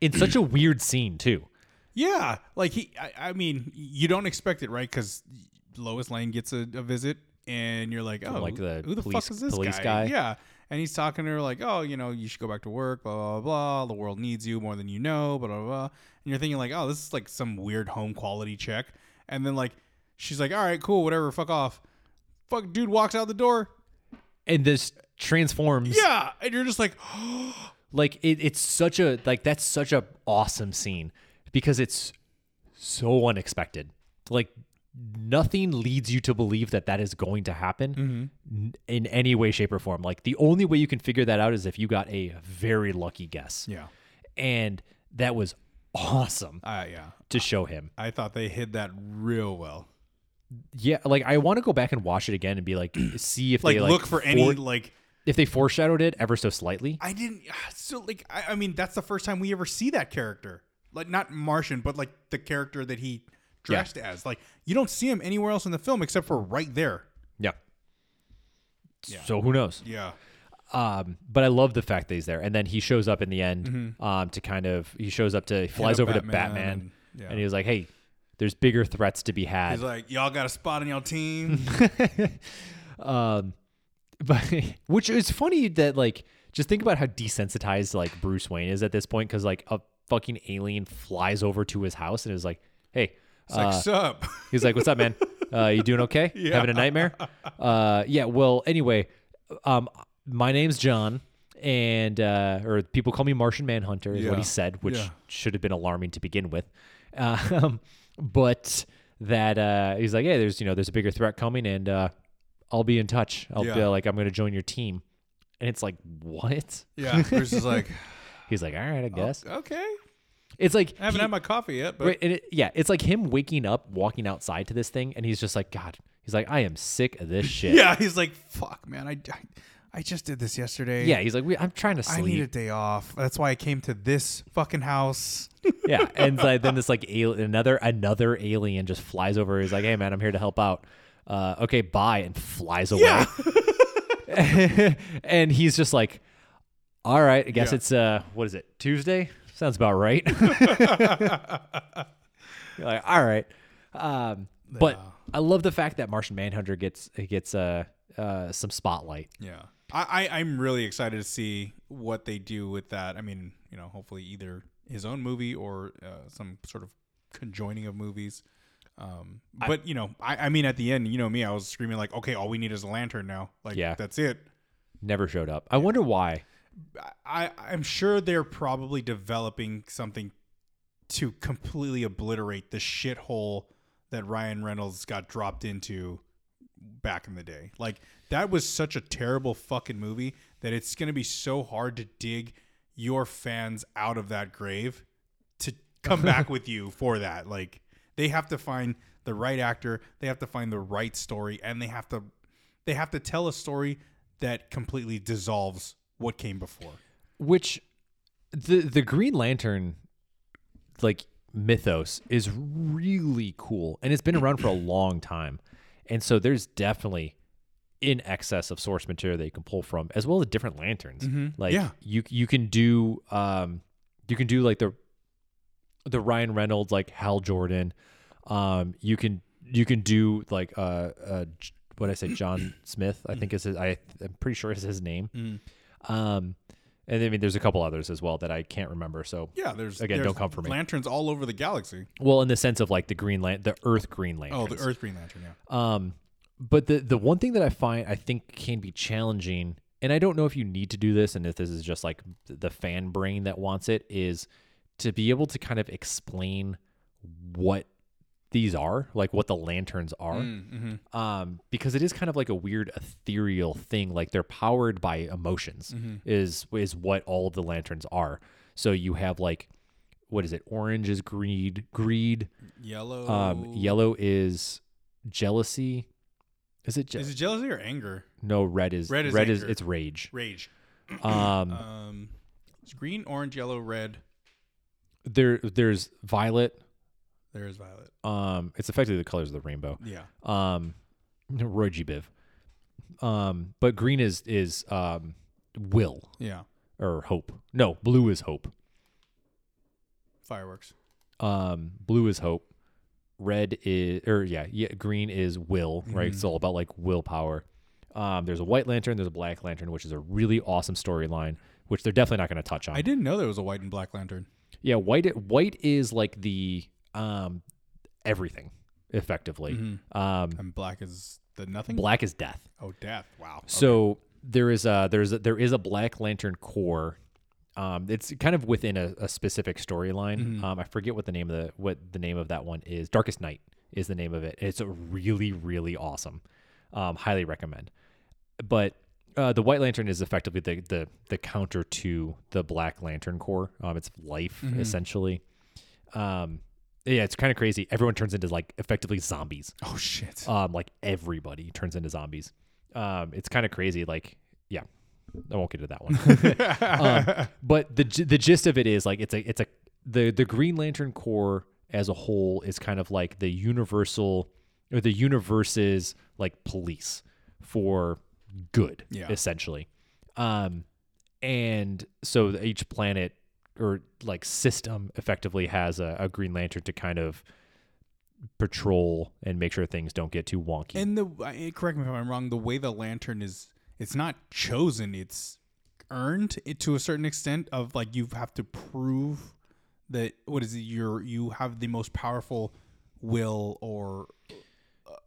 in such a weird scene, too. Yeah. Like, he, I, I mean, you don't expect it, right? Because Lois Lane gets a, a visit, and you're like, oh, like the who the police, fuck is this police guy? guy? Yeah. And he's talking to her like, oh, you know, you should go back to work, blah, blah, blah. The world needs you more than you know, blah, blah, blah. And you're thinking like, oh, this is like some weird home quality check. And then like, she's like, all right, cool, whatever, fuck off. Fuck, dude walks out the door. And this transforms. Yeah. And you're just like. Like, it, it's such a, like, that's such a awesome scene because it's so unexpected. Like, nothing leads you to believe that that is going to happen mm-hmm. in any way, shape, or form. Like, the only way you can figure that out is if you got a very lucky guess. Yeah. And that was awesome uh, yeah. to show him. I thought they hid that real well. Yeah. Like, I want to go back and watch it again and be like, see if like, they like look for for- any, like, if they foreshadowed it ever so slightly. I didn't. So, like, I, I mean, that's the first time we ever see that character. Like, not Martian, but like the character that he. Dressed yeah. as like you don't see him anywhere else in the film except for right there. Yeah. yeah. So who knows? Yeah. Um, but I love the fact that he's there, and then he shows up in the end mm-hmm. um, to kind of he shows up to he flies over Batman, to Batman, and, yeah. and he was like, "Hey, there's bigger threats to be had." He's like, "Y'all got a spot on y'all team." um, but which is funny that like just think about how desensitized like Bruce Wayne is at this point because like a fucking alien flies over to his house and is like, "Hey." It's like, uh, sup? He's like, what's up, man? Uh, you doing okay? Yeah. Having a nightmare? Uh, yeah, well, anyway, um, my name's John, and uh, or people call me Martian Manhunter is yeah. what he said, which yeah. should have been alarming to begin with. Uh, but that uh, he's like, hey, there's you know there's a bigger threat coming, and uh, I'll be in touch. I'll yeah. be like, I'm going to join your team. And it's like, what? Yeah, Bruce is like... He's like, all right, I guess. Okay. It's like I haven't he, had my coffee yet, but right, and it, yeah, it's like him waking up, walking outside to this thing, and he's just like, God, he's like, I am sick of this shit. yeah, he's like, fuck, man, I, I, I just did this yesterday. Yeah, he's like, we, I'm trying to sleep. I need a day off. That's why I came to this fucking house. yeah, and like, then this like al- another another alien just flies over. He's like, hey man, I'm here to help out. Uh, okay, bye, and flies away. Yeah. and he's just like, all right, I guess yeah. it's uh, what is it, Tuesday? Sounds about right. You're like, all right. Um, yeah. But I love the fact that Martian Manhunter gets gets uh, uh, some spotlight. Yeah. I, I, I'm really excited to see what they do with that. I mean, you know, hopefully either his own movie or uh, some sort of conjoining of movies. Um, but, I, you know, I, I mean, at the end, you know me, I was screaming like, okay, all we need is a lantern now. Like, yeah. that's it. Never showed up. I yeah. wonder why. I, I'm sure they're probably developing something to completely obliterate the shithole that Ryan Reynolds got dropped into back in the day. Like, that was such a terrible fucking movie that it's going to be so hard to dig your fans out of that grave to come back with you for that. Like, they have to find the right actor, they have to find the right story, and they have to they have to tell a story that completely dissolves what came before. Which the the Green Lantern like mythos is really cool, and it's been around for a long time, and so there's definitely in excess of source material that you can pull from, as well as different lanterns. Mm-hmm. Like yeah. you you can do um you can do like the the Ryan Reynolds like Hal Jordan, um you can you can do like uh uh what I say John Smith I think is his, I I'm pretty sure is his name. Mm. Um, and I mean, there's a couple others as well that I can't remember. So yeah, there's again, there's don't come for me. Lanterns all over the galaxy. Well, in the sense of like the Green Lan- the Earth Green Lantern. Oh, the Earth Green Lantern. Yeah. Um, but the the one thing that I find I think can be challenging, and I don't know if you need to do this, and if this is just like the fan brain that wants it, is to be able to kind of explain what these are, like what the lanterns are, mm, mm-hmm. um, because it is kind of like a weird ethereal thing. Like they're powered by emotions, mm-hmm. is is what all of the lanterns are. So you have like, what is it? Orange is greed, greed. Yellow. Um, yellow is jealousy. Is it? Je- is it jealousy or anger? No, red is red is, red is it's rage. Rage. um, um, it's green, orange, yellow, red. There, there's violet. There is violet. Um, it's effectively the colors of the rainbow. Yeah. Um, Roy G. Biv. Um, but green is is um will. Yeah. Or hope. No, blue is hope. Fireworks. Um, blue is hope. Red is, or yeah, yeah. Green is will. Right. Mm-hmm. It's all about like willpower. Um, there's a white lantern. There's a black lantern, which is a really awesome storyline, which they're definitely not going to touch on. I didn't know there was a white and black lantern. Yeah, white. White is like the um everything effectively, mm-hmm. um and black is the nothing. Black is death. Oh, death. Wow. So okay. there is a there's a, there is a Black Lantern Corps. Um it's kind of within a, a specific storyline. Mm-hmm. um I forget what the name of the what the name of that one is. Darkest Night is the name of it. It's a really really awesome. Um highly recommend. But Uh, the White Lantern is effectively the, the the counter to the Black Lantern Corps. Um, it's life, mm-hmm. essentially. Um, yeah, it's kind of crazy. Everyone turns into, like, effectively zombies. Oh, shit. Um, like, everybody turns into zombies. Um, it's kind of crazy. Like, yeah, I won't get to that one. um, but the the gist of it is, like, it's a it's a the, the Green Lantern Corps as a whole is kind of like the universal, or the universe's, like, police for good, yeah. essentially. Um, and so each planet or like system effectively has a, a Green Lantern to kind of patrol and make sure things don't get too wonky. And the, correct me if I'm wrong, the way the lantern is, it's not chosen, it's earned it to a certain extent of like, you have to prove that, what is it? You're, you have the most powerful will or,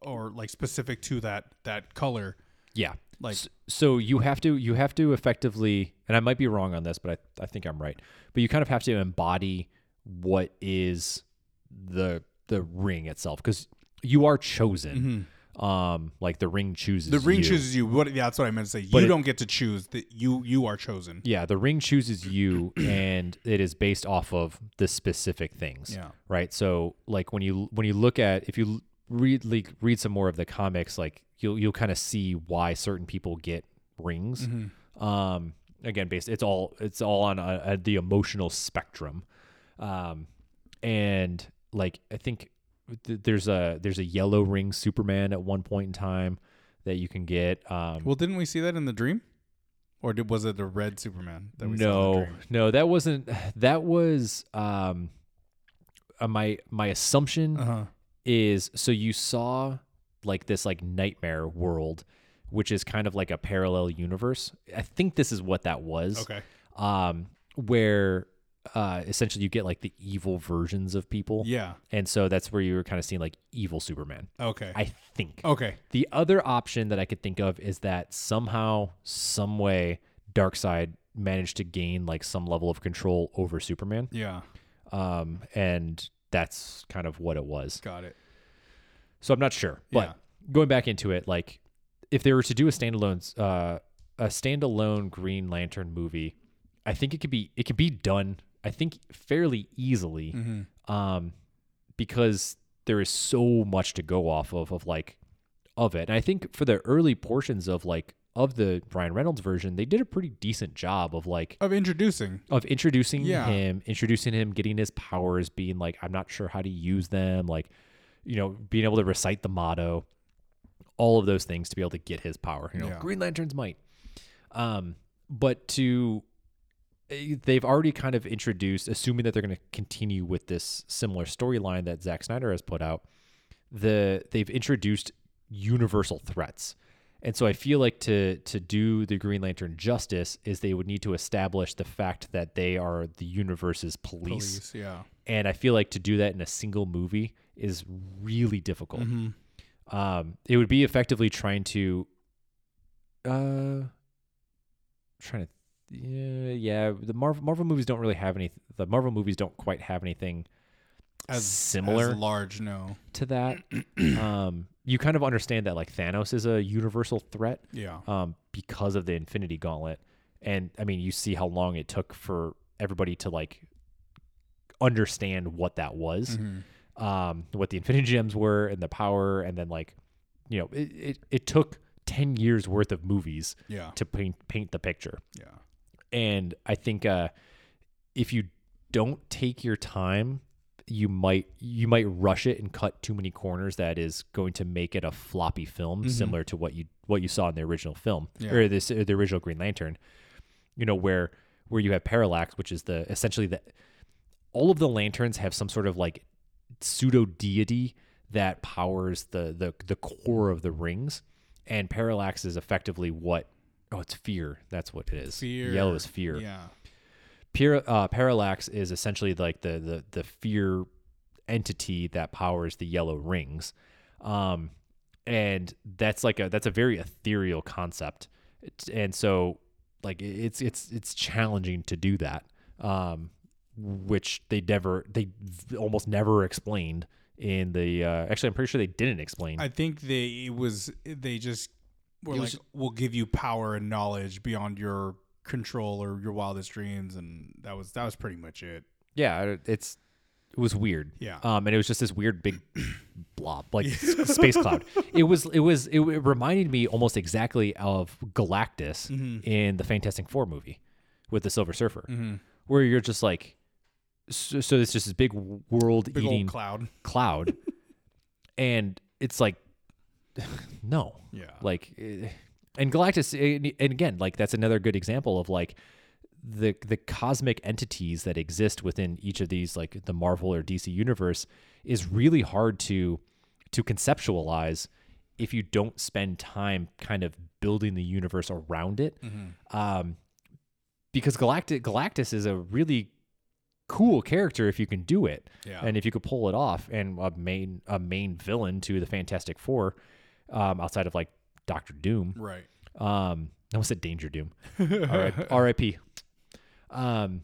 or like specific to that, that color. Yeah. Like so you have to you have to effectively, and I might be wrong on this, but I, I think I'm right. But you kind of have to embody what is the the ring itself, cuz you are chosen. Mm-hmm. Um like the ring chooses you. The ring you. chooses you. What yeah, that's what I meant to say. But you it, don't get to choose. That you you are chosen. Yeah, the ring chooses you and it is based off of the specific things. Yeah. Right? So like when you when you look at if you read like, read some more of the comics, like you'll you'll kind of see why certain people get rings. Mm-hmm. Um, again, based it's all it's all on a, a, the emotional spectrum, um, and like I think th- there's a there's a yellow ring Superman at one point in time that you can get. Um, well, didn't we see that in the dream, or did, was it the red Superman? That we no, saw in the dream? no, that wasn't. That was um, uh, my my assumption uh-huh. is so you saw. Like this like nightmare world, which is kind of like a parallel universe. I think this is what that was. Okay. Um, where uh, essentially you get like the evil versions of people. Yeah. And so that's where you were kind of seeing like evil Superman. Okay. I think. Okay. The other option that I could think of is that somehow, some way, Darkseid managed to gain like some level of control over Superman. Yeah. Um, and that's kind of what it was. Got it. So I'm not sure, but yeah. Going back into it, like if they were to do a standalone, uh, a standalone Green Lantern movie, I think it could be it could be done. I think fairly easily, mm-hmm. um, because there is so much to go off of of like of it. And I think for the early portions of like of the Ryan Reynolds version, they did a pretty decent job of like of introducing of introducing yeah. him, introducing him, getting his powers, being like I'm not sure how to use them, like. You know, being able to recite the motto, all of those things to be able to get his power. You know, yeah. Green Lantern's might. Um, but to, they've already kind of introduced, assuming that they're going to continue with this similar storyline that Zack Snyder has put out. The they've introduced universal threats, and so I feel like to to do the Green Lantern justice is they would need to establish the fact that they are the universe's police. Police, yeah. And I feel like to do that in a single movie. Is really difficult. Mm-hmm. Um, it would be effectively trying to, uh, trying to, yeah, yeah. The Marvel Marvel movies don't really have any. The Marvel movies don't quite have anything as similar, as large, no, to that. Um, you kind of understand that like Thanos is a universal threat, yeah, um, because of the Infinity Gauntlet, and I mean you see how long it took for everybody to like understand what that was, mm-hmm. um, what the Infinity Gems were, and the power, and then like you know it it, it took ten years worth of movies, yeah. to paint paint the picture, yeah, and I think uh, if you don't take your time, you might you might rush it and cut too many corners that is going to make it a floppy film, mm-hmm. similar to what you what you saw in the original film, yeah. or this the original Green Lantern, you know, where where you have Parallax, which is the essentially the all of the lanterns have some sort of like pseudo deity that powers the the the core of the rings, and Parallax is effectively what oh it's fear that's what it is fear. Yellow is fear, yeah. Uh, Parallax is essentially like the, the the fear entity that powers the yellow rings, um, and that's like a that's a very ethereal concept, it's, and so like it's it's it's challenging to do that, um, which they never they almost never explained in the uh, actually I'm pretty sure they didn't explain. I think they it was they just were it like was, we'll give you power and knowledge beyond your control or your wildest dreams, and that was that was pretty much it. Yeah, it's it was weird. Yeah, um, and it was just this weird big blob, like space cloud. It was it was it, it reminded me almost exactly of Galactus, mm-hmm. in the Fantastic Four movie with the Silver Surfer, mm-hmm. where you're just like, so, so it's just this big world-eating cloud, cloud, and it's like, no, yeah, like. It, And Galactus, and again, like that's another good example of like the the cosmic entities that exist within each of these, like the Marvel or D C universe, is really hard to to conceptualize if you don't spend time kind of building the universe around it. Mm-hmm. Um, because Galactus, Galactus is a really cool character if you can do it, yeah. and if you could pull it off, and a main a main villain to the Fantastic Four, um, outside of like. Doctor Doom. Right. Um, I almost said Danger Doom. R I P Um,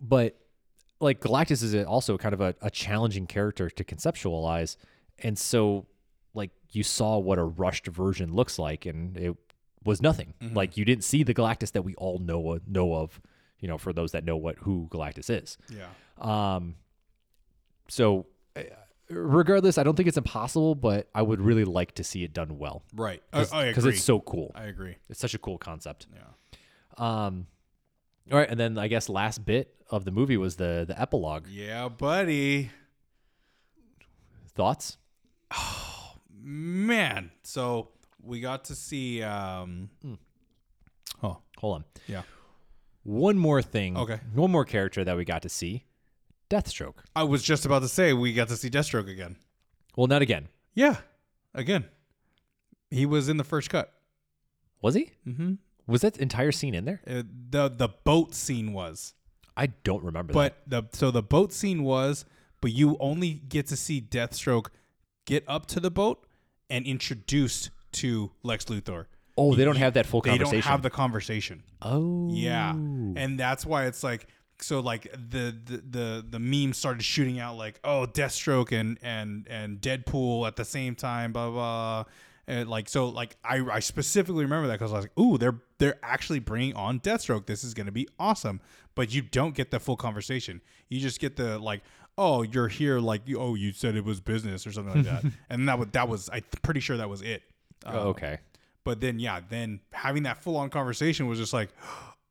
but like Galactus is also kind of a, a challenging character to conceptualize. And so like you saw what a rushed version looks like, and it was nothing. Mm-hmm. Like you didn't see the Galactus that we all know, know of, you know, for those that know what, who Galactus is. Yeah. Um, so uh, regardless, I don't think it's impossible, but I would really like to see it done well. Right. Cause, I, I agree. Because it's so cool. I agree. It's such a cool concept. Yeah. Um. All right, and then I guess last bit of the movie was the, the epilogue. Yeah, buddy. Thoughts? Oh, man. So we got to see... Um... Mm. Oh, hold on. Yeah. One more thing. Okay. One more character that we got to see. Deathstroke. I was just about to say we got to see Deathstroke again. Well, not again. Yeah, again. He was in the first cut. Was he? Mm-hmm. Was that entire scene in there? Uh, the the boat scene was. I don't remember but that. But the so the boat scene was, but you only get to see Deathstroke get up to the boat and introduced to Lex Luthor. Oh, they don't have that full conversation. They don't have the conversation. Oh. Yeah. And that's why it's like So like the, the the the meme started shooting out like, oh, Deathstroke and and and Deadpool at the same time, blah blah, and like so like I, I specifically remember that because I was like, ooh, they're they're actually bringing on Deathstroke. This is gonna be awesome. But you don't get the full conversation. You just get the like, oh, you're here, like oh, you said it was business or something like that, and that was that was I'm pretty sure that was it. Um, oh, okay. But then yeah, then having that full on conversation was just like,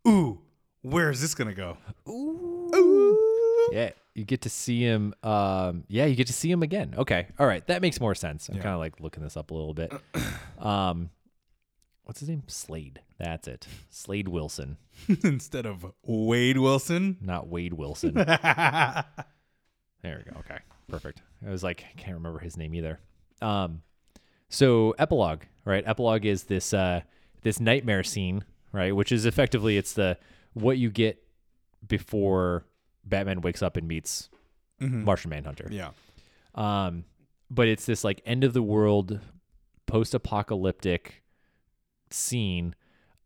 ooh. Where is this gonna go? Ooh. Ooh. Yeah, you get to see him. Um, yeah, you get to see him again. Okay, all right, that makes more sense. I'm yeah. kind of like looking this up a little bit. Um, what's his name? Slade. That's it. Slade Wilson instead of Wade Wilson. Not Wade Wilson. There we go. Okay, perfect. I was like, I can't remember his name either. Um, so epilogue, right? Epilogue is this uh this nightmare scene, right? Which is effectively it's the what you get before Batman wakes up and meets mm-hmm. Martian Manhunter. Yeah. Um, but it's this like end of the world post-apocalyptic scene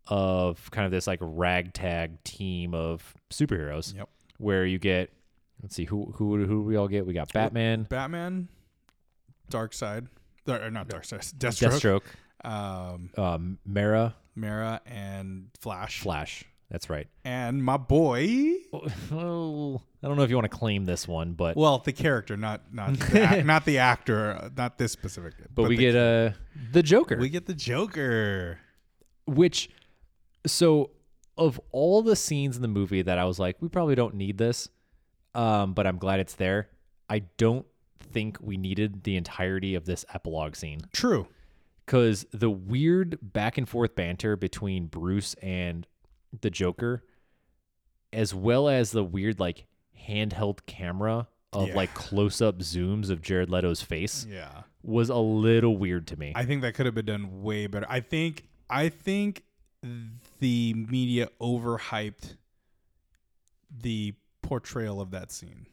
of kind of this like ragtag team of superheroes. Yep. Where you get Let's see who who who we all get. We got Batman, Batman, Darkseid, or not Darkseid, Deathstroke, Deathstroke, um, um, Mera, Mera, and Flash. Flash, that's right. And my boy. Oh, I don't know if you want to claim this one, but well, the character, not not the, not the actor, not this specific. But, but we the, get uh, the Joker. We get the Joker, which so. Of all the scenes in the movie that I was like, we probably don't need this, um, but I'm glad it's there. I don't think we needed the entirety of this epilogue scene. True. Because the weird back and forth banter between Bruce and the Joker, as well as the weird like handheld camera of yeah. like close-up zooms of Jared Leto's face yeah. was a little weird to me. I think that could have been done way better. I think, I think... the media overhyped the portrayal of that scene.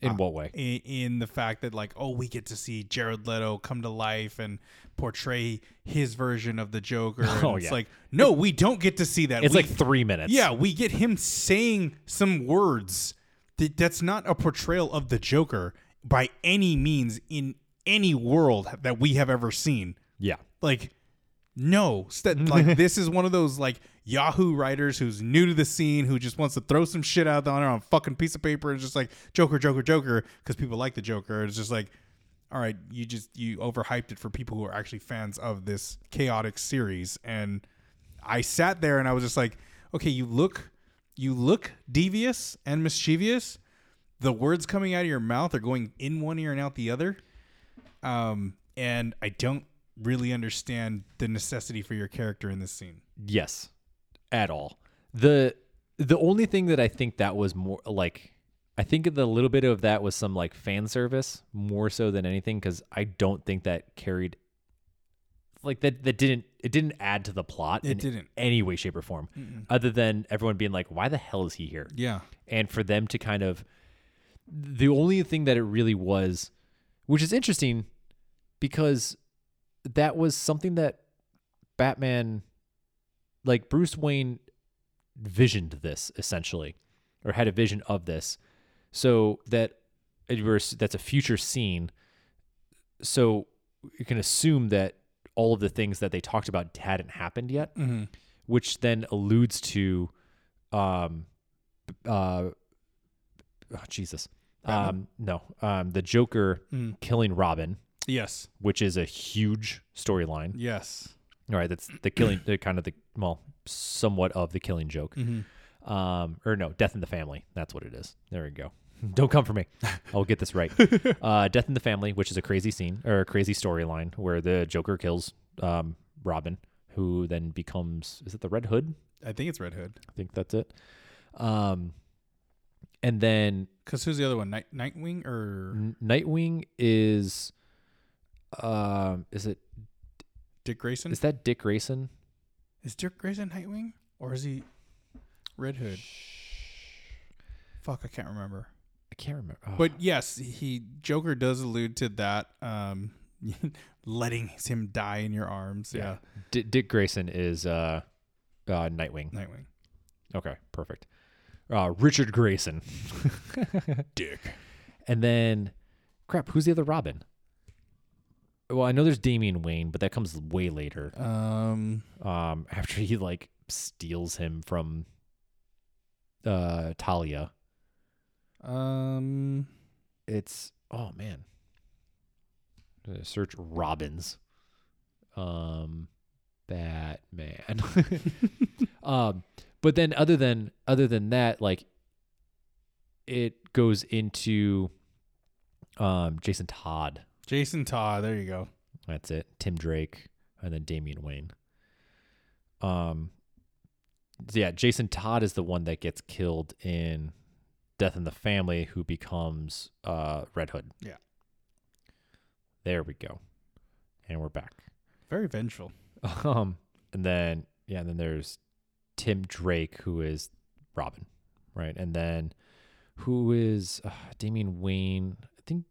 In uh, what way? In, in the fact that like, oh, we get to see Jared Leto come to life and portray his version of the Joker. And oh, it's yeah. like, no, we don't get to see that. It's we, like three minutes. Yeah, we get him saying some words. That, that's not a portrayal of the Joker by any means in any world that we have ever seen. Yeah. Like... No, st- like this is one of those like Yahoo writers who's new to the scene, who just wants to throw some shit out there on a fucking piece of paper and just like Joker, Joker, Joker, because people like the Joker. It's just like, all right, you just you overhyped it for people who are actually fans of this chaotic series. And I sat there and I was just like, okay, you look, you look devious and mischievous. The words coming out of your mouth are going in one ear and out the other. Um, and I don't. really understand the necessity for your character in this scene. Yes, at all. The the only thing that I think that was more like, I think the little bit of that was some like fan service more so than anything, because I don't think that carried like that that didn't it didn't add to the plot it in didn't any way, shape, or form. Mm-mm. Other than everyone being like, why the hell is he here? Yeah. And for them to kind of, the only thing that it really was, which is interesting because that was something that Batman, like Bruce Wayne, visioned this essentially, or had a vision of this. So that that's a future scene. So you can assume that all of the things that they talked about hadn't happened yet, mm-hmm. which then alludes to, um, uh, oh, Jesus, Batman? um, no, um, the Joker mm-hmm. killing Robin. Yes, which is a huge storyline. Yes, all right. That's the killing, the kind of the well, somewhat of the Killing Joke, mm-hmm. um, or no, Death in the Family. That's what it is. There we go. Don't come for me. I'll get this right. uh, Death in the Family, which is a crazy scene or a crazy storyline where the Joker kills um, Robin, who then becomes is it the Red Hood? I think it's Red Hood. I think that's it. Um, and then because who's the other one? Night Nightwing or N- Nightwing is. Um, is it Dick Grayson? Is that Dick Grayson? Is Dick Grayson Nightwing or is he Red Hood? Shh. Fuck, I can't remember. I can't remember. Oh. But yes, he Joker does allude to that. Um, letting him die in your arms. Yeah. yeah. D- Dick Grayson is uh, uh, Nightwing. Nightwing. Okay, perfect. Uh, Richard Grayson. Dick. And then, crap. Who's the other Robin? Well, I know there's Damian Wayne, but that comes way later. Um, um, after he like steals him from uh, Talia. Um, it's oh man. Search Robins. Um, Batman. um, but then other than other than that, like it goes into um Jason Todd. Jason Todd, there you go. That's it. Tim Drake, and then Damian Wayne. Um, yeah, Jason Todd is the one that gets killed in Death in the Family, who becomes uh, Red Hood. Yeah. There we go, and we're back. Very vengeful. Um, and then yeah, and then there's Tim Drake, who is Robin, right? And then who is uh, Damian Wayne? I think.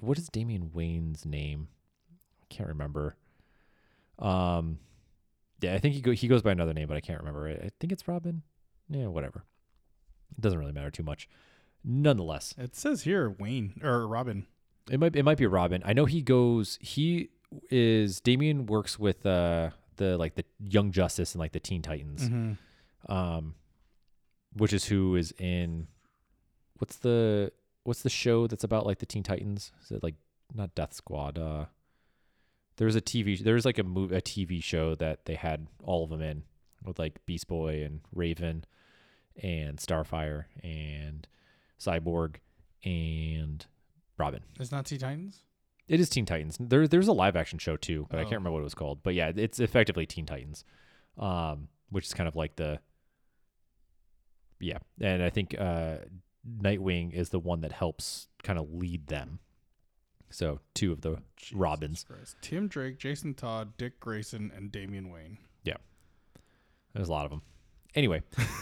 What is Damian Wayne's name? I can't remember. Um, yeah, I think he go, he goes by another name, but I can't remember. I, I think it's Robin. Yeah, whatever. It doesn't really matter too much. Nonetheless, it says here Wayne or Robin. It might it might be Robin. I know he goes. He is Damian works with uh, the like the Young Justice and like the Teen Titans, mm-hmm. um, which is who is in what's the what's the show that's about like the Teen Titans? Is it like not Death Squad? Uh, there's a T V. There's like a movie, a T V show that they had all of them in with like Beast Boy and Raven and Starfire and Cyborg and Robin. It's not Teen Titans? It is Teen Titans. There, there's a live action show too, but oh. I can't remember what it was called. But yeah, it's effectively Teen Titans, um, which is kind of like the yeah. And I think uh, Nightwing is the one that helps kind of lead them. So two of the Jesus Robins: Christ. Tim Drake, Jason Todd, Dick Grayson, and Damian Wayne. Yeah, there's a lot of them. Anyway,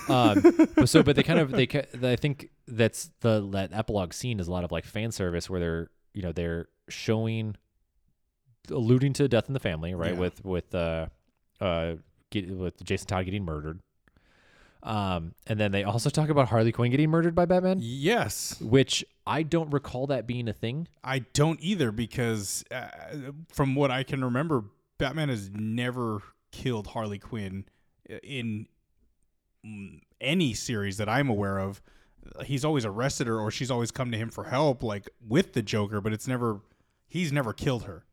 um, so but they kind of they I think that's the that epilogue scene is a lot of like fan service where they're you know they're showing alluding to Death in the Family, right? Yeah. With with uh uh get, with Jason Todd getting murdered, um, and then they also talk about Harley Quinn getting murdered by Batman. Yes, which I don't recall that being a thing. I don't either because uh, from what I can remember, Batman has never killed Harley Quinn in any series that I'm aware of. He's always arrested her or she's always come to him for help, like with the Joker, but it's never, he's never killed her.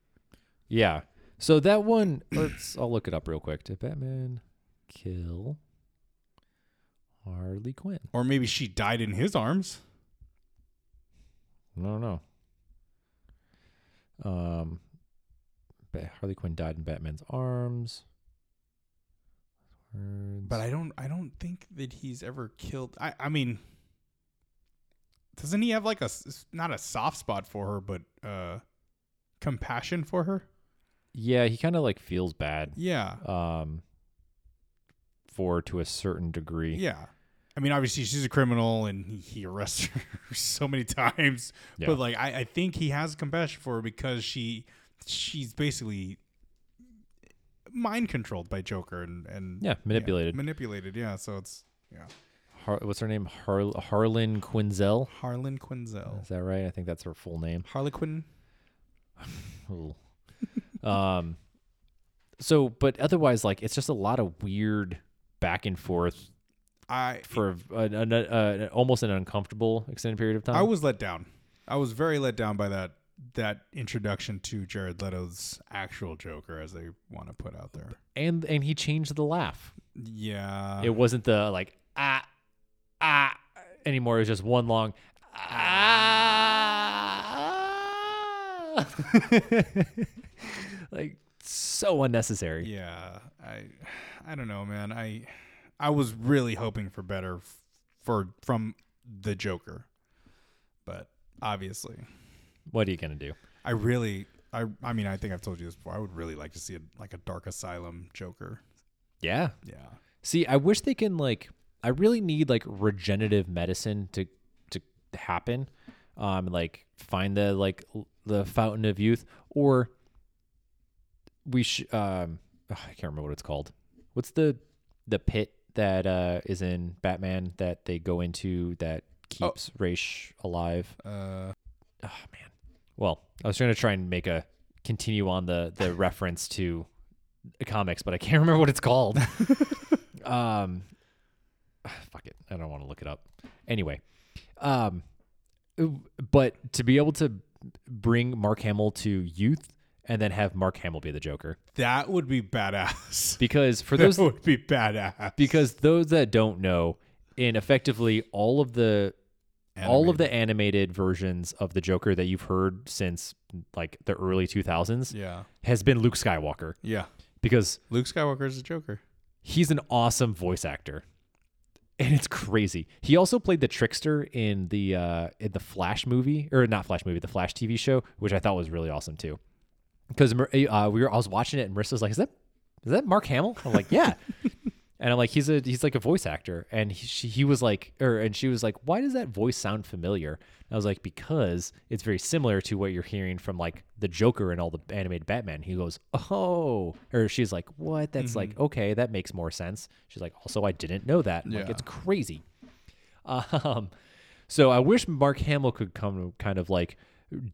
Yeah. So that one, let's, I'll look it up real quick. Did Batman kill Harley Quinn? Or maybe she died in his arms. No, no. Um, Harley Quinn died in Batman's arms. But I don't, I don't think that he's ever killed. I, I mean, doesn't he have like a not a soft spot for her, but uh, compassion for her? Yeah, he kind of like feels bad. Yeah. Um, for to a certain degree. Yeah. I mean, obviously she's a criminal and he, he arrests her so many times. Yeah. But like, I, I think he has compassion for her because she, she's basically mind controlled by Joker and, and yeah, manipulated, yeah, manipulated. Yeah. So it's, yeah. Har- what's her name? Har- Harlan Quinzel. Harlan Quinzel. Is that right? I think that's her full name. Harlequin. um, so, but otherwise like, it's just a lot of weird back and forth. I for an, an, uh, almost an uncomfortable extended period of time. I was let down. I was very let down by that that introduction to Jared Leto's actual Joker, as they want to put out there. And and he changed the laugh. Yeah, it wasn't the like ah ah anymore. It was just one long ah. Like so unnecessary. Yeah, I I don't know, man. I. I was really hoping for better f- for from the Joker, but obviously, what are you gonna do? I really, I, I mean, I think I've told you this before. I would really like to see a, like a Dark Asylum Joker. Yeah, yeah. See, I wish they can like. I really need like regenerative medicine to to happen, um, like find the like the fountain of youth, or we should. Um, oh, I can't remember what it's called. What's the the pit that uh, is in Batman that they go into that keeps oh. Ra's alive. Uh, oh, man. Well, I was trying to try and make a continue on the, the reference to comics, but I can't remember what it's called. um, fuck it. I don't want to look it up. Anyway, um, but to be able to bring Mark Hamill to youth and then have Mark Hamill be the Joker. That would be badass. Because for those that would be badass. Because those that don't know, in effectively all of the animated. all of the animated versions of the Joker that you've heard since like the early two thousands, yeah, has been Luke Skywalker. Yeah. Because Luke Skywalker is the Joker. He's an awesome voice actor. And it's crazy. He also played the trickster in the uh, in the Flash movie, or not Flash movie, the Flash T V show, which I thought was really awesome too. Because uh, we were, I was watching it, and Marissa's like, "Is that, is that Mark Hamill?" I'm like, "Yeah," and I'm like, "He's a, he's like a voice actor," and he, she, he was like, or and she was like, "Why does that voice sound familiar?" And I was like, "Because it's very similar to what you're hearing from like the Joker and all the animated Batman." He goes, "Oh," or she's like, "What?" That's mm-hmm. like, okay, that makes more sense. She's like, "Also, I didn't know that." Yeah. Like, it's crazy. Um, so I wish Mark Hamill could come kind of like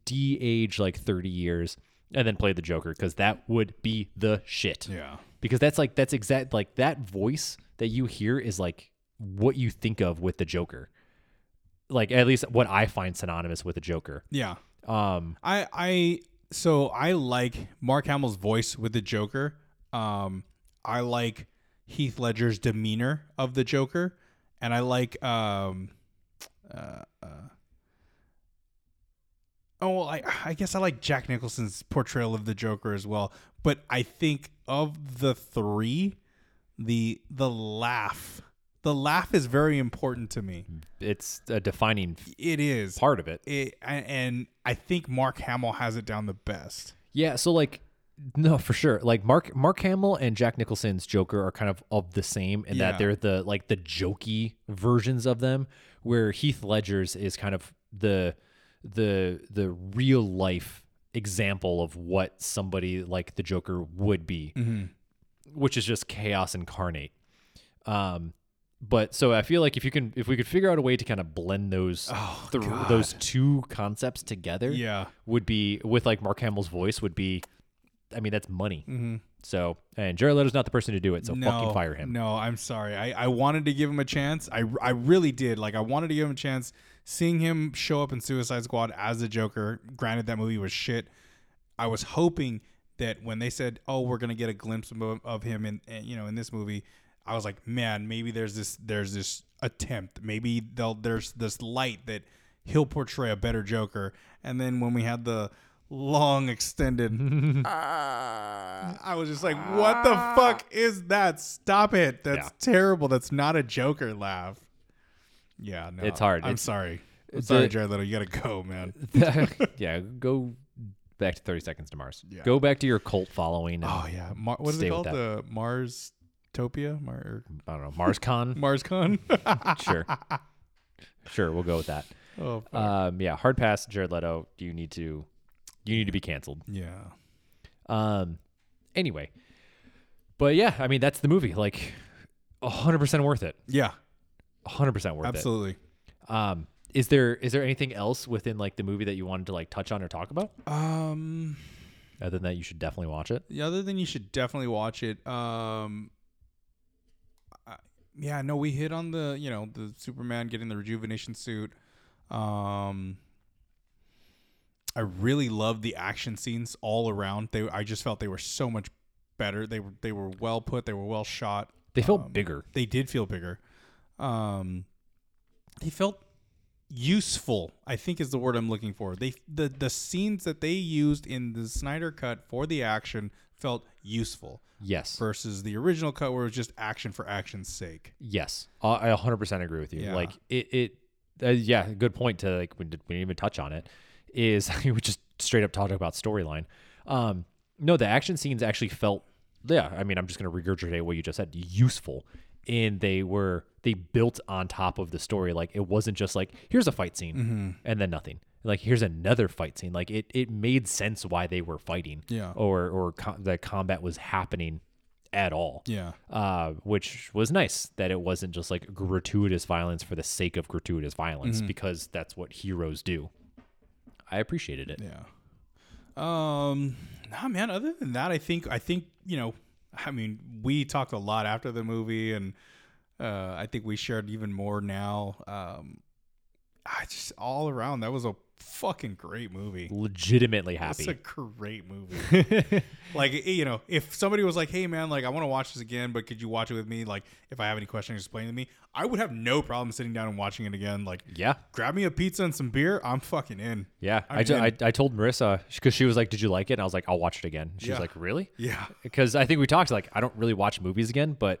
de-age like thirty years and then play the Joker, because that would be the shit. Yeah. Because that's like, that's exact, like that voice that you hear is like what you think of with the Joker. Like at least what I find synonymous with the Joker. Yeah. Um, I, I, so I like Mark Hamill's voice with the Joker. Um, I like Heath Ledger's demeanor of the Joker, and I like, um, uh, uh oh, well, I, I guess I like Jack Nicholson's portrayal of the Joker as well. But I think of the three, the, the laugh, the laugh is very important to me. It's a defining it is part of it. It, and I think Mark Hamill has it down the best. Yeah. So like, no, for sure. Like Mark, Mark Hamill and Jack Nicholson's Joker are kind of of the same in yeah. that they're the, like the jokey versions of them, where Heath Ledger's is kind of the, the, the real life example of what somebody like the Joker would be, mm-hmm. which is just chaos incarnate. Um, But so I feel like if you can, if we could figure out a way to kind of blend those oh, th- those two concepts together, yeah, would be with like Mark Hamill's voice would be, I mean, that's money. Mm-hmm. So, and Jared Leto's not the person to do it. So no, fucking fire him. No, I'm sorry. I, I wanted to give him a chance. I, I really did. Like I wanted to give him a chance. Seeing him show up in Suicide Squad as the Joker, granted that movie was shit. I was hoping that when they said, oh, we're going to get a glimpse of, of him in, in, you know, in this movie, I was like, man, maybe there's this, there's this attempt. Maybe they'll, there's this light that he'll portray a better Joker. And then when we had the long extended, uh, I was just like, what the fuck is that? Stop it. That's yeah. terrible. That's not a Joker laugh. Yeah, no, it's hard. I'm it's, sorry. I'm the, sorry, Jared Leto. You got to go, man. the, yeah, go back to thirty seconds to Mars. Yeah. Go back to your cult following. Oh, yeah. Mar- what is it called? The Mars... Topia? Mar- I don't know. MarsCon? MarsCon? Sure. Sure, we'll go with that. Oh, fuck. Um, yeah, hard pass, Jared Leto. You need to you need to be canceled. Yeah. Um. Anyway. But yeah, I mean, that's the movie. Like, one hundred percent worth it. Yeah. one hundred percent worth Absolutely. It. Absolutely. Um, is there is there anything else within, like, the movie that you wanted to, like, touch on or talk about? Um. Other than that, you should definitely watch it. Yeah, other than you should definitely watch it. Um. Yeah, no, we hit on the, you know, the Superman getting the rejuvenation suit. Um, I really loved the action scenes all around. They, I just felt they were so much better. They were, they were well put. They were well shot. They felt um, bigger. They did feel bigger. Um, they felt useful, I think is the word I'm looking for. They, the, the scenes that they used in the Snyder Cut for the action felt useful. Yes. Versus the original cut where it was just action for action's sake. Yes. I one hundred percent agree with you. Yeah. Like it, it uh, yeah, good point to like, we didn't even touch on it is we just straight up talking about storyline. Um, no, the action scenes actually felt, yeah, I mean, I'm just going to regurgitate what you just said, useful. And they were, they built on top of the story. Like it wasn't just like, here's a fight scene mm-hmm. and then nothing. Like here's another fight scene. Like it, it made sense why they were fighting, yeah, or or com- the combat was happening at all, yeah. Uh, which was nice that it wasn't just like gratuitous violence for the sake of gratuitous violence mm-hmm. because that's what heroes do. I appreciated it. Yeah. Um, nah, man. Other than that, I think I think you know, I mean, we talked a lot after the movie, and uh, I think we shared even more now. Um, I just all around that was a fucking great movie. Legitimately happy. It's a great movie. Like, you know, if somebody was like, hey man, like I want to watch this again, but could you watch it with me? Like if I have any questions, explain to me. I would have no problem sitting down and watching it again. Like, yeah, grab me a pizza and some beer. I'm fucking in. Yeah. I, ju- in. I I told Marissa because she was like, did you like it? And I was like, I'll watch it again. She yeah. was like, really? Yeah. Because I think we talked like, I don't really watch movies again, but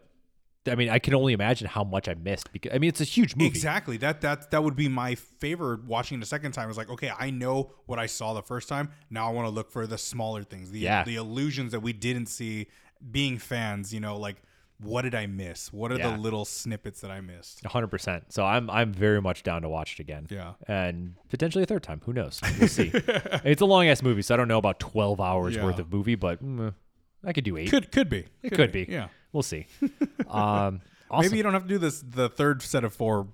I mean, I can only imagine how much I missed because I mean, it's a huge movie. Exactly. That that that would be my favorite watching the second time. It's like, okay, I know what I saw the first time. Now I want to look for the smaller things, the yeah. the illusions that we didn't see. Being fans, you know, like what did I miss? What are yeah. the little snippets that I missed? one hundred percent. So I'm I'm very much down to watch it again. Yeah, and potentially a third time. Who knows? We'll see. It's a long ass movie, so I don't know about twelve hours yeah. worth of movie, but mm, I could do eight. Could could be. It could, could be. be. Yeah. We'll see. Um, awesome. Maybe you don't have to do this the third set of four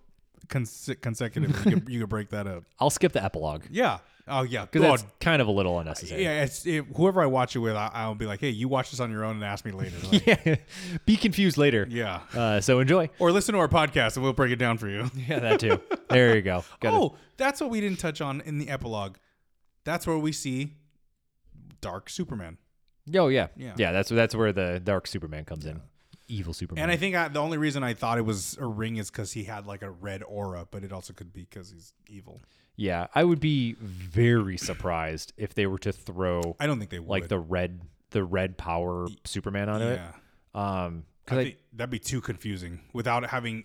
cons- consecutively. You could, you could break that up. I'll skip the epilogue. Yeah. Oh, yeah. Because that's kind of a little unnecessary. Yeah. It's, it, whoever I watch it with, I, I'll be like, hey, you watch this on your own and ask me later. Like, yeah. Be confused later. Yeah. Uh, so enjoy. Or listen to our podcast and we'll break it down for you. Yeah, that too. There you go. Got oh, it. That's what we didn't touch on in the epilogue. That's where we see Dark Superman. Oh, yeah. Yeah. Yeah, that's, that's where the Dark Superman comes yeah. in. Evil Superman. And I think I, the only reason I thought it was a ring is because he had like a red aura, but it also could be because he's evil. Yeah, I would be very surprised if they were to throw. I don't think they would. Like the red, the red power Superman on yeah. it. Yeah, um, I, that'd be too confusing without having,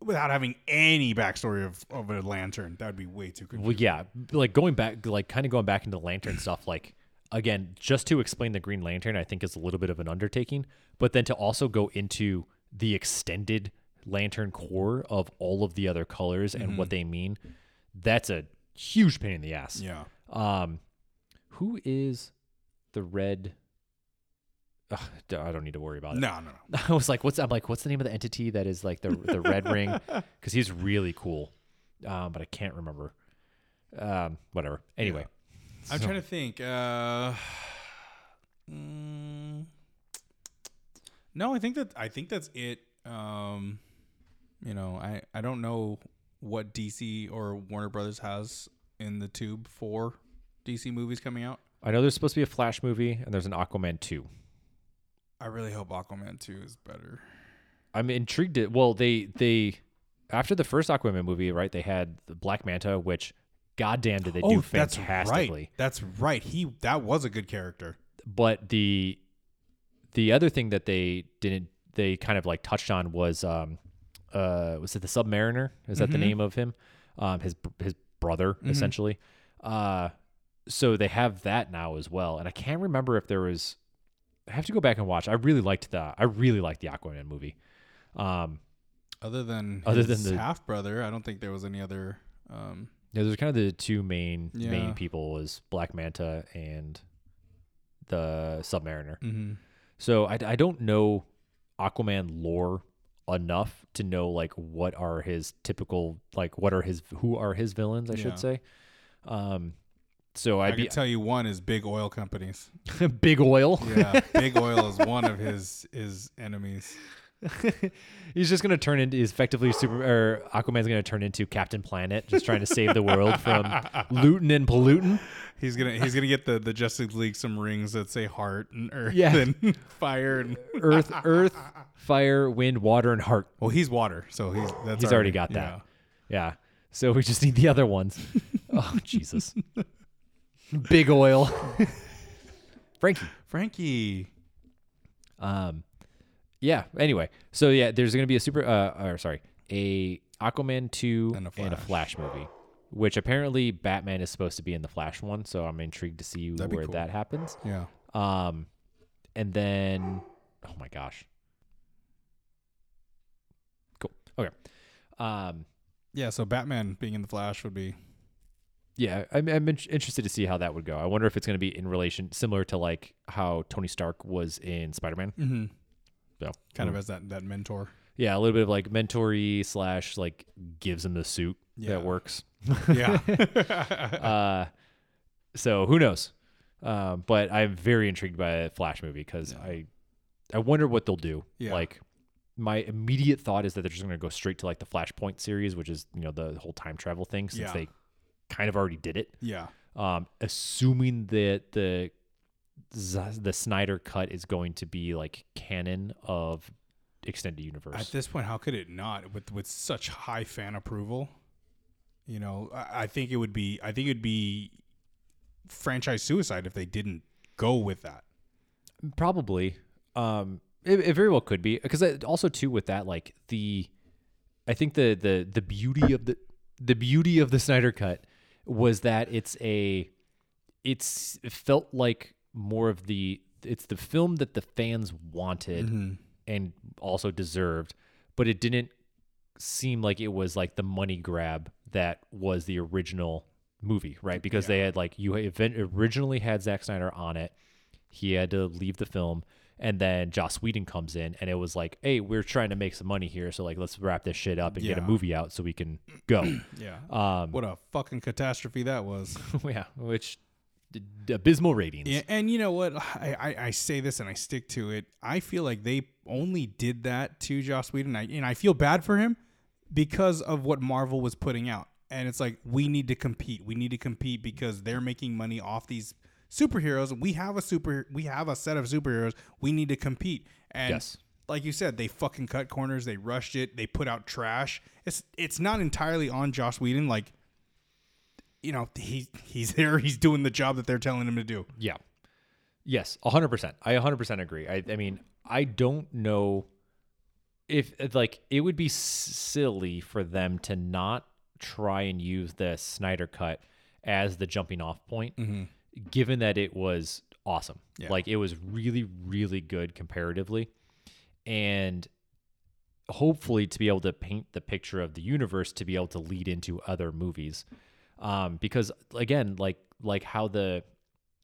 without having any backstory of, of a lantern. That'd be way too confusing. Well, yeah, like going back, like kind of going back into lantern stuff, like. Again, just to explain the Green Lantern, I think is a little bit of an undertaking, but then to also go into the extended lantern core of all of the other colors and mm-hmm. what they mean, that's a huge pain in the ass. Yeah. Um, who is the red? Ugh, I don't need to worry about it. No, no, no. I was like, what's? I'm like, what's the name of the entity that is like the the red ring? Because he's really cool, um, but I can't remember. Um, whatever. Anyway. Yeah. So. I'm trying to think. Uh, mm, no, I think that I think that's it. Um, you know, I, I don't know what D C or Warner Brothers has in the tube for D C movies coming out. I know there's supposed to be a Flash movie and there's an Aquaman two. I really hope Aquaman two is better. I'm intrigued. At, well, they they after the first Aquaman movie, right? They had the Black Manta, which. Goddamn, did they oh, do fantastically? That's right. That's right. He that was a good character. But the the other thing that they didn't they kind of like touched on was um uh was it the Submariner? Is mm-hmm. that the name of him? Um his his brother mm-hmm. essentially. Uh so they have that now as well. And I can't remember if there was. I have to go back and watch. I really liked the I really liked the Aquaman movie. Um, other than other his than the half brother, I don't think there was any other. Um, Yeah, there's kind of the two main yeah. main people was Black Manta and the Submariner. Mm-hmm. So I, I don't know Aquaman lore enough to know like what are his typical like what are his who are his villains I yeah. should say. Um, so I'd I can be, tell you one is big oil companies. Big oil. Yeah, big oil is one of his his enemies. He's just gonna turn into effectively super or Aquaman's gonna turn into Captain Planet, just trying to save the world from looting and polluting. He's gonna he's gonna get the, the Justice League some rings that say heart and earth yeah. and fire and earth earth fire wind water and heart. Well, he's water, so he's that's he's already, already got that. Yeah. yeah, so we just need the other ones. Oh Jesus, big oil, Frankie, Frankie, um. Yeah. Anyway, so yeah, there's gonna be a super, uh, or sorry, a Aquaman two and a, and a Flash movie, which apparently Batman is supposed to be in the Flash one. So I'm intrigued to see That'd where cool. that happens. Yeah. Um, and then, oh my gosh, cool. Okay. Um, yeah. So Batman being in the Flash would be. Yeah, I'm I'm in- interested to see how that would go. I wonder if it's gonna be in relation similar to like how Tony Stark was in Spider-Man. Mm-hmm. So, kind of as that, that mentor. Yeah, a little bit of like mentor-y slash like gives him the suit yeah. that works. Yeah. uh, so who knows? Uh, but I'm very intrigued by a Flash movie because yeah. I I wonder what they'll do. Yeah. Like my immediate thought is that they're just going to go straight to like the Flashpoint series, which is, you know, the whole time travel thing since yeah. they kind of already did it. Yeah. Um, assuming that the... the Snyder cut is going to be like canon of extended universe. At this point, how could it not with with such high fan approval? You know, I, I think it would be I think it'd be franchise suicide if they didn't go with that. Probably, um, it, it very well could be because also too with that like the I think the the the beauty of the the beauty of the Snyder cut was that it's a it's it felt like. More of the it's the film that the fans wanted mm-hmm. and also deserved, but it didn't seem like it was like the money grab that was the original movie, right? Because yeah. they had like you originally had Zack Snyder on it, he had to leave the film, And then Joss Whedon comes in, and it was like, hey, we're trying to make some money here, so like let's wrap this shit up and yeah. get a movie out so we can go. yeah. Um, what a fucking catastrophe that was. yeah, which d- d- abysmal ratings. Yeah, and you know what? I, I, I say this and I stick to it. I feel like they only did that to Joss Whedon, I, and I feel bad for him because of what Marvel was putting out. And it's like, we need to compete. We need to compete because they're making money off these superheroes. We have a super, we have a set of superheroes. We need to compete. And yes. like you said, they fucking cut corners. They rushed it. They put out trash. It's it's not entirely on Joss Whedon. Like, you know, he he's there. He's doing the job that they're telling him to do. Yeah. Yes, one hundred percent. I one hundred percent agree. I, I mean, I don't know if, like, it would be silly for them to not try and use the Snyder Cut as the jumping off point. Mm-hmm. Given that it was awesome. Yeah. Like, it was really, really good comparatively. And hopefully to be able to paint the picture of the universe to be able to lead into other movies. Um, because, again, like like how the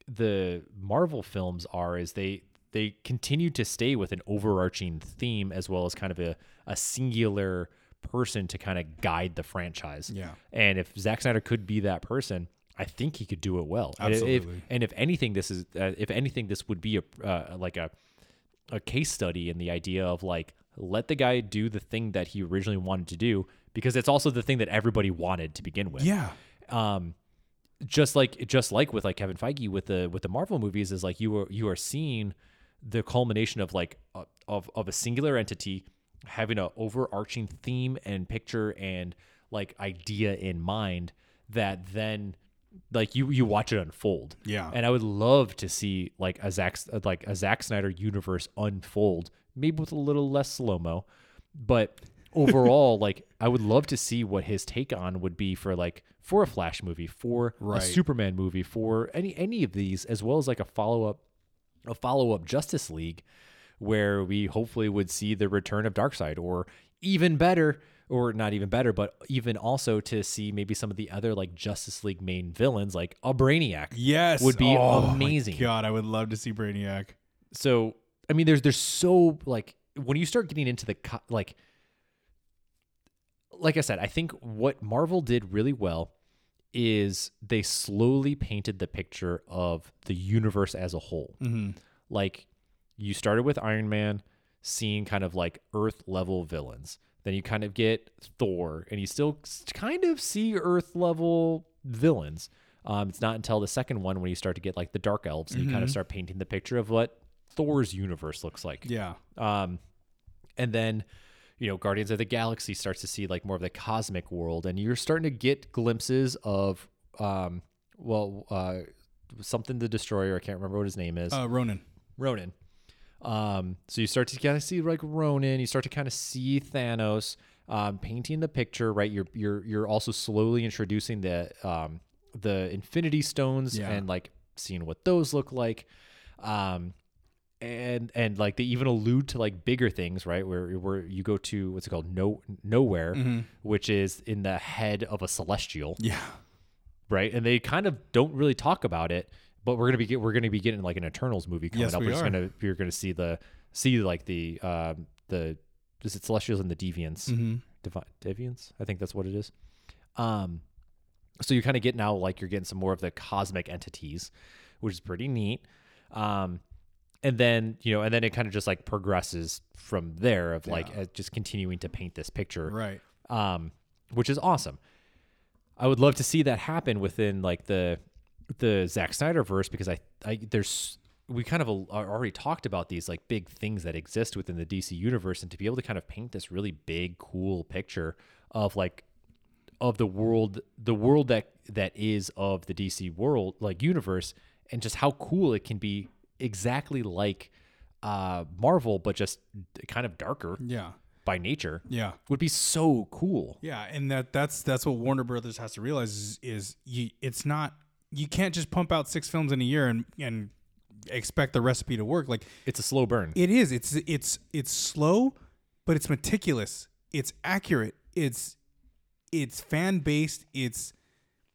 the Marvel films are is they, they continue to stay with an overarching theme as well as kind of a, a singular person to kind of guide the franchise. Yeah. And if Zack Snyder could be that person, I think he could do it well. Absolutely. If, and if anything, this is uh, if anything, this would be a uh, like a a case study in the idea of like, let the guy do the thing that he originally wanted to do, because it's also the thing that everybody wanted to begin with. Yeah. Um, just like just like with like Kevin Feige with the with the Marvel movies is like you are you are seeing the culmination of like uh, of of a singular entity having an overarching theme and picture and like idea in mind that then. Like you, you watch it unfold. Yeah. And I would love to see like a Zack, like a Zack Snyder universe unfold, maybe with a little less slow-mo, but overall, like I would love to see what his take on would be for like, for a Flash movie, for right. a Superman movie, for any, any of these, as well as like a follow-up, a follow-up Justice League where we hopefully would see the return of Darkseid, or even better, or not even better, but even also to see maybe some of the other like Justice League main villains, like a Brainiac. Yes. Would be oh, amazing. My God, I would love to see Brainiac. So, I mean, there's, there's so like, when you start getting into the, co- like, like I said, I think what Marvel did really well is they slowly painted the picture of the universe as a whole. Mm-hmm. Like you started with Iron Man seeing kind of like Earth level villains. Then you kind of get Thor, and you still kind of see Earth-level villains. Um, it's not until the second one when you start to get like the Dark Elves, and mm-hmm. you kind of start painting the picture of what Thor's universe looks like. Yeah. Um, and then, you know, Guardians of the Galaxy starts to see like more of the cosmic world, and you're starting to get glimpses of, um, well, uh, something the Destroyer. I can't remember what his name is. Uh, Ronan. Ronan. Um, so you start to kind of see like Ronan, you start to kind of see Thanos, um, painting the picture, right? You're, you're, you're also slowly introducing the, um, the Infinity Stones yeah. and like seeing what those look like. Um, and, and like they even allude to like bigger things, right? Where, where you go to what's it called? No, nowhere, mm-hmm. which is in the head of a celestial. Yeah. Right. And they kind of don't really talk about it. But we're gonna be get, we're gonna be getting like an Eternals movie coming yes, up. We we're are. Gonna you're gonna see the see like the um, the is it Celestials and the Deviants, mm-hmm. Divi- Deviants? I think that's what it is. Um, so you're kind of getting now like you're getting some more of the cosmic entities, which is pretty neat. Um, and then you know, and then it kind of just like progresses from there of yeah. like uh, just continuing to paint this picture, right? Um, which is awesome. I would love to see that happen within like the. the Zack Snyder verse, because I, I, there's, we kind of a, already talked about these like big things that exist within the D C universe, and to be able to kind of paint this really big, cool picture of like, of the world, the world that, that is of the D C world, like universe, and just how cool it can be exactly like, uh, Marvel, but just kind of darker. Yeah. By nature, yeah, would be so cool. Yeah. And that, that's, that's what Warner Brothers has to realize is, is you, it's not, you can't just pump out six films in a year and, and expect the recipe to work. Like it's a slow burn. It is. It's it's it's slow, but it's meticulous. It's accurate. It's it's fan based. It's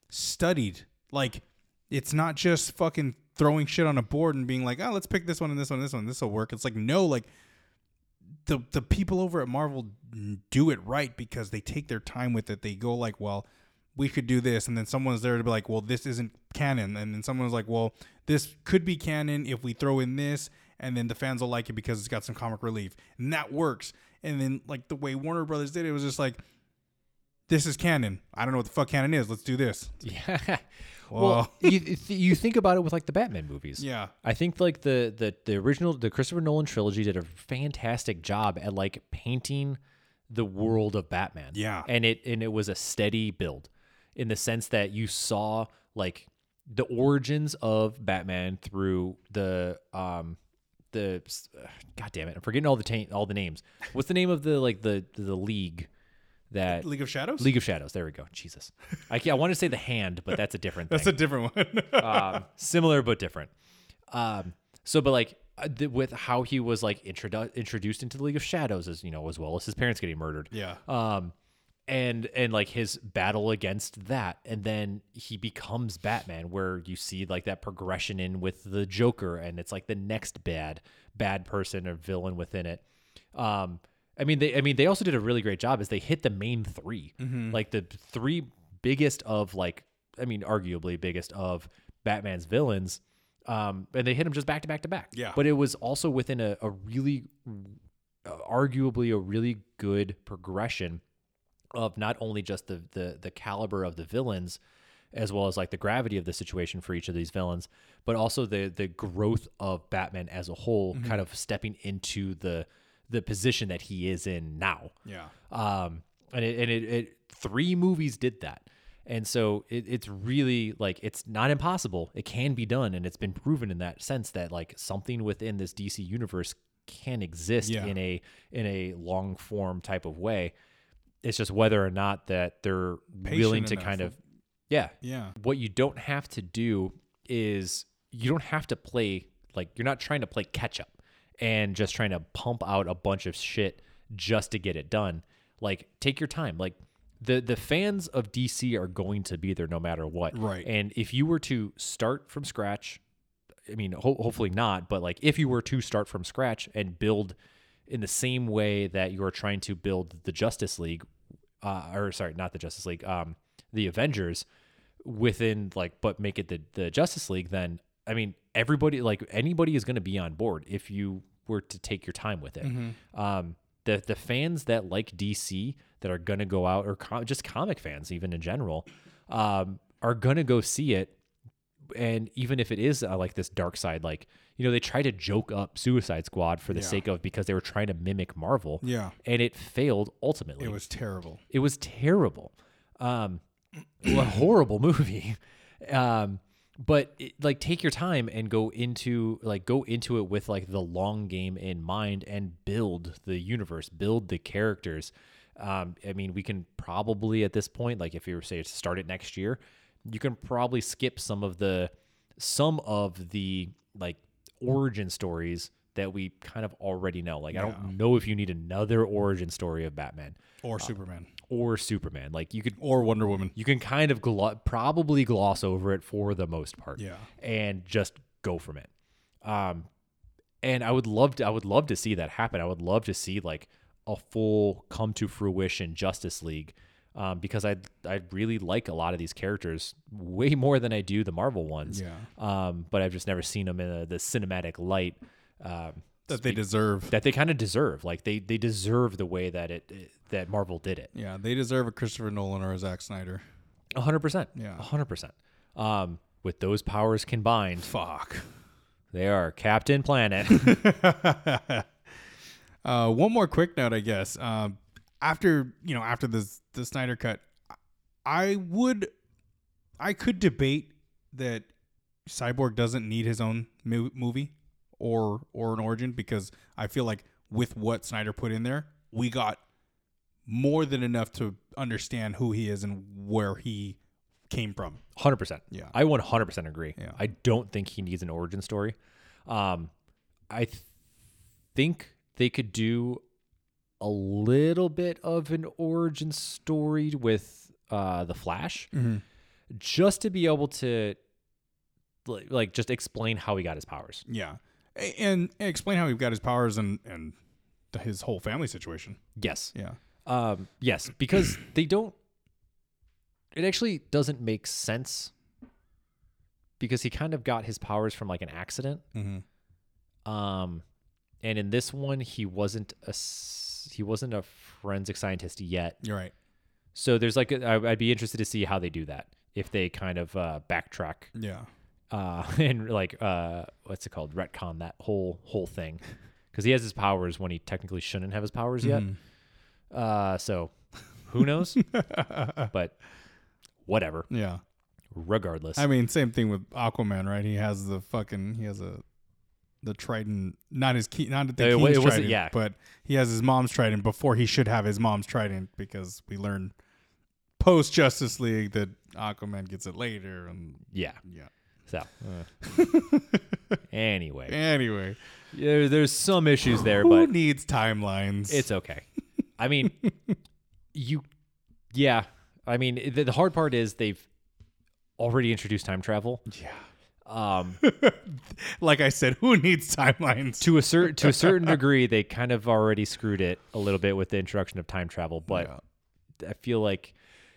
studied. Like it's not just fucking throwing shit on a board and being like, oh, let's pick this one and this one and this one. This will work. It's like, no, like the the people over at Marvel do it right because they take their time with it. They go like, well, we could do this. And then someone's there to be like, well, this isn't canon. And then someone's like, well, this could be canon if we throw in this. And then the fans will like it because it's got some comic relief. And that works. And then like the way Warner Brothers did it, it was just like, this is canon. I don't know what the fuck canon is. Let's do this. Yeah. Whoa. Well, you th- you think about it with like the Batman movies. Yeah. I think like the, the the original, the Christopher Nolan trilogy did a fantastic job at like painting the world of Batman. Yeah. And it and it was a steady build in the sense that you saw like the origins of Batman through the um the uh, God damn it, I'm forgetting all the ta- all the names. What's the name of the like the the league? That League of Shadows? League of Shadows. There we go. Jesus. I, I want to say the hand, but that's a different thing. That's a different one. um, similar, but different. Um, so, but like the, with how he was like introdu- introduced into the League of Shadows as, you know, as well as his parents getting murdered. Yeah. Um, and, and like his battle against that. And then he becomes Batman where you see like that progression in with the Joker and it's like the next bad, bad person or villain within it. Um, I mean, they. I mean, they also did a really great job as they hit the main three, mm-hmm. like the three biggest of like, I mean, arguably biggest of Batman's villains, um, and they hit them just back to back to back. Yeah. But it was also within a, a really, uh, arguably a really good progression of not only just the the the caliber of the villains, as well as like the gravity of the situation for each of these villains, but also the the growth of Batman as a whole, mm-hmm. kind of stepping into the. the position that he is in now. Yeah. Um, and it, and it, it three movies did that. And so it, it's really like, it's not impossible. It can be done. And it's been proven in that sense that like something within this D C universe can exist yeah. in a, in a long form type of way. It's just whether or not that they're Patient willing to kind of, yeah. Yeah. What you don't have to do is you don't have to play, like you're not trying to play catch up. And just trying to pump out a bunch of shit just to get it done. Like, take your time. Like, the the fans of D C are going to be there no matter what. Right. And if you were to start from scratch, I mean, ho- hopefully not, but like if you were to start from scratch and build in the same way that you are trying to build the Justice League, uh, or sorry, not the Justice League, um, the Avengers within like, but make it the, the Justice League, then I mean, everybody, like anybody is going to be on board if you were to take your time with it. Mm-hmm. Um, the the fans that like D C that are going to go out or com- just comic fans even in general um, are going to go see it. And even if it is uh, like this dark side, like, you know, they try to joke up Suicide Squad for the yeah. sake of because they were trying to mimic Marvel. Yeah. And it failed ultimately. It was terrible. It was terrible. Um, a horrible movie. Um But it, like, take your time and go into like go into it with like the long game in mind and build the universe, build the characters. Um, I mean, we can probably at this point, like if you were say to start it next year, you can probably skip some of the some of the like origin stories that we kind of already know. Like, yeah. I don't know if you need another origin story of Batman or uh, Superman. Or Superman, like you could, or Wonder Woman, you can kind of glo- probably gloss over it for the most part, yeah, and just go from it. Um, and I would love to, I would love to see that happen. I would love to see like a full come to fruition Justice League, um, because I I really like a lot of these characters way more than I do the Marvel ones, yeah. Um, but I've just never seen them in a, the cinematic light. Um, That they deserve. That they kind of deserve. Like, they, they deserve the way that it, it that Marvel did it. Yeah, they deserve a Christopher Nolan or a Zack Snyder. one hundred percent. Yeah. one hundred percent. Um, with those powers combined. Fuck. They are Captain Planet. uh, one more quick note, I guess. Um, after, you know, after the, the Snyder Cut, I would, I could debate that Cyborg doesn't need his own mo- movie. or or an origin, because I feel like with what Snyder put in there, we got more than enough to understand who he is and where he came from. one hundred percent. Yeah. I one hundred percent agree. Yeah. I don't think he needs an origin story. Um, I th- think they could do a little bit of an origin story with uh, The Flash, mm-hmm. just to be able to like, like just explain how he got his powers. Yeah. And, and explain how he got his powers and, and his whole family situation. Yes. Yeah. Um, yes, because they don't, it actually doesn't make sense because he kind of got his powers from like an accident. Mm-hmm. Um, and in this one, he wasn't a, he wasn't a forensic scientist yet. You're right. So there's like, a, I'd be interested to see how they do that. If they kind of uh, backtrack. Yeah. Uh, and like, uh, what's it called? Retcon that whole, whole thing. Cause he has his powers when he technically shouldn't have his powers yet. Mm. Uh, so who knows, but whatever. Yeah. Regardless. I mean, same thing with Aquaman, right? He has the fucking, he has a, the trident, not his key, not the uh, king's it trident, yeah. But he has his mom's trident before he should have his mom's trident because we learn post Justice League that Aquaman gets it later. And yeah. Yeah. So uh. anyway, anyway, there, there's some issues there, Who but needs timelines. It's okay. I mean, you, yeah. I mean, the, the hard part is they've already introduced time travel. Yeah. Um, like I said, who needs timelines? To a certain to a certain degree, they kind of already screwed it a little bit with the introduction of time travel. But yeah. I feel like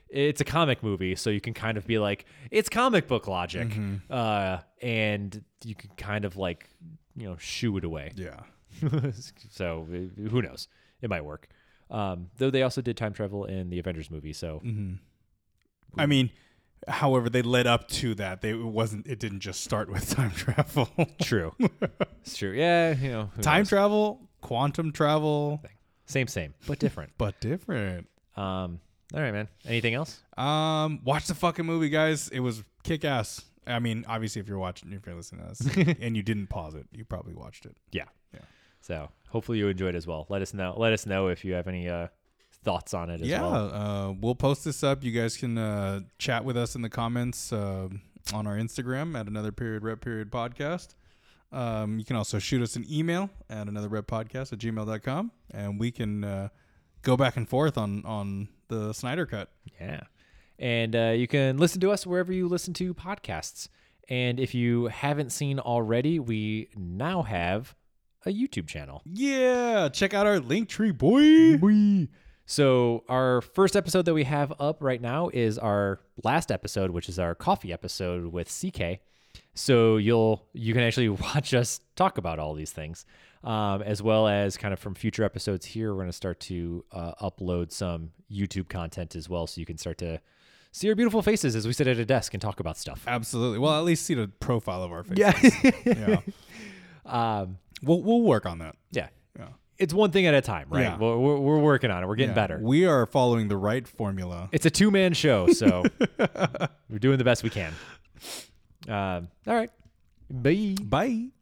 it's a comic movie, so you can kind of be like, it's comic book logic, mm-hmm. uh, and you can kind of like, you know, shoo it away. Yeah. So who knows? It might work. Um, though they also did time travel in the Avengers movie, so mm-hmm. I mean. However, they led up to that. They it wasn't. It didn't just start with time travel. True, it's true. Yeah, you know, time knows? Travel, quantum travel, same, same, but different. but different. Um. All right, man. Anything else? Um. Watch the fucking movie, guys. It was kick ass. I mean, obviously, if you're watching, if you're listening to us, and you didn't pause it, you probably watched it. Yeah. Yeah. So hopefully you enjoyed as well. Let us know. Let us know if you have any. Uh, thoughts on it as yeah, well. Yeah, uh, we'll post this up. You guys can uh, chat with us in the comments uh, on our Instagram at Another Period Rep Period Podcast. Um, you can also shoot us an email at another rep podcast at gmail dot com, and we can uh, go back and forth on, on the Snyder Cut. Yeah. And uh, you can listen to us wherever you listen to podcasts. And if you haven't seen already, we now have a YouTube channel. Yeah. Check out our Linktree, boy. Boy. So our first episode that we have up right now is our last episode, which is our coffee episode with C K. So you'll you can actually watch us talk about all these things, um, as well as kind of from future episodes here, we're going to start to uh, upload some YouTube content as well. So you can start to see our beautiful faces as we sit at a desk and talk about stuff. Absolutely. Well, at least see the profile of our faces. Yeah. yeah. Um, we'll, we'll work on that. Yeah. Yeah. It's one thing at a time, right? Yeah. We're, we're working on it. We're getting yeah. better. We are following the right formula. It's a two-man show, so we're doing the best we can. Uh, all right. Bye. Bye.